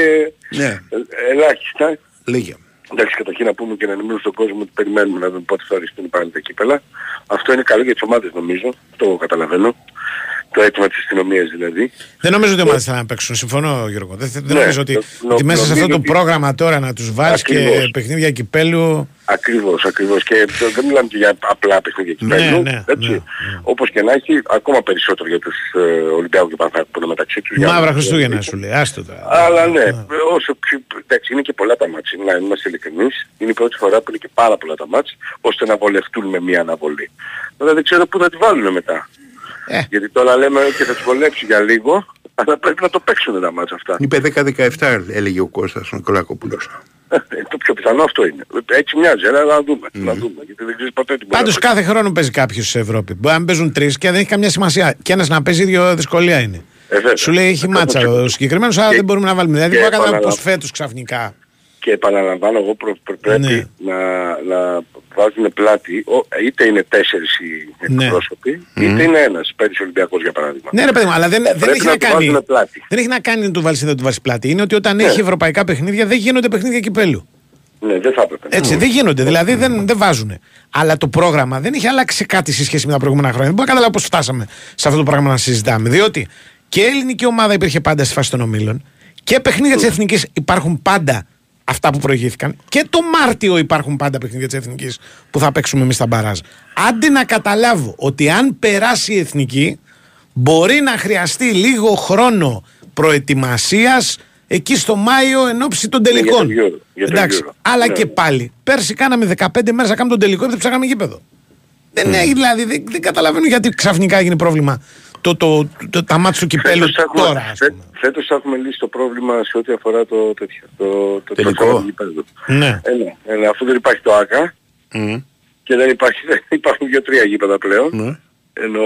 ελάχιστα. Λίγε. Εντάξει, καταρχήν να πούμε και να ενημερώσουμε στον κόσμο ότι περιμένουμε να δούμε πότε θα οριστούν πάλι τα κύπελα. Αυτό είναι καλό για τις ομάδες νομίζω. Το καταλαβαίνω. Το αίτημα της αστυνομίας δηλαδή. Δεν νομίζω ότι ομάδες θα να παίξουν. Συμφωνώ, Γιώργο. Δεν νομίζω ότι μέσα σε αυτό το πρόγραμμα τώρα να τους βάζεις και παιχνίδια κυπέλου. Ακριβώς. Και δεν μιλάμε και για απλά παιχνίδια κυπέλου. Ναι. Όπως και να έχει, ακόμα περισσότερο για τους Ολυμπιακούς και Παναθηναϊκούς που είναι μεταξύ τους. Μαύρα Χριστούγεννα σου λέει. Άστο τώρα. Αλλά ναι, όσο πιο. Εντάξει, είναι και πολλά τα μάτς. Να είμαστε ειλικρινείς. Είναι η πρώτη φορά που είναι και πάρα πολλά τα μάτς ώστε να βολευτούν με μία αναβολή. Αλλά δεν ξέρω πού θα τη βάλουν μετά. Γιατί τώρα λέμε και θα τους βολέψει για λίγο, αλλά πρέπει να το παίξουν τα μάτσα αυτά. Είπε 10-17 έλεγε ο Κώστας ο Νικολακόπουλος. Το πιο πιθανό αυτό είναι. Έτσι μοιάζει, αλλά να δούμε. Γιατί δεν ξέρεις ποτέ τι μπορεί. Πάντως κάθε χρόνο παίζει κάποιος στην Ευρώπη. Μπορεί να παίζουν τρεις και δεν έχει καμιά σημασία. Και ένας να παίζει δύο δυσκολία είναι. Σου λέει έχει μάτσα ο συγκεκριμένος, αλλά δεν μπορούμε να βάλουμε. Δηλαδή μπορεί να καταλάβει πως φέτος ξαφνικά. Και επαναλαμβάνω, εγώ πρέπει να βάζουν πλάτη, είτε είναι τέσσερις οι εκπρόσωποι, είτε είναι ένας, πέρυσι Ολυμπιακός για παράδειγμα. Ναι, ρε παιδί μου, αλλά δεν έχει να κάνει να του βάλεις ή να του βάλεις πλάτη. Είναι ότι όταν έχει ευρωπαϊκά παιχνίδια δεν γίνονται παιχνίδια κυπέλου. Ναι, δεν θα έπρεπε. Έτσι, δεν γίνονται, δηλαδή δεν βάζουν. Αλλά το πρόγραμμα δεν έχει αλλάξει κάτι σε σχέση με τα προηγούμενα χρόνια. Δεν μπορώ να καταλάβω πώς φτάσαμε σε αυτό το πράγμα να συζητάμε. Διότι και ελληνική ομάδα υπήρχε πάντα στη φάση των ομίλων και παιχνίδια της εθνικής υπάρχουν πάντα. Αυτά που προηγήθηκαν και το Μάρτιο υπάρχουν πάντα παιχνίδια της Εθνικής που θα παίξουμε εμείς στα μπαράζ. Άντε να καταλάβω ότι αν περάσει η Εθνική μπορεί να χρειαστεί λίγο χρόνο προετοιμασίας εκεί στο Μάιο εν ώψη των τελικών. Εντάξει, αλλά και πάλι πέρσι κάναμε 15 μέρες να κάνουμε τον τελικό και δεν ψάχναμε γήπεδο. Δεν καταλαβαίνω γιατί ξαφνικά έγινε πρόβλημα. Τα μάτς του κυπέλου τώρα. Φέτος έχουμε λύσει το πρόβλημα σε ό,τι αφορά το τέτοιο. Το τελικό γήπεδο. Ναι. Αφού δεν υπάρχει το ΆΚΑ και δεν υπάρχουν 2-3 γήπεδα πλέον. Ενώ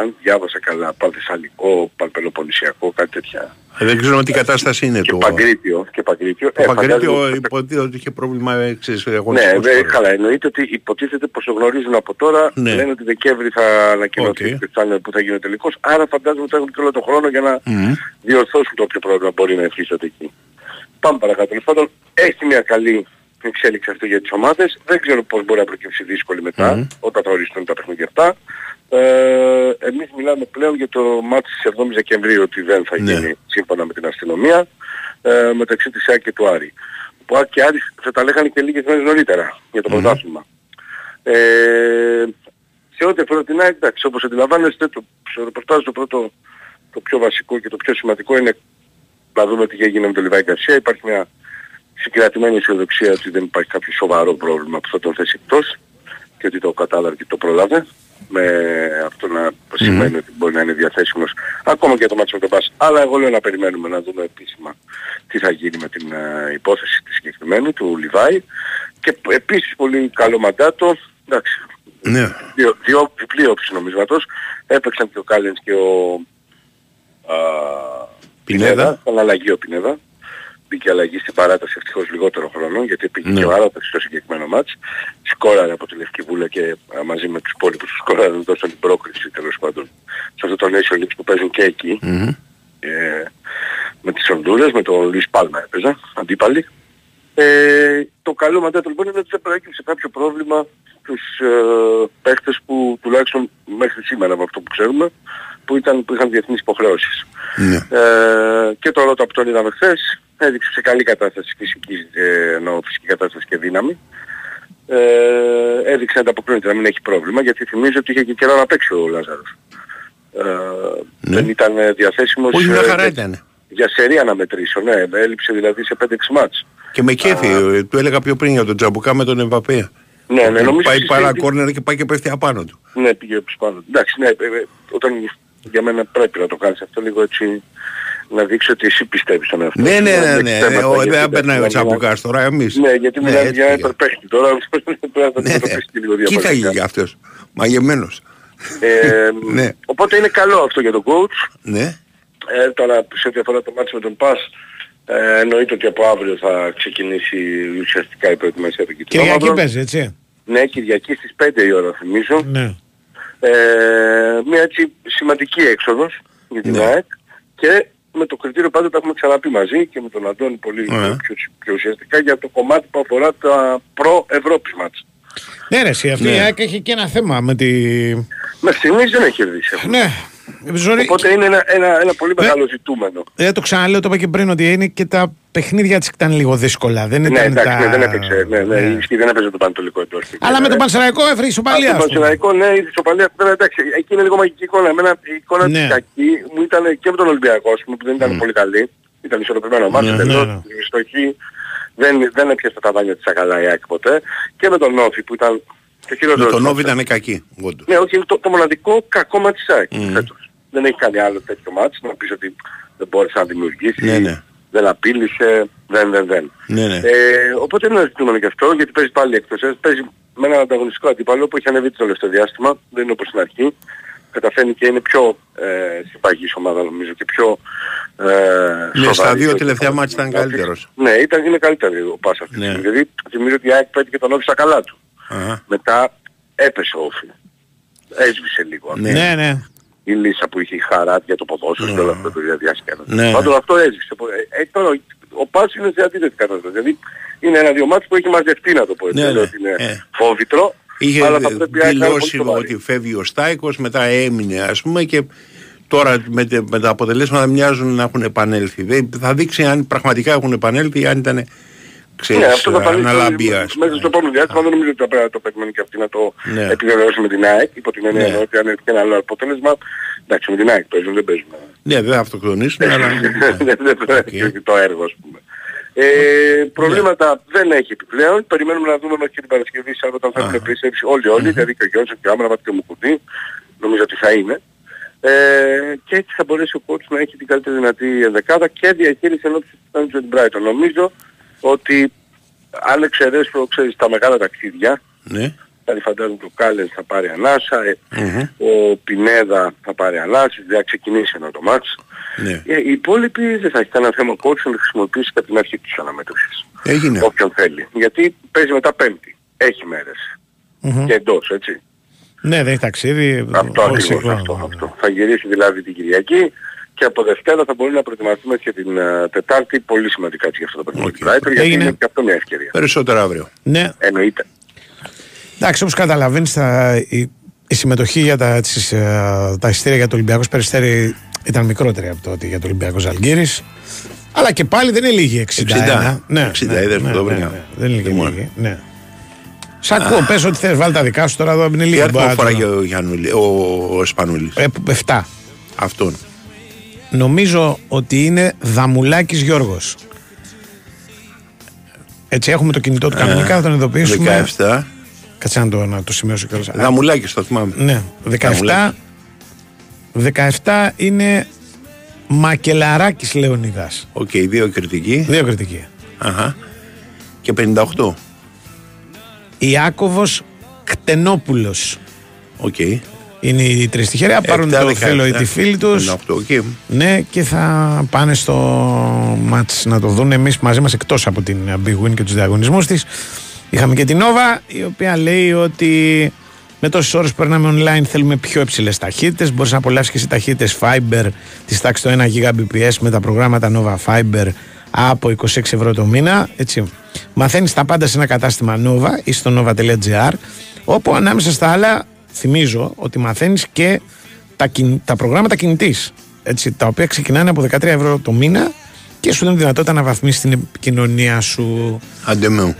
αν διάβασα καλά, Παρθεσσαλικό, Πελοποννησιακό, κάτι τέτοια. Δεν ξέρουμε τι κατάσταση είναι το Παγκρίπιο. Το Παγκρίπιο υποτίθεται ότι είχε πρόβλημα εξαγωνιστικό. Ναι, καλά. Εννοείται ότι υποτίθεται πως το γνωρίζουν από τώρα. Λένε ότι Δεκέμβρη θα ανακοινωθεί που θα γίνει ο τελικός. Άρα φαντάζομαι ότι θα έχουν και όλο τον χρόνο για να διορθώσουν το όποιο πρόβλημα μπορεί να εμφανιστεί εκεί. Πάμε παρακάτω. Λοιπόν, έχει μια καλή εξέλιξη αυτό για τις ομάδες. Δεν ξέρω πώς μπορεί να προκύψει δύσκολη μετά όταν θα οριστούν τα παιχνίδια αυτά. Εμείς μιλάμε πλέον για το μάτι της 7ης Δεκεμβρίου ότι δεν θα γίνει σύμφωνα με την αστυνομία μεταξύ της ΑΚ και του Άρη. Που ΑΚ και Άρης θα τα λέγανε και λίγες μέρες νωρίτερα για το πρωτάθλημα. Σε ό,τι αφορά την ΑΕΚ, εντάξει, όπως αντιλαμβάνεστε, το πρώτο, το πιο βασικό και το πιο σημαντικό είναι να δούμε τι έγινε με τον Λιβάη Γκαρσία. Υπάρχει μια συγκρατημένη αισιοδοξία ότι δεν υπάρχει κάποιο σοβαρό πρόβλημα που θα τον θέσει εκτός και ότι το κατάλαβε, το προλάβε. Με αυτό να σημαίνει ότι μπορεί να είναι διαθέσιμος ακόμα και το μάτσο με τον Μπάς. Αλλά εγώ λέω να περιμένουμε να δούμε επίσημα τι θα γίνει με την υπόθεση της συγκεκριμένη του Λιβάη. Και επίσης πολύ καλό μαντάτο. Εντάξει, δύο πλειοψηφία νομίσματος. Έπαιξαν και ο Κάλενς και ο Πινέδα. Ήταν αλλαγή ο Πινέδα. Μπήκε αλλαγή στην παράταση ευτυχώς λιγότερο χρόνο, γιατί πήγε και ο Άραβας στο συγκεκριμένο μάτς. Σκόραρε από τη Λευκή Βούλα και μαζί με τους υπόλοιπους σκόραρες δώσαν την πρόκριση τέλος πάντων σε αυτό το Nation League που παίζουν και εκεί. Με τις Ονδούρες, με τον Λουίς Πάλμα έπαιζα, αντίπαλοι. Το καλό μαντάτο λοιπόν είναι ότι δεν προέκυψε κάποιο πρόβλημα στους παίχτες που τουλάχιστον μέχρι σήμερα από αυτό που ξέρουμε που είχαν διεθνείς υποχρεώσεις. Και το ρώτο από τον είδαμε χθες. Έδειξε σε καλή κατάσταση φυσική κατάσταση και δύναμη. έδειξε ανταποκρίνεται να μην έχει πρόβλημα, γιατί θυμίζω ότι είχε και καιρό να παίξει ο Λάζαρος. Δεν ήταν διαθέσιμος. Όχι, μια χαρά ήταν. Για σερή αναμετρήσεων, ναι, έλειψε δηλαδή σε 5-6 μάτς. Και με κέφι, του έλεγα πιο πριν για τον Τζαμπουκά με τον Εμπαπέ. Ναι, ναι, νομίζω πάει παρά κόρνερ και πάει και πέφτει απάνω του. Ναι, πήγε πάνω. Εντάξει, ναι, όταν για μένα πρέπει να το κάνεις αυτό λίγο έτσι, να δείξω ότι εσύ πιστεύεις στον εαυτό. Ναι, ναι, ναι, δεν περνάει ο Τσαμπουκάς τώρα, εμείς. Ναι, γιατί μιλάμε για έναν υπερπαίχτη τώρα, πρέπει να το πεις και λίγο διαφορετικά. Κοίτα γίγε αυτός, μαγεμένος. Οπότε είναι καλό αυτό για τον coach. Ναι. Τώρα σε ό,τι αφορά το μάτς με τον Πας, εννοείται ότι από αύριο θα ξεκινήσει ουσιαστικά η προετοιμασία του Κυριακού. Κυριακή παίζει, έτσι. Ναι, Κυριακή στις 5 η ώρα θυμίζω. Ναι. Μια έτσι σημαντική έξοδος για την ΑΕΚ, και με το κριτήριο πάντα τα έχουμε ξαναπεί μαζί και με τον Αντώνη πολύ πιο ουσιαστικά για το κομμάτι που αφορά τα προ-Ευρώπης μάτς. Ναι ρε εσύ, αυτή η ΑΕΚ έχει και ένα θέμα με τη... Με στιγμής δεν έχει κερδίσει. Ναι. Οπότε είναι ένα πολύ μεγάλο ζητούμενο. Το ξαναλέω, το είπα και πριν, ότι είναι και τα παιχνίδια της ήταν λίγο δύσκολα. Δεν ήταν εντάξει, δεν έπαιξε. Δεν έπαιζε το Πανατολικό εντός. Αλλά με τον Πανσεραϊκό έφερε ισοπαλία. Με τον Πανσεραϊκό, ναι, η ισοπαλία. Εντάξει, εκεί είναι λίγο μαγική εικόνα. Εμένα η εικόνα της κακή μου ήταν και με τον Ολυμπιακό, που δεν ήταν πολύ καλή. Ήταν ισορροπημένο μάτι, εντελώς. Η στοχή δεν έπιασε τα ταβάνια της Ακαλά η ΑΕΚ ποτέ. Και με τον Όφη που ήταν. Με τον Όφη ήταν κακή. Ναι, όχι, είναι το μοναδικό κακό μάτι της ΑΕΚ. Δεν έχει κάνει άλλο τέτοιο μάτς, να πεις ότι δεν μπόρεσε να δημιουργήσει, δεν απείλησε, δεν. Οπότε είναι ένα ζητούμενο και αυτό, γιατί παίζει πάλι εκτός. Παίζει με έναν ανταγωνιστικό αντίπαλο που έχει ανέβει το τελευταίο διάστημα, δεν είναι όπως στην αρχή. Καταφέρνει και είναι πιο συμπαγής ομάδα νομίζω και πιο σοβαρή. Στα δύο τελευταία μάτς ήταν καλύτερος. Ναι, είναι καλύτερο ο Πας αυτή τη στιγμή. Δηλαδή θυμίζω ότι η ΑΕΚ πέτυχε και τον Όφη στα καλά του. Μετά έπεσε ο Όφη. Έσβησε λίγο. Ναι. Η λύσα που είχε η χαρά για το ποδόσφαιρο και όλα αυτά το διασκέδαση. Πάντως αυτό έζησε. Τώρα ο Πας είναι σε αντίθετη κατάσταση. Δηλαδή είναι ένα-δύο μάτς που έχει μαζευτεί, να το πω έτσι. Δηλαδή είναι φόβητρο. Είχε δηλώσει ότι φεύγει ο Στάικος, μετά έμεινε ας πούμε, και τώρα με τα αποτελέσματα μοιάζουν να έχουν επανέλθει. Θα δείξει αν πραγματικά έχουν επανέλθει ή αν ήταν... Ξέρεις, αυτό θα αναλαμπεί. Μέσα στο επόμενο διάστημα δεν νομίζω ότι θα το περιμένει και αυτή να το επιβεβαιώσει με την ΑΕΚ, υπό την έννοια ότι αν έρθει ένα άλλο αποτέλεσμα, εντάξει, με την ΑΕΚ παίζουν, δεν παίζουν. Ναι, δεν θα αυτοκτονήσουν, αλλά... Δεν έχει το έργο, ας πούμε. Προβλήματα δεν έχει επιπλέον. Περιμένουμε να δούμε μέχρι την Παρασκευή, σαν όταν θα έχουν επιστρέψει όλοι, δηλαδή και ο Γιώργος και ο Άμραμπατ και ο Μουκουντή, νομίζω ότι θα είναι. Και έτσι θα μπορέσει ο κόουτς να έχει την καλύτερη δυνατή ενδεκάδα και διαχείριση ενόψης του Τζον Μπράιτον. Νομίζω ότι αν εξαιρέσω τα μεγάλα ταξίδια, δηλαδή φαντάζομαι ότι ο Κάλες θα πάρει ανάσα, ο Πινέδα θα πάρει ανάσα, δηλαδή ξεκινήσει ένα το μάτς. Οι υπόλοιποι δεν θα έχει κανένα θέμα κότσου να χρησιμοποιήσει κατά την αρχή της αναμέτρησης. Όποιον θέλει. Γιατί παίζει μετά Πέμπτη. Έχει μέρες. Και εντός, έτσι. Ναι, δεν έχει ταξίδι. Αυτό ακριβώς. Αυτό. Θα γυρίσει δηλαδή την Κυριακή. Και από Δευτέρα θα μπορεί να προετοιμαστούμε και την Τετάρτη, πολύ σημαντικά για αυτό το παιχνίδι. Γιατί είναι και αυτό μια ευκαιρία. Περισσότερα αύριο. Ναι. Εννοείται. Εντάξει, όπως καταλαβαίνεις, η συμμετοχή για τα εισιτήρια για το Ολυμπιακός Περιστέρι ήταν μικρότερη από το ότι για το Ολυμπιακός Ζαλγκίρις. Αλλά και πάλι δεν είναι λίγη 60. Ναι, 60 είδες με το βρήκα. Δεν είναι λίγη. Ναι. Σ' ακούω, πες ότι θες, βάλει τα δικά σου τώρα εδώ. Είναι λίγη. Τι αριθμό φοράει ο Σπανούλης? 7. Αυτόν. Νομίζω ότι είναι Δαμουλάκης Γιώργος. Έτσι έχουμε το κινητό του κανονικά, θα τον ειδοποιήσουμε. 17. Κάτσε να το σημειώσω κιόλας. Δαμουλάκης το θυμάμαι. Ναι, 17. 17 είναι Μακελαράκης Λεωνίδας. Οκ, δύο κριτικοί. Αχα. Και 58. Ιάκωβος Κτενόπουλος. Οκ. Είναι οι τρεις τυχεροί, πάρουν το φίλο ή τη φίλη τους. Ναι, και θα πάνε στο μάτς να το δουν. Εμείς μαζί μας, εκτός από την Big Win και τους διαγωνισμούς της, είχαμε και την Nova, η οποία λέει ότι με τόσες ώρες που περνάμε online θέλουμε πιο υψηλές ταχύτητες. Μπορείς να απολαύσεις και σε ταχύτητες Fiber της τάξης το 1 Gbps με τα προγράμματα Nova Fiber από 26 ευρώ το μήνα. Έτσι. Μαθαίνεις τα πάντα σε ένα κατάστημα Nova ή στο nova.gr, όπου ανάμεσα στα άλλα θυμίζω ότι μαθαίνεις και τα προγράμματα κινητής, έτσι, τα οποία ξεκινάνε από 13 ευρώ το μήνα και σου δίνουν δυνατότητα να βαθμίσεις την επικοινωνία σου. Αντεμέου.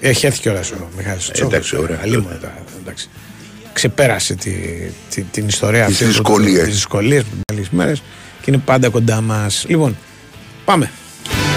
Έχει έρθει και ώρα σου, Μιχάλης. Εντάξει, ωραία. Ξεπέρασε την ιστορία αυτή. Τις δυσκολίες. Τις δυσκολίες που τις μέρες και είναι πάντα κοντά μας. Λοιπόν, πάμε.